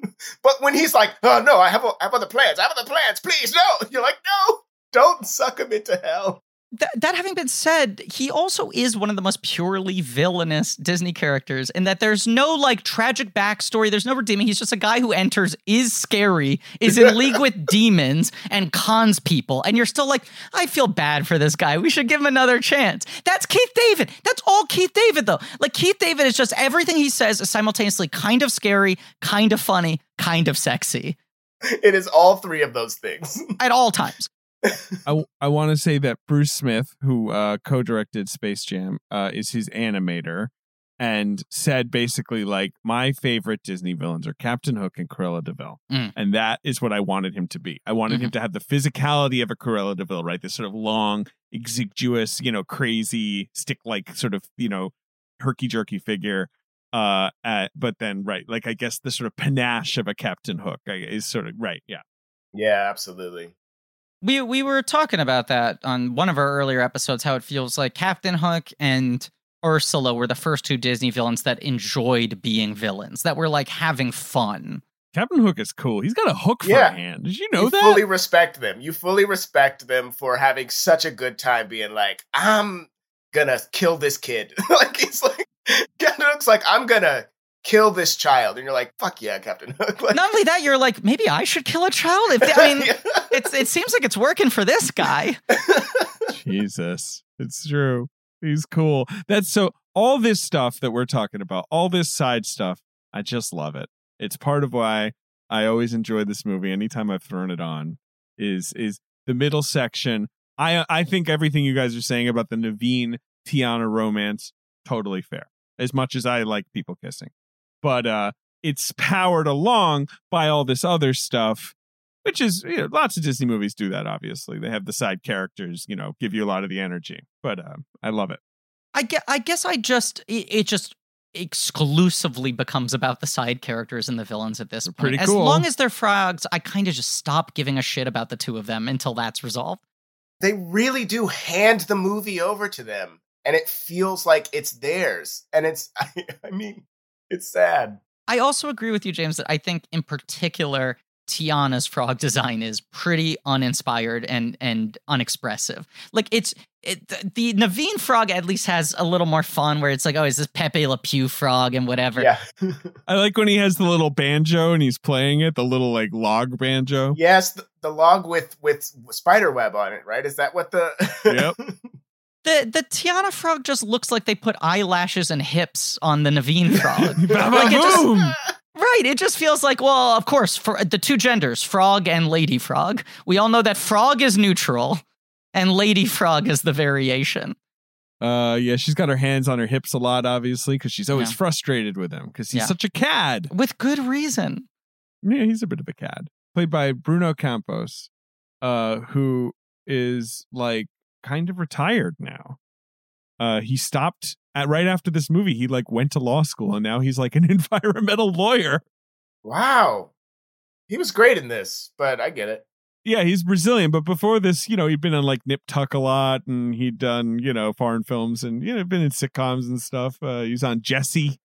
But when he's like, oh, no, I have, I have other plans. I have other plans. Please, no. You're like, no, don't suck him into hell. That, that having been said, he also is one of the most purely villainous Disney characters in that there's no, like, tragic backstory. There's no redeeming. He's just a guy who enters, is scary, is in league with demons, and cons people. And you're still like, I feel bad for this guy. We should give him another chance. That's Keith David. That's all Keith David, though. Like, Keith David is just everything he says is simultaneously kind of scary, kind of funny, kind of sexy. It is all three of those things. At all times. I, I want to say that Bruce Smith, who uh, co-directed Space Jam, uh, is his animator, and said basically, like, my favorite Disney villains are Captain Hook and Cruella de Vil. Mm. And that is what I wanted him to be. I wanted mm-hmm. him to have the physicality of a Cruella de Vil, right? This sort of long, exiguous, you know, crazy, stick-like sort of, you know, herky-jerky figure. Uh, at, but then, right, like, I guess the sort of panache of a Captain Hook is sort of, right, yeah. Yeah, absolutely. We, we were talking about that on one of our earlier episodes, how it feels like Captain Hook and Ursula were the first two Disney villains that enjoyed being villains, that were like having fun. Captain Hook is cool. He's got a hook for yeah. a hand. Did you know you that? You fully respect them. You fully respect them for having such a good time being like, I'm gonna kill this kid. Like, he's like, Captain Hook's like, I'm gonna kill this child. And you're like, fuck yeah, Captain Hook. Like, not only that, you're like, maybe I should kill a child? If they, I mean, yeah. it's it seems like it's working for this guy. Jesus. It's true. He's cool. That's so all this stuff that we're talking about, all this side stuff, I just love it. It's part of why I always enjoy this movie. Anytime I've thrown it on is is the middle section. I I think everything you guys are saying about the Naveen Tiana romance, totally fair. As much as I like people kissing. But uh, it's powered along by all this other stuff. Which is, you know, lots of Disney movies do that, obviously. They have the side characters, you know, give you a lot of the energy. But uh, I love it. I guess I, guess I just, it, it just exclusively becomes about the side characters and the villains at this they're point. Pretty cool. As long as they're frogs, I kind of just stop giving a shit about the two of them until that's resolved. They really do hand the movie over to them. And it feels like it's theirs. And it's, I, I mean, it's sad. I also agree with you, James, that I think in particular, Tiana's frog design is pretty uninspired and and unexpressive. Like, it's it, the, the Naveen frog at least has a little more fun, where it's like, oh, is this Pepe Le Pew frog and whatever. Yeah. I like when he has the little banjo and he's playing it, the little like log banjo. Yes, the, the log with with spider web on it, right? Is that what the Yep. The the Tiana frog just looks like they put eyelashes and hips on the Naveen frog. Like, it just, right, it just feels like, well, of course, for the two genders, frog and lady frog. We all know that frog is neutral and lady frog is the variation. Uh, yeah, she's got her hands on her hips a lot, obviously, because she's always yeah. frustrated with him because he's yeah. such a cad. With good reason. Yeah, he's a bit of a cad. Played by Bruno Campos, uh, who is like kind of retired now. Uh, he stopped at right after this movie. He like went to law school and now he's like an environmental lawyer. Wow. He was great in this, but I get it. Yeah, he's Brazilian. But before this, you know, he'd been on like Nip Tuck a lot and he'd done, you know, foreign films and, you know, been in sitcoms and stuff. Uh, he was on Jesse,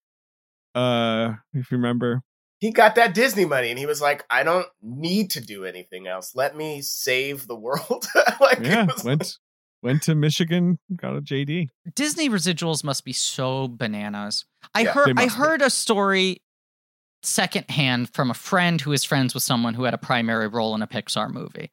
uh, if you remember. He got that Disney money and he was like, I don't need to do anything else. Let me save the world. Like, yeah, it was went. Like- Went to Michigan, got a J D. Disney residuals must be so bananas. I yeah, heard I heard be. a story secondhand from a friend who is friends with someone who had a primary role in a Pixar movie.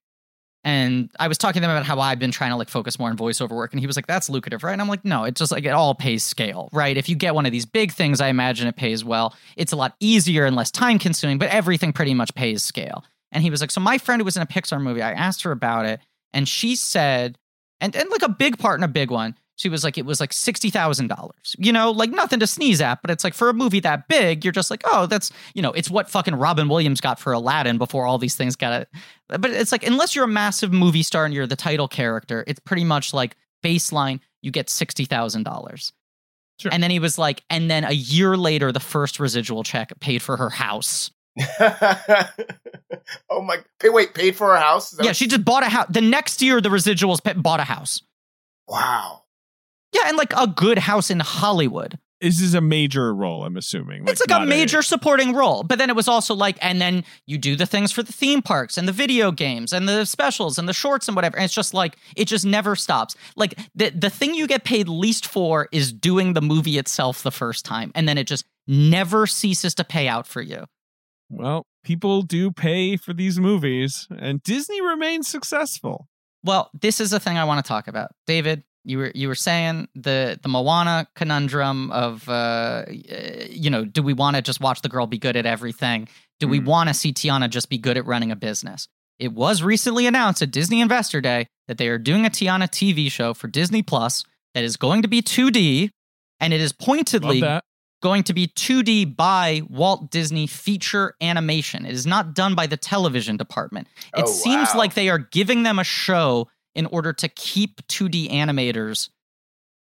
And I was talking to them about how I've been trying to like focus more on voiceover work. And he was like, that's lucrative, right? And I'm like, no, it's just like it all pays scale, right? If you get one of these big things, I imagine it pays well. It's a lot easier and less time consuming, but everything pretty much pays scale. And he was like, so my friend who was in a Pixar movie, I asked her about it. And she said... And and like a big part and a big one, she was like, it was like sixty thousand dollars, you know, like nothing to sneeze at. But it's like for a movie that big, you're just like, oh, that's, you know, it's what fucking Robin Williams got for Aladdin before all these things got it. But it's like, unless you're a massive movie star and you're the title character, it's pretty much like baseline, you get sixty thousand dollars. Sure. And then he was like, and then a year later, the first residual check paid for her house. Oh my, wait, paid for her house? Yeah, she just bought a house. The next year, the residuals pay- bought a house. Wow. Yeah, and like a good house in Hollywood. This is a major role, I'm assuming. Like, it's like a major a... supporting role. But then it was also like, and then you do the things for the theme parks and the video games and the specials and the shorts and whatever. And it's just like, it just never stops. Like the, the thing you get paid least for is doing the movie itself the first time. And then it just never ceases to pay out for you. Well, people do pay for these movies, and Disney remains successful. Well, this is the thing I want to talk about. David, you were you were saying the, the Moana conundrum of, uh, you know, do we want to just watch the girl be good at everything? Do we mm. want to see Tiana just be good at running a business? It was recently announced at Disney Investor Day that they are doing a Tiana T V show for Disney Plus that is going to be two D, and it is pointedly going to be two D by Walt Disney Feature Animation. It is not done by the television department. It oh, seems wow. like they are giving them a show in order to keep two D animators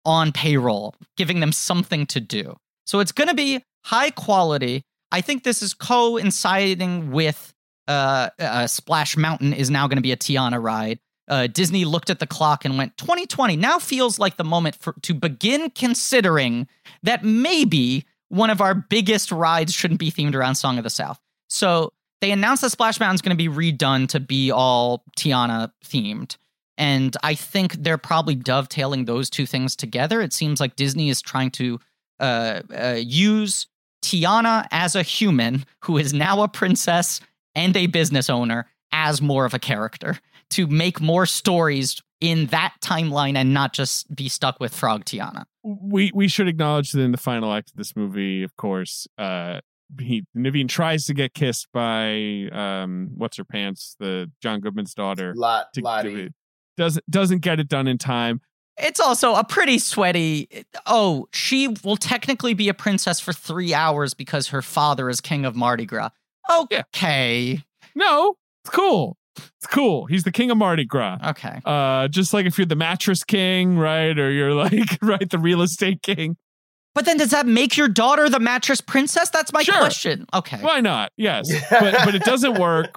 on payroll, giving them something to do. So it's going to be high quality. I think this is coinciding with uh, uh, Splash Mountain is now going to be a Tiana ride. Uh, Disney looked at the clock and went, twenty twenty now feels like the moment for, to begin considering that maybe one of our biggest rides shouldn't be themed around Song of the South. So they announced that Splash Mountain's going to be redone to be all Tiana themed. And I think they're probably dovetailing those two things together. It seems like Disney is trying to uh, uh, use Tiana as a human who is now a princess and a business owner as more of a character to make more stories in that timeline and not just be stuck with Frog Tiana. We we should acknowledge that in the final act of this movie, of course, uh, he, Naveen tries to get kissed by um, what's her pants, the John Goodman's daughter. Lot, to, Lottie. Doesn't doesn't get it done in time. It's also a pretty sweaty. Oh, she will technically be a princess for three hours because her father is king of Mardi Gras. Okay. Yeah. No, it's cool. It's cool. He's the king of Mardi Gras. Okay. Uh, just like if you're the mattress king, right? Or you're like, right, the real estate king. But then does that make your daughter the mattress princess? That's my sure. question. Okay. Why not? Yes. but but it doesn't work.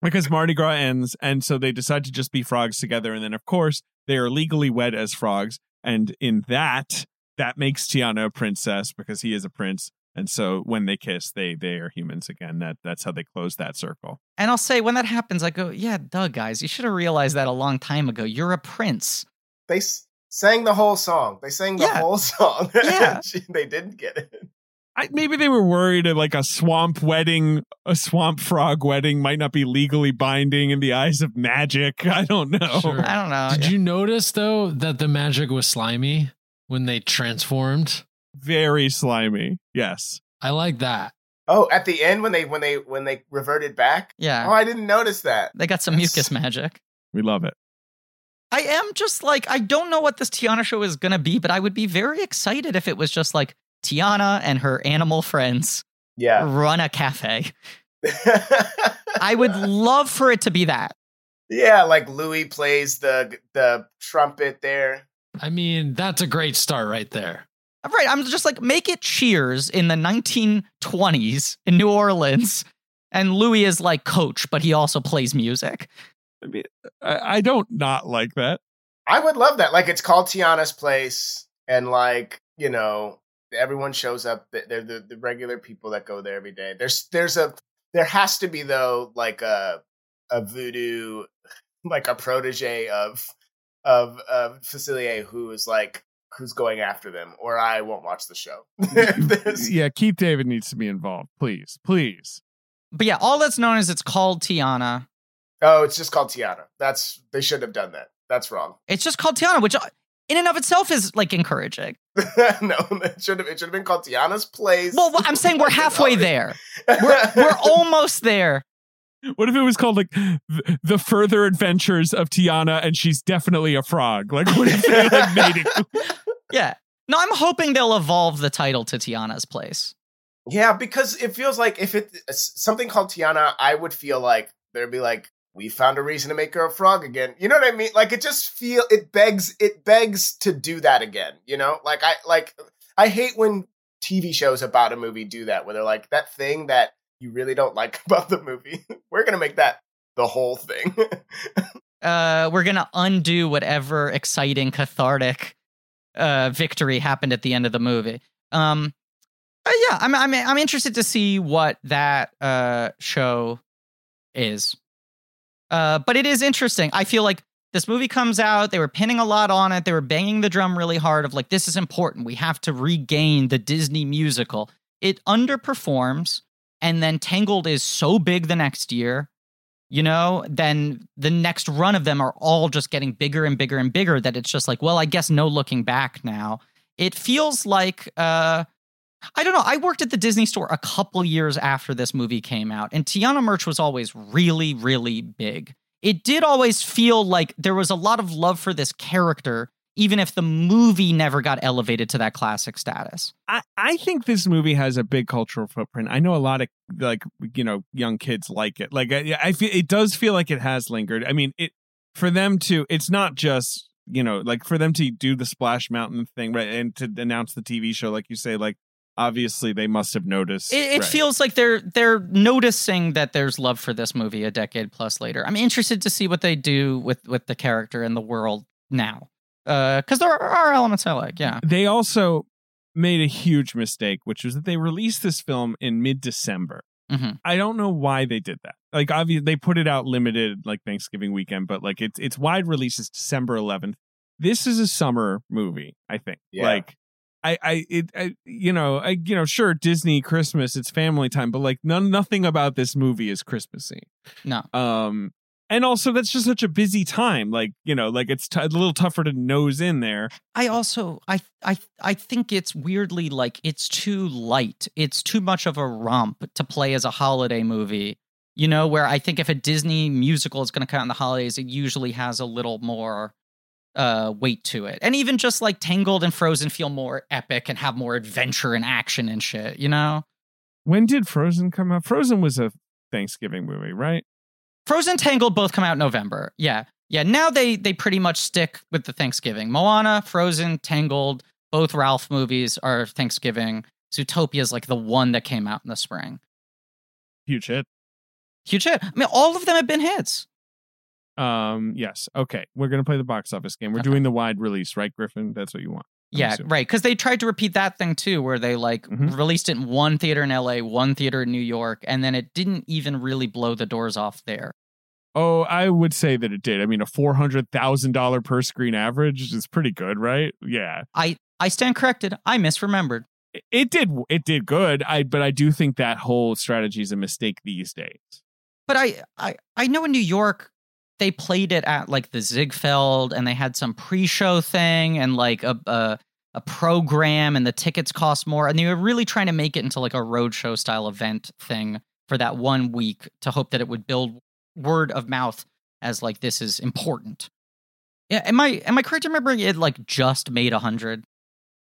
Because Mardi Gras ends, and so they decide to just be frogs together. And then, of course, they are legally wed as frogs. And in that, that makes Tiana a princess because he is a prince. And so when they kiss, they they are humans again. That That's how they close that circle. And I'll say, when that happens, I go, yeah, duh, guys, you should have realized that a long time ago. You're a prince. They s- sang the whole song. They sang the yeah. whole song. Yeah. They didn't get it. I, maybe they were worried that like a swamp wedding, a swamp frog wedding might not be legally binding in the eyes of magic. I don't know. Sure. I don't know. Did yeah. you notice, though, that the magic was slimy when they transformed? Very slimy. Yes. I like that. Oh, at the end when they when they when they reverted back? Yeah. Oh, I didn't notice that. They got some mucus magic. We love it. I am just like, I don't know what this Tiana show is going to be, but I would be very excited if it was just like Tiana and her animal friends yeah. run a cafe. I would love for it to be that. Yeah, like Louis plays the the trumpet there. I mean, that's a great start right there. Right, I'm just like, make it Cheers in the nineteen twenties in New Orleans, and Louis is like coach, but he also plays music. I mean, I, I don't not like that. I would love that. Like, it's called Tiana's Place, and like, you know, everyone shows up. They're the, the regular people that go there every day. There's there's a there has to be, though, like a a voodoo, like a protege of of of Facilier who is like who's going after them, or I won't watch the show. Yeah, Keith David needs to be involved, please, please. But yeah, all that's known is it's called Tiana. Oh, it's just called Tiana. That's they shouldn't have done that. That's wrong. It's just called Tiana, which in and of itself is like encouraging. No, it should have it should have been called Tiana's Place. Well, I'm saying we're halfway there. We're we're almost there. What if it was called like The Further Adventures of Tiana and She's Definitely a Frog? Like, what if they like made it? Yeah. No, I'm hoping they'll evolve the title to Tiana's Place. Yeah, because it feels like if it's something called Tiana, I would feel like there'd be like, we found a reason to make her a frog again. You know what I mean? Like, it just feel it begs it begs to do that again. You know, like I like I hate when T V shows about a movie do that, where they're like, that thing that you really don't like about the movie, we're gonna make that the whole thing. uh, we're gonna undo whatever exciting, cathartic uh, victory happened at the end of the movie. Um, yeah, I'm I'm I'm interested to see what that uh, show is. Uh, but it is interesting. I feel like this movie comes out, they were pinning a lot on it. They were banging the drum really hard of like, this is important. We have to regain the Disney musical. It underperforms. And then Tangled is so big the next year, you know, then the next run of them are all just getting bigger and bigger and bigger that it's just like, well, I guess no looking back now. It feels like uh, I don't know. I worked at the Disney store a couple years after this movie came out, and Tiana merch was always really, really big. It did always feel like there was a lot of love for this character, even if the movie never got elevated to that classic status. I, I think this movie has a big cultural footprint. I know a lot of, like, you know, young kids like it. Like, I, I feel it does feel like it has lingered. I mean, it for them to, it's not just, you know, like for them to do the Splash Mountain thing, right, and to announce the T V show, like you say, like, obviously they must have noticed. It, it right. feels like they're they're noticing that there's love for this movie a decade plus later. I'm interested to see what they do with, with the character and the world now. Uh, because there are elements I like, yeah. They also made a huge mistake, which was that they released this film in mid-December. Mm-hmm. I don't know why they did that. Like, obviously, they put it out limited, like, Thanksgiving weekend, but, like, it's, it's wide release is December eleventh. This is a summer movie, I think. Yeah. Like, I, I, it, I, you know, I, you know, sure, Disney, Christmas, it's family time, but, like, none, nothing about this movie is Christmassy. No. Um... And also, that's just such a busy time. Like, you know, like it's t- a little tougher to nose in there. I also, I, I, I think it's weirdly like it's too light. It's too much of a romp to play as a holiday movie, you know, where I think if a Disney musical is going to come out in the holidays, it usually has a little more uh, weight to it. And even just like Tangled and Frozen feel more epic and have more adventure and action and shit, you know? When did Frozen come out? Frozen was a Thanksgiving movie, right? Frozen, Tangled both come out in November. Yeah. Yeah. Now they they pretty much stick with the Thanksgiving. Moana, Frozen, Tangled, both Ralph movies are Thanksgiving. Zootopia is like the one that came out in the spring. Huge hit. Huge hit. I mean, all of them have been hits. Um. Yes. Okay. We're going to play the box office game. We're okay. doing the wide release, right, Griffin? That's what you want. I'm yeah, assuming. Right. Because they tried to repeat that thing, too, where they like mm-hmm. released it in one theater in L A, one theater in New York, and then it didn't even really blow the doors off there. Oh, I would say that it did. I mean, a four hundred thousand dollars per screen average is pretty good, right? Yeah. I, I stand corrected. I misremembered. It, it did. It did good. I but I do think that whole strategy is a mistake these days. But I, I, I know in New York, they played it at like the Ziegfeld and they had some pre-show thing and like a, a a program and the tickets cost more. And they were really trying to make it into like a roadshow style event thing for that one week to hope that it would build word of mouth as like this is important. Yeah, am I am I correct in remembering it like just made a hundred?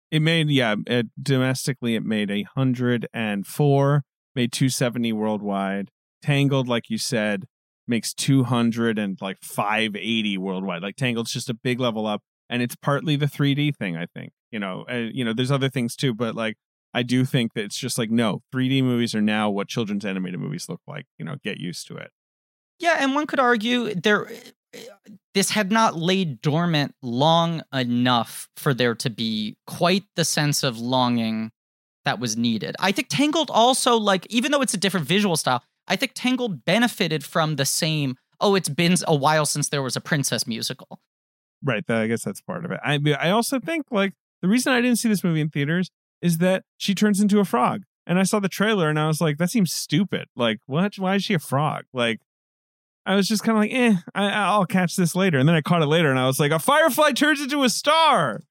It made yeah, it, domestically it made a hundred and four, made two seventy worldwide. Tangled, like you said, makes two hundred and like five eighty worldwide. Like Tangled's just a big level up, and it's partly the three D thing, I think. You know, uh, you know, there's other things too, but like I do think that it's just like no, three D movies are now what children's animated movies look like. You know, get used to it. Yeah, and one could argue there, this had not laid dormant long enough for there to be quite the sense of longing that was needed. I think Tangled also, like, even though it's a different visual style, I think Tangled benefited from the same, oh, it's been a while since there was a princess musical. Right. I guess that's part of it. I I also think, like, the reason I didn't see this movie in theaters is that she turns into a frog. And I saw the trailer and I was like, that seems stupid. Like, what? Why is she a frog? Like, I was just kind of like, eh, I, I'll catch this later. And then I caught it later and I was like, a firefly turns into a star.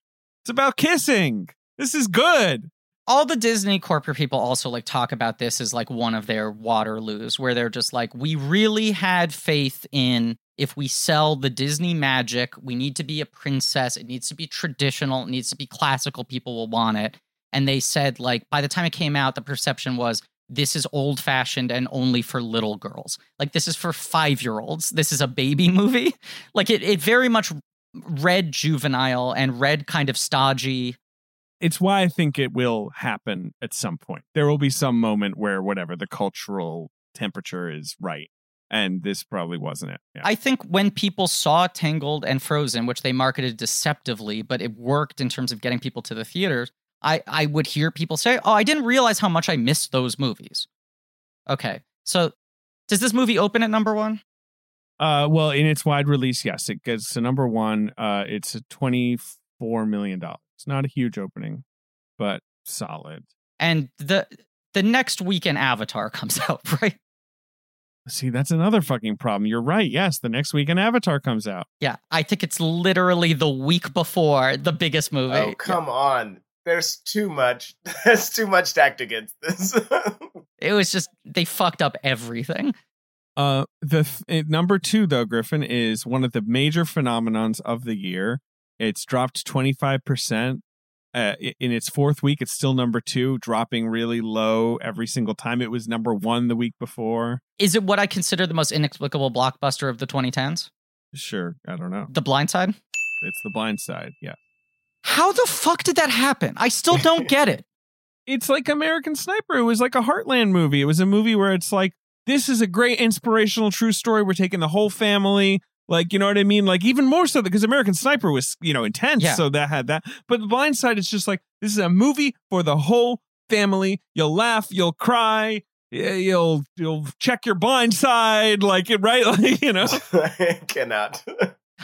It's about kissing. This is good. All the Disney corporate people also like talk about this as like one of their Waterloos, where they're just like, we really had faith in if we sell the Disney magic, we need to be a princess. It needs to be traditional. It needs to be classical. People will want it. And they said, like, by the time it came out, the perception was this is old fashioned and only for little girls. Like, this is for five year olds. This is a baby movie. Like it, it very much read juvenile and read kind of stodgy. It's why I think it will happen at some point. There will be some moment where whatever the cultural temperature is right. And this probably wasn't it. Yeah. I think when people saw Tangled and Frozen, which they marketed deceptively, but it worked in terms of getting people to the theaters, I, I would hear people say, oh, I didn't realize how much I missed those movies. Okay, so does this movie open at number one? Uh, well, in its wide release, yes. It gets to number one. Uh, it's twenty-four million dollars. It's not a huge opening, but solid. And the the next weekend Avatar comes out, right? See, that's another fucking problem. You're right. Yes, the next weekend Avatar comes out. Yeah, I think it's literally the week before the biggest movie. Oh, come yeah. on. there's too much. There's too much to act against this. It was just, they fucked up everything. Uh, the th- number two, though, Griffin, is one of the major phenomenons of the year. It's dropped twenty-five percent. Uh, in its fourth week, it's still number two, dropping really low every single time. It was number one the week before. Is it what I consider the most inexplicable blockbuster of the twenty tens? Sure. I don't know. The Blind Side? It's The Blind Side, yeah. How the fuck did that happen? I still don't get it. It's like American Sniper. It was like a Heartland movie. It was a movie where it's like, this is a great inspirational true story. We're taking the whole family. Like, you know what I mean? Like, even more so because American Sniper was, you know, intense. Yeah. So that had that. But The Blind Side, it's just like, this is a movie for the whole family. You'll laugh. You'll cry. You'll you'll check your blind side. Like, it, right? Like, you know? I cannot.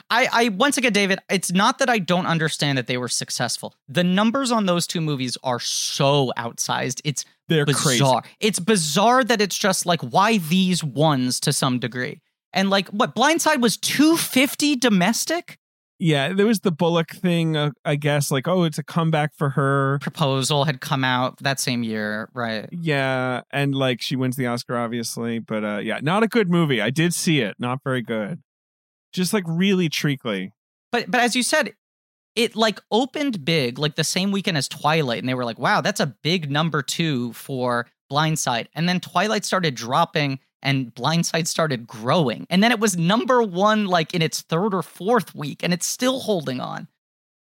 I, I, once again, David, it's not that I don't understand that they were successful. The numbers on those two movies are so outsized. It's They're bizarre. Crazy. It's bizarre that it's just like, why these ones to some degree? And like, what, Blindside was two hundred fifty domestic? Yeah, there was the Bullock thing, uh, I guess, like, oh, it's a comeback for her. Proposal had come out that same year, right? Yeah, and like, she wins the Oscar, obviously, but uh, yeah, not a good movie. I did see it, not very good. Just like really treacly. But but as you said, it like opened big, like the same weekend as Twilight. And they were like, wow, that's a big number two for Blindside. And then Twilight started dropping and Blindside started growing. And then it was number one, like in its third or fourth week. And it's still holding on.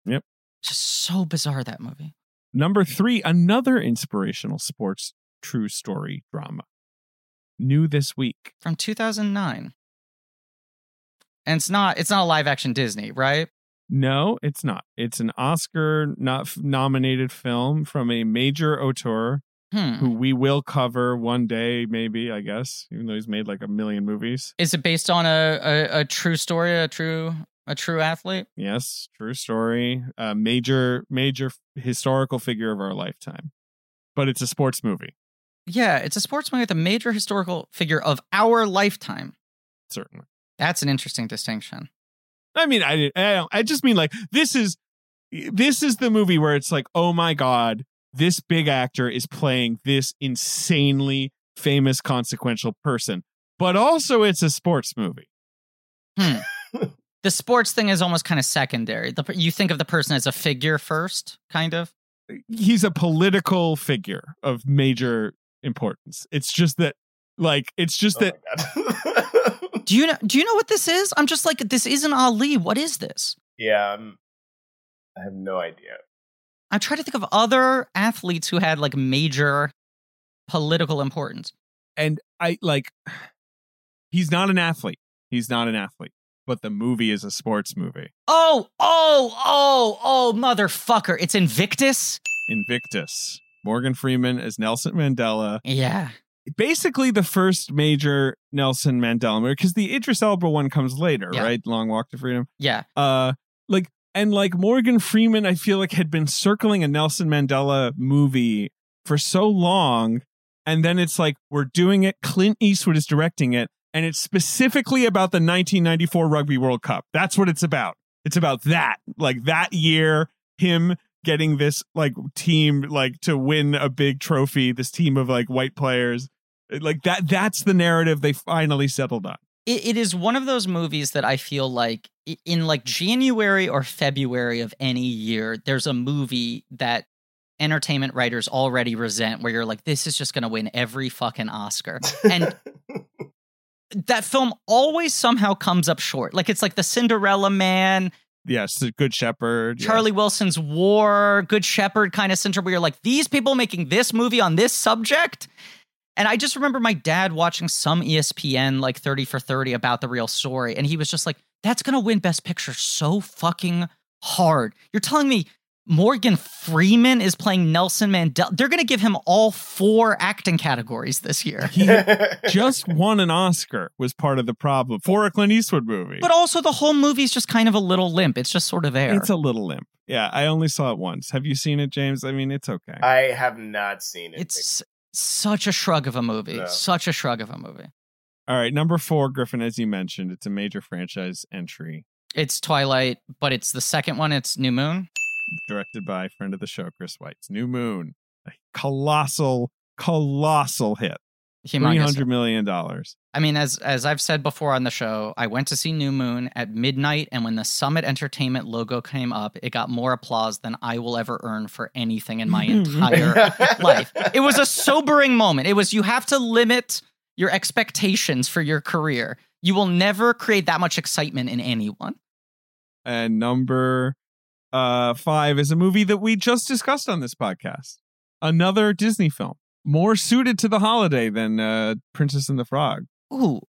Yep. Just so bizarre, that movie. Number three, another inspirational sports true story drama. New this week. From two thousand nine. And it's not it's not a live action Disney, right? No, it's not. It's an Oscar not f- nominated film from a major auteur hmm. who we will cover one day, maybe, I guess, even though he's made like a million movies. Is it based on a, a, a true story, a true a true athlete? Yes, true story. A major, major historical figure of our lifetime. But it's a sports movie. Yeah, it's a sports movie with a major historical figure of our lifetime. Certainly. That's an interesting distinction. I mean, I I, don't, I just mean like this is this is the movie where it's like, oh, my God, this big actor is playing this insanely famous, consequential person. But also it's a sports movie. Hmm. The sports thing is almost kind of secondary. The, you think of the person as a figure first, kind of. He's a political figure of major importance. It's just that like it's just oh that. Do you know? Do you know what this is? I'm just like, this isn't Ali. What is this? Yeah, I'm, I have no idea. I'm trying to think of other athletes who had like major political importance. And I like, he's not an athlete. He's not an athlete. But the movie is a sports movie. Oh, oh, oh, oh, motherfucker! It's Invictus. Invictus. Morgan Freeman as Nelson Mandela. Yeah. Basically the first major Nelson Mandela movie, because the Idris Elba one comes later, yeah. Right? Long Walk to Freedom. Yeah. Uh, like and like Morgan Freeman, I feel like had been circling a Nelson Mandela movie for so long. And then it's like, we're doing it. Clint Eastwood is directing it. And it's specifically about the nineteen ninety-four Rugby World Cup. That's what it's about. It's about that. Like that year, him getting this like team like to win a big trophy, this team of like white players. Like that, that's the narrative they finally settled on. It, it is one of those movies that I feel like in like January or February of any year, there's a movie that entertainment writers already resent where you're like, this is just going to win every fucking Oscar. And that film always somehow comes up short. Like it's like the Cinderella Man. Yes, Good Shepherd. Charlie yes. Wilson's War, Good Shepherd kind of center where you're like, these people making this movie on this subject? And I just remember my dad watching some E S P N like thirty for thirty about the real story. And he was just like, that's going to win Best Picture so fucking hard. You're telling me Morgan Freeman is playing Nelson Mandela? They're going to give him all four acting categories this year. He just won an Oscar was part of the problem for a Clint Eastwood movie. But also the whole movie is just kind of a little limp. It's just sort of there. It's a little limp. Yeah, I only saw it once. Have you seen it, James? I mean, it's okay. I have not seen it. It's such a shrug of a movie. No. Such a shrug of a movie. All right, number four, Griffin, as you mentioned, it's a major franchise entry. It's Twilight, but it's the second one. It's New Moon. directed by a friend of the show, Chris Weitz. New Moon, a colossal, colossal hit. Humongous. three hundred million dollars. I mean, as as I've said before on the show, I went to see New Moon at midnight, and when the Summit Entertainment logo came up, it got more applause than I will ever earn for anything in my entire life. It was a sobering moment. It was, you have to limit your expectations for your career. You will never create that much excitement in anyone. And number uh, five is a movie that we just discussed on this podcast. Another Disney film. More suited to the holiday than uh, Princess and the Frog. Ooh,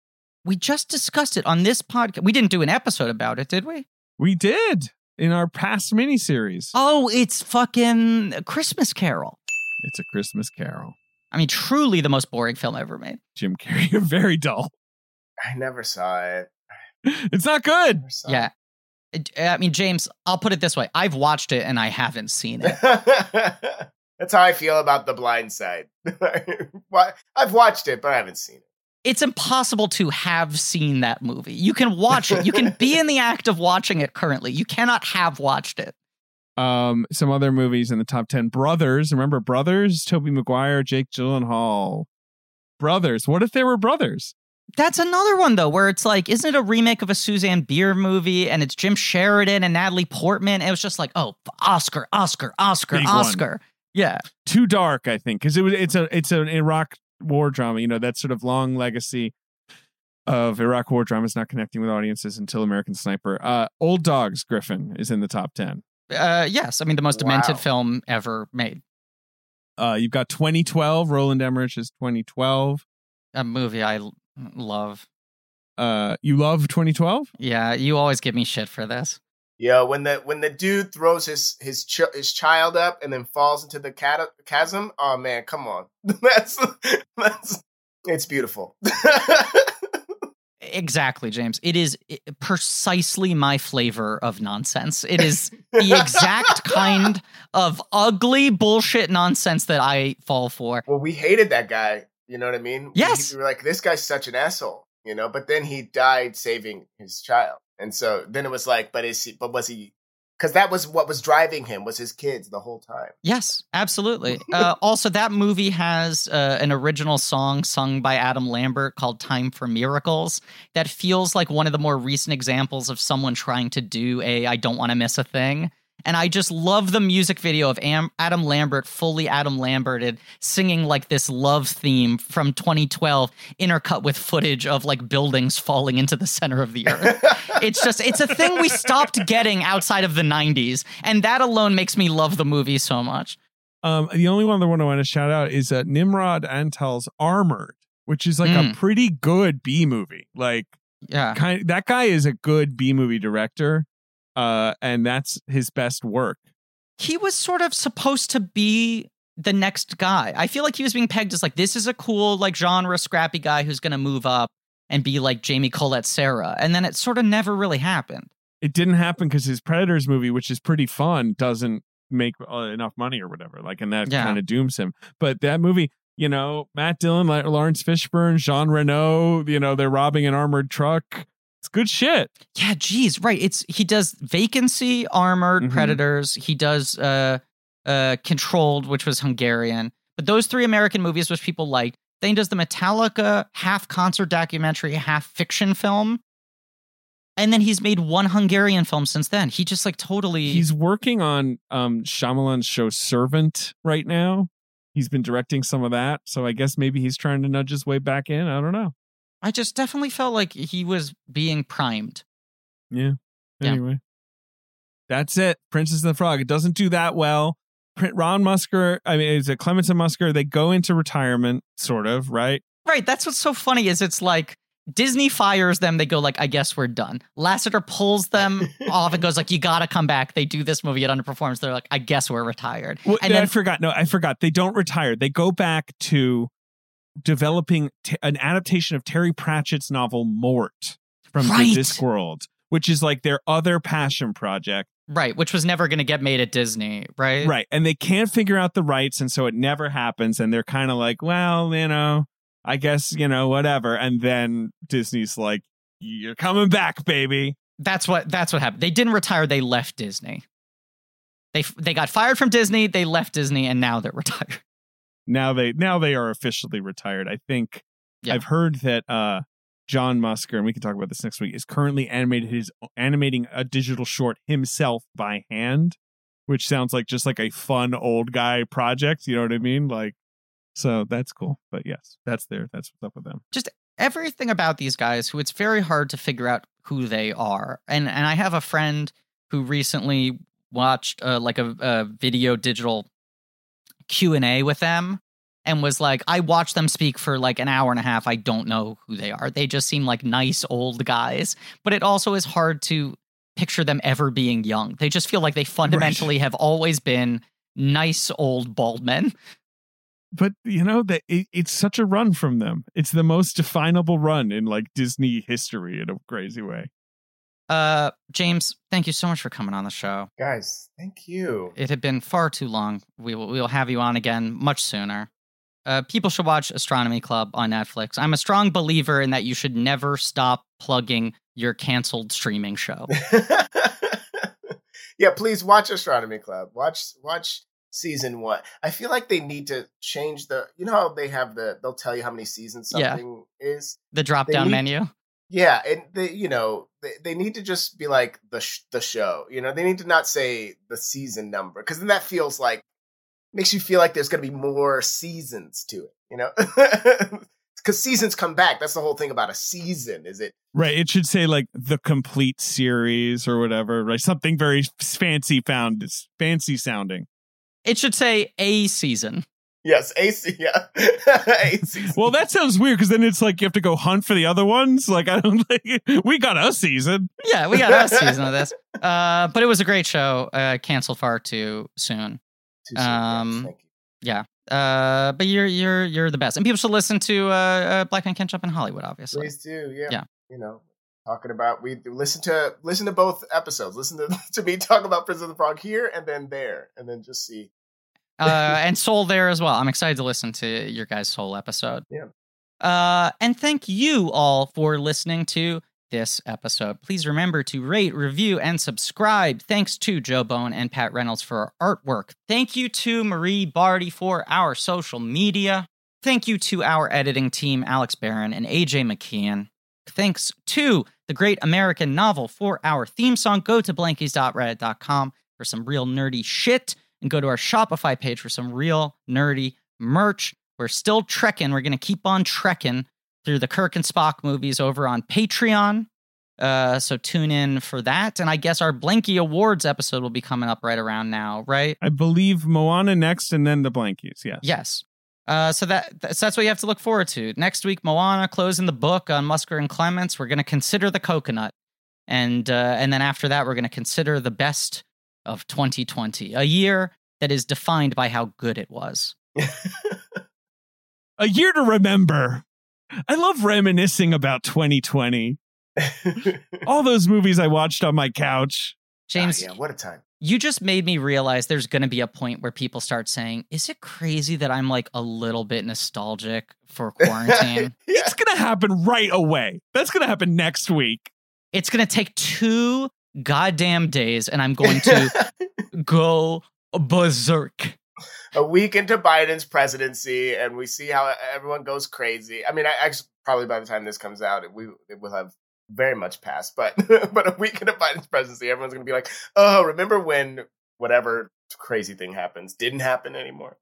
we just discussed it on this podcast. We didn't do an episode about it, did we? We did in our past miniseries. Oh, it's fucking A Christmas Carol. It's A Christmas Carol. I mean, truly the most boring film ever made. Jim Carrey, you're very dull. I never saw it. It's not good. Yeah. It. I mean, James, I'll put it this way. I've watched it and I haven't seen it. That's how I feel about The Blind Side. I've watched it, but I haven't seen it. It's impossible to have seen that movie. You can watch it. You can be in the act of watching it currently. You cannot have watched it. Um, some other movies in the top ten. Brothers. Remember Brothers? Tobey Maguire, Jake Gyllenhaal. Brothers. What if they were brothers? That's another one, though, where it's like, isn't it a remake of a Suzanne Bier movie? And it's Jim Sheridan and Natalie Portman. It was just like, oh, Oscar, Oscar, Oscar, Big Oscar. One. Yeah. Too dark, I think, because it was it's a it's an Iraq war drama. You know, that sort of long legacy of Iraq war dramas not connecting with audiences until American Sniper. Uh, Old Dogs, Griffin, is in the top ten. Uh, yes. I mean, the most demented wow. film ever made. Uh, you've got twenty twelve. Roland Emmerich's twenty twelve. A movie I l- love. Uh, you love twenty twelve? Yeah, you always give me shit for this. Yeah, when the when the dude throws his his ch- his child up and then falls into the cat- chasm, oh man, come on, that's that's it's beautiful. Exactly, James. It is precisely my flavor of nonsense. It is the exact kind of ugly bullshit nonsense that I fall for. Well, we hated that guy. You know what I mean? Yes. We were like, this guy's such an asshole. You know, but then he died saving his child. And so then it was like, but is he, but was he, because that was what was driving him, was his kids the whole time. Yes, absolutely. uh, also, that movie has uh, an original song sung by Adam Lambert called Time for Miracles. That feels like one of the more recent examples of someone trying to do a I don't want to miss a thing. And I just love the music video of Am- Adam Lambert, fully Adam Lamberted, singing like this love theme from twenty twelve, intercut with footage of like buildings falling into the center of the earth. It's just, it's a thing we stopped getting outside of the nineties. And that alone makes me love the movie so much. Um, the only other one I want to shout out is uh, Nimrod Antel's Armored, which is like mm. a pretty good B movie. Like, yeah, kind, that guy is a good B movie director. Uh, and that's his best work. He was sort of supposed to be the next guy. I feel like he was being pegged as like, this is a cool, like genre scrappy guy who's going to move up and be like Jamie Collette Sarah. And then it sort of never really happened. It didn't happen because his Predators movie, which is pretty fun, doesn't make uh, enough money or whatever. Like, and that yeah. kind of dooms him. But that movie, you know, Matt Dillon, Lawrence Fishburne, Jean Reno, you know, they're robbing an armored truck. It's good shit. Yeah, geez, right. It's he does Vacancy, Armored, mm-hmm. Predators. He does uh, uh, Controlled, which was Hungarian. But those three American movies, which people liked. Then he does the Metallica half concert documentary, half fiction film. And then he's made one Hungarian film since then. He just like totally. He's working on um, Shyamalan's show Servant right now. He's been directing some of that. So I guess maybe he's trying to nudge his way back in. I don't know. I just definitely felt like he was being primed. Yeah. Anyway, yeah. That's it. Princess and the Frog. It doesn't do that well. Ron Musker, I mean, is it Clements and Musker? They go into retirement, sort of, right? Right. That's what's so funny is it's like Disney fires them. They go like, I guess we're done. Lasseter pulls them off and goes like, you got to come back. They do this movie. It underperforms. They're like, I guess we're retired. Well, and no, then I forgot. No, I forgot. They don't retire. They go back to developing t- an adaptation of Terry Pratchett's novel Mort from right. the Discworld, which is like their other passion project. Right, which was never going to get made at Disney, right? Right, and they can't figure out the rights, and so it never happens, and they're kind of like, well, you know, I guess, you know, whatever. And then Disney's like, you're coming back, baby. That's what, that's what happened. They didn't retire, they left Disney. They they got fired from Disney. They left Disney, and now they're retired. Now they now they are officially retired. I think yeah. I've heard that uh, John Musker, and we can talk about this next week, is currently animated his animating a digital short himself by hand, which sounds like just like a fun old guy project. You know what I mean? Like, so that's cool. But yes, that's there. That's what's up with them. Just everything about these guys who it's very hard to figure out who they are. And and I have a friend who recently watched uh, like a, a video digital Q and A with them and was like, I watched them speak for like an hour and a half. I don't know who they are. They just seem like nice old guys. But it also is hard to picture them ever being young. They just feel like they fundamentally right. have always been nice old bald men. But, you know, that it, it's such a run from them. It's the most definable run in like Disney history in a crazy way. Uh, James, thank you so much for coming on the show. Guys, thank you. It had been far too long. We will we will have you on again much sooner. Uh, people should watch Astronomy Club on Netflix. I'm a strong believer in that you should never stop plugging your canceled streaming show. Yeah, please watch Astronomy Club. Watch watch season one. I feel like they need to change the, you know how they have the, they'll tell you how many seasons something yeah. is? The drop-down need- menu. Yeah, and they, you know, they, they need to just be like the sh- the show. You know, they need to not say the season number, because then that feels like, makes you feel like there's going to be more seasons to it. You know, because seasons come back. That's the whole thing about a season, is it? Right. It should say like the complete series or whatever. Right. Something very fancy found. It's fancy sounding. It should say a season. Yes, A C, yeah. A C. Well, that sounds weird, because then it's like you have to go hunt for the other ones. Like, I don't think we got a season. Yeah, we got a season of this. Uh, but it was a great show. Uh, canceled far too soon. Too soon. Um, Thank you. Yeah. Uh, but you're you're you're the best, and people should listen to uh, uh, Black Men Can't Jump in Hollywood. Obviously, please do. Yeah. Yeah. You know, talking about we listen to listen to both episodes. Listen to to me talk about Princess and the Frog here and then there, and then just see. Uh, and Soul there as well. I'm excited to listen to your guys' Soul episode. Yeah. Uh, and thank you all for listening to this episode. Please remember to rate, review, and subscribe. Thanks to Joe Bone and Pat Reynolds for our artwork. Thank you to Marie Bardi for our social media. Thank you to our editing team, Alex Barron and A J McKeon. Thanks to The Great American Novel for our theme song. Go to blankies dot reddit dot com for some real nerdy shit. And go to our Shopify page for some real nerdy merch. We're still trekking. We're going to keep on trekking through the Kirk and Spock movies over on Patreon. Uh, so tune in for that. And I guess our Blankie Awards episode will be coming up right around now, right? I believe Moana next and then the Blankies, yes. Yes. Uh, so, that, so that's what you have to look forward to. Next week, Moana, closing the book on Musker and Clements. We're going to consider the coconut. And, uh, and then after that, we're going to consider the best of twenty twenty, a year that is defined by how good it was. A year to remember. I love reminiscing about twenty twenty. All those movies I watched on my couch. James, oh, yeah, what a time. You just made me realize there's going to be a point where people start saying, is it crazy that I'm like a little bit nostalgic for quarantine? Yeah. It's going to happen right away. That's going to happen next week. It's going to take two goddamn days, and I'm going to go berserk. A week into Biden's presidency, and we see how everyone goes crazy. I mean, I actually probably by the time this comes out, it, we it will have very much passed. But but a week into Biden's presidency, everyone's going to be like, "Oh, remember when whatever crazy thing happens didn't happen anymore."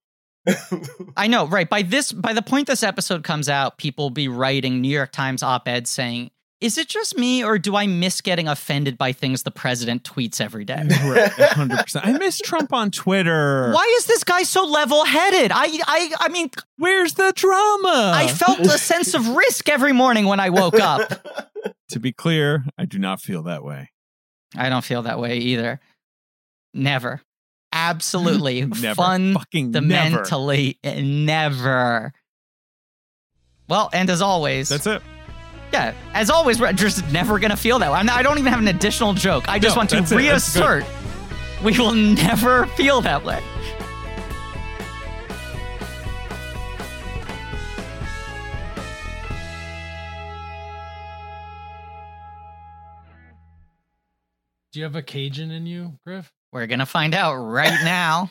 I know, right? By this, by the point this episode comes out, people will be writing New York Times op-eds saying, is it just me, or do I miss getting offended by things the president tweets every day? Right, one hundred percent. I miss Trump on Twitter. Why is this guy so level-headed? I, I, I mean, where's the drama? I felt a sense of risk every morning when I woke up. To be clear, I do not feel that way. I don't feel that way either. Never. Absolutely. Never. Fundamentally, never. never. Well, and as always, that's it. Yeah, as always, we're just never going to feel that way. I'm not, I don't even have an additional joke. I just no, want to reassert we will never feel that way. Do you have a Cajun in you, Griff? We're going to find out right now.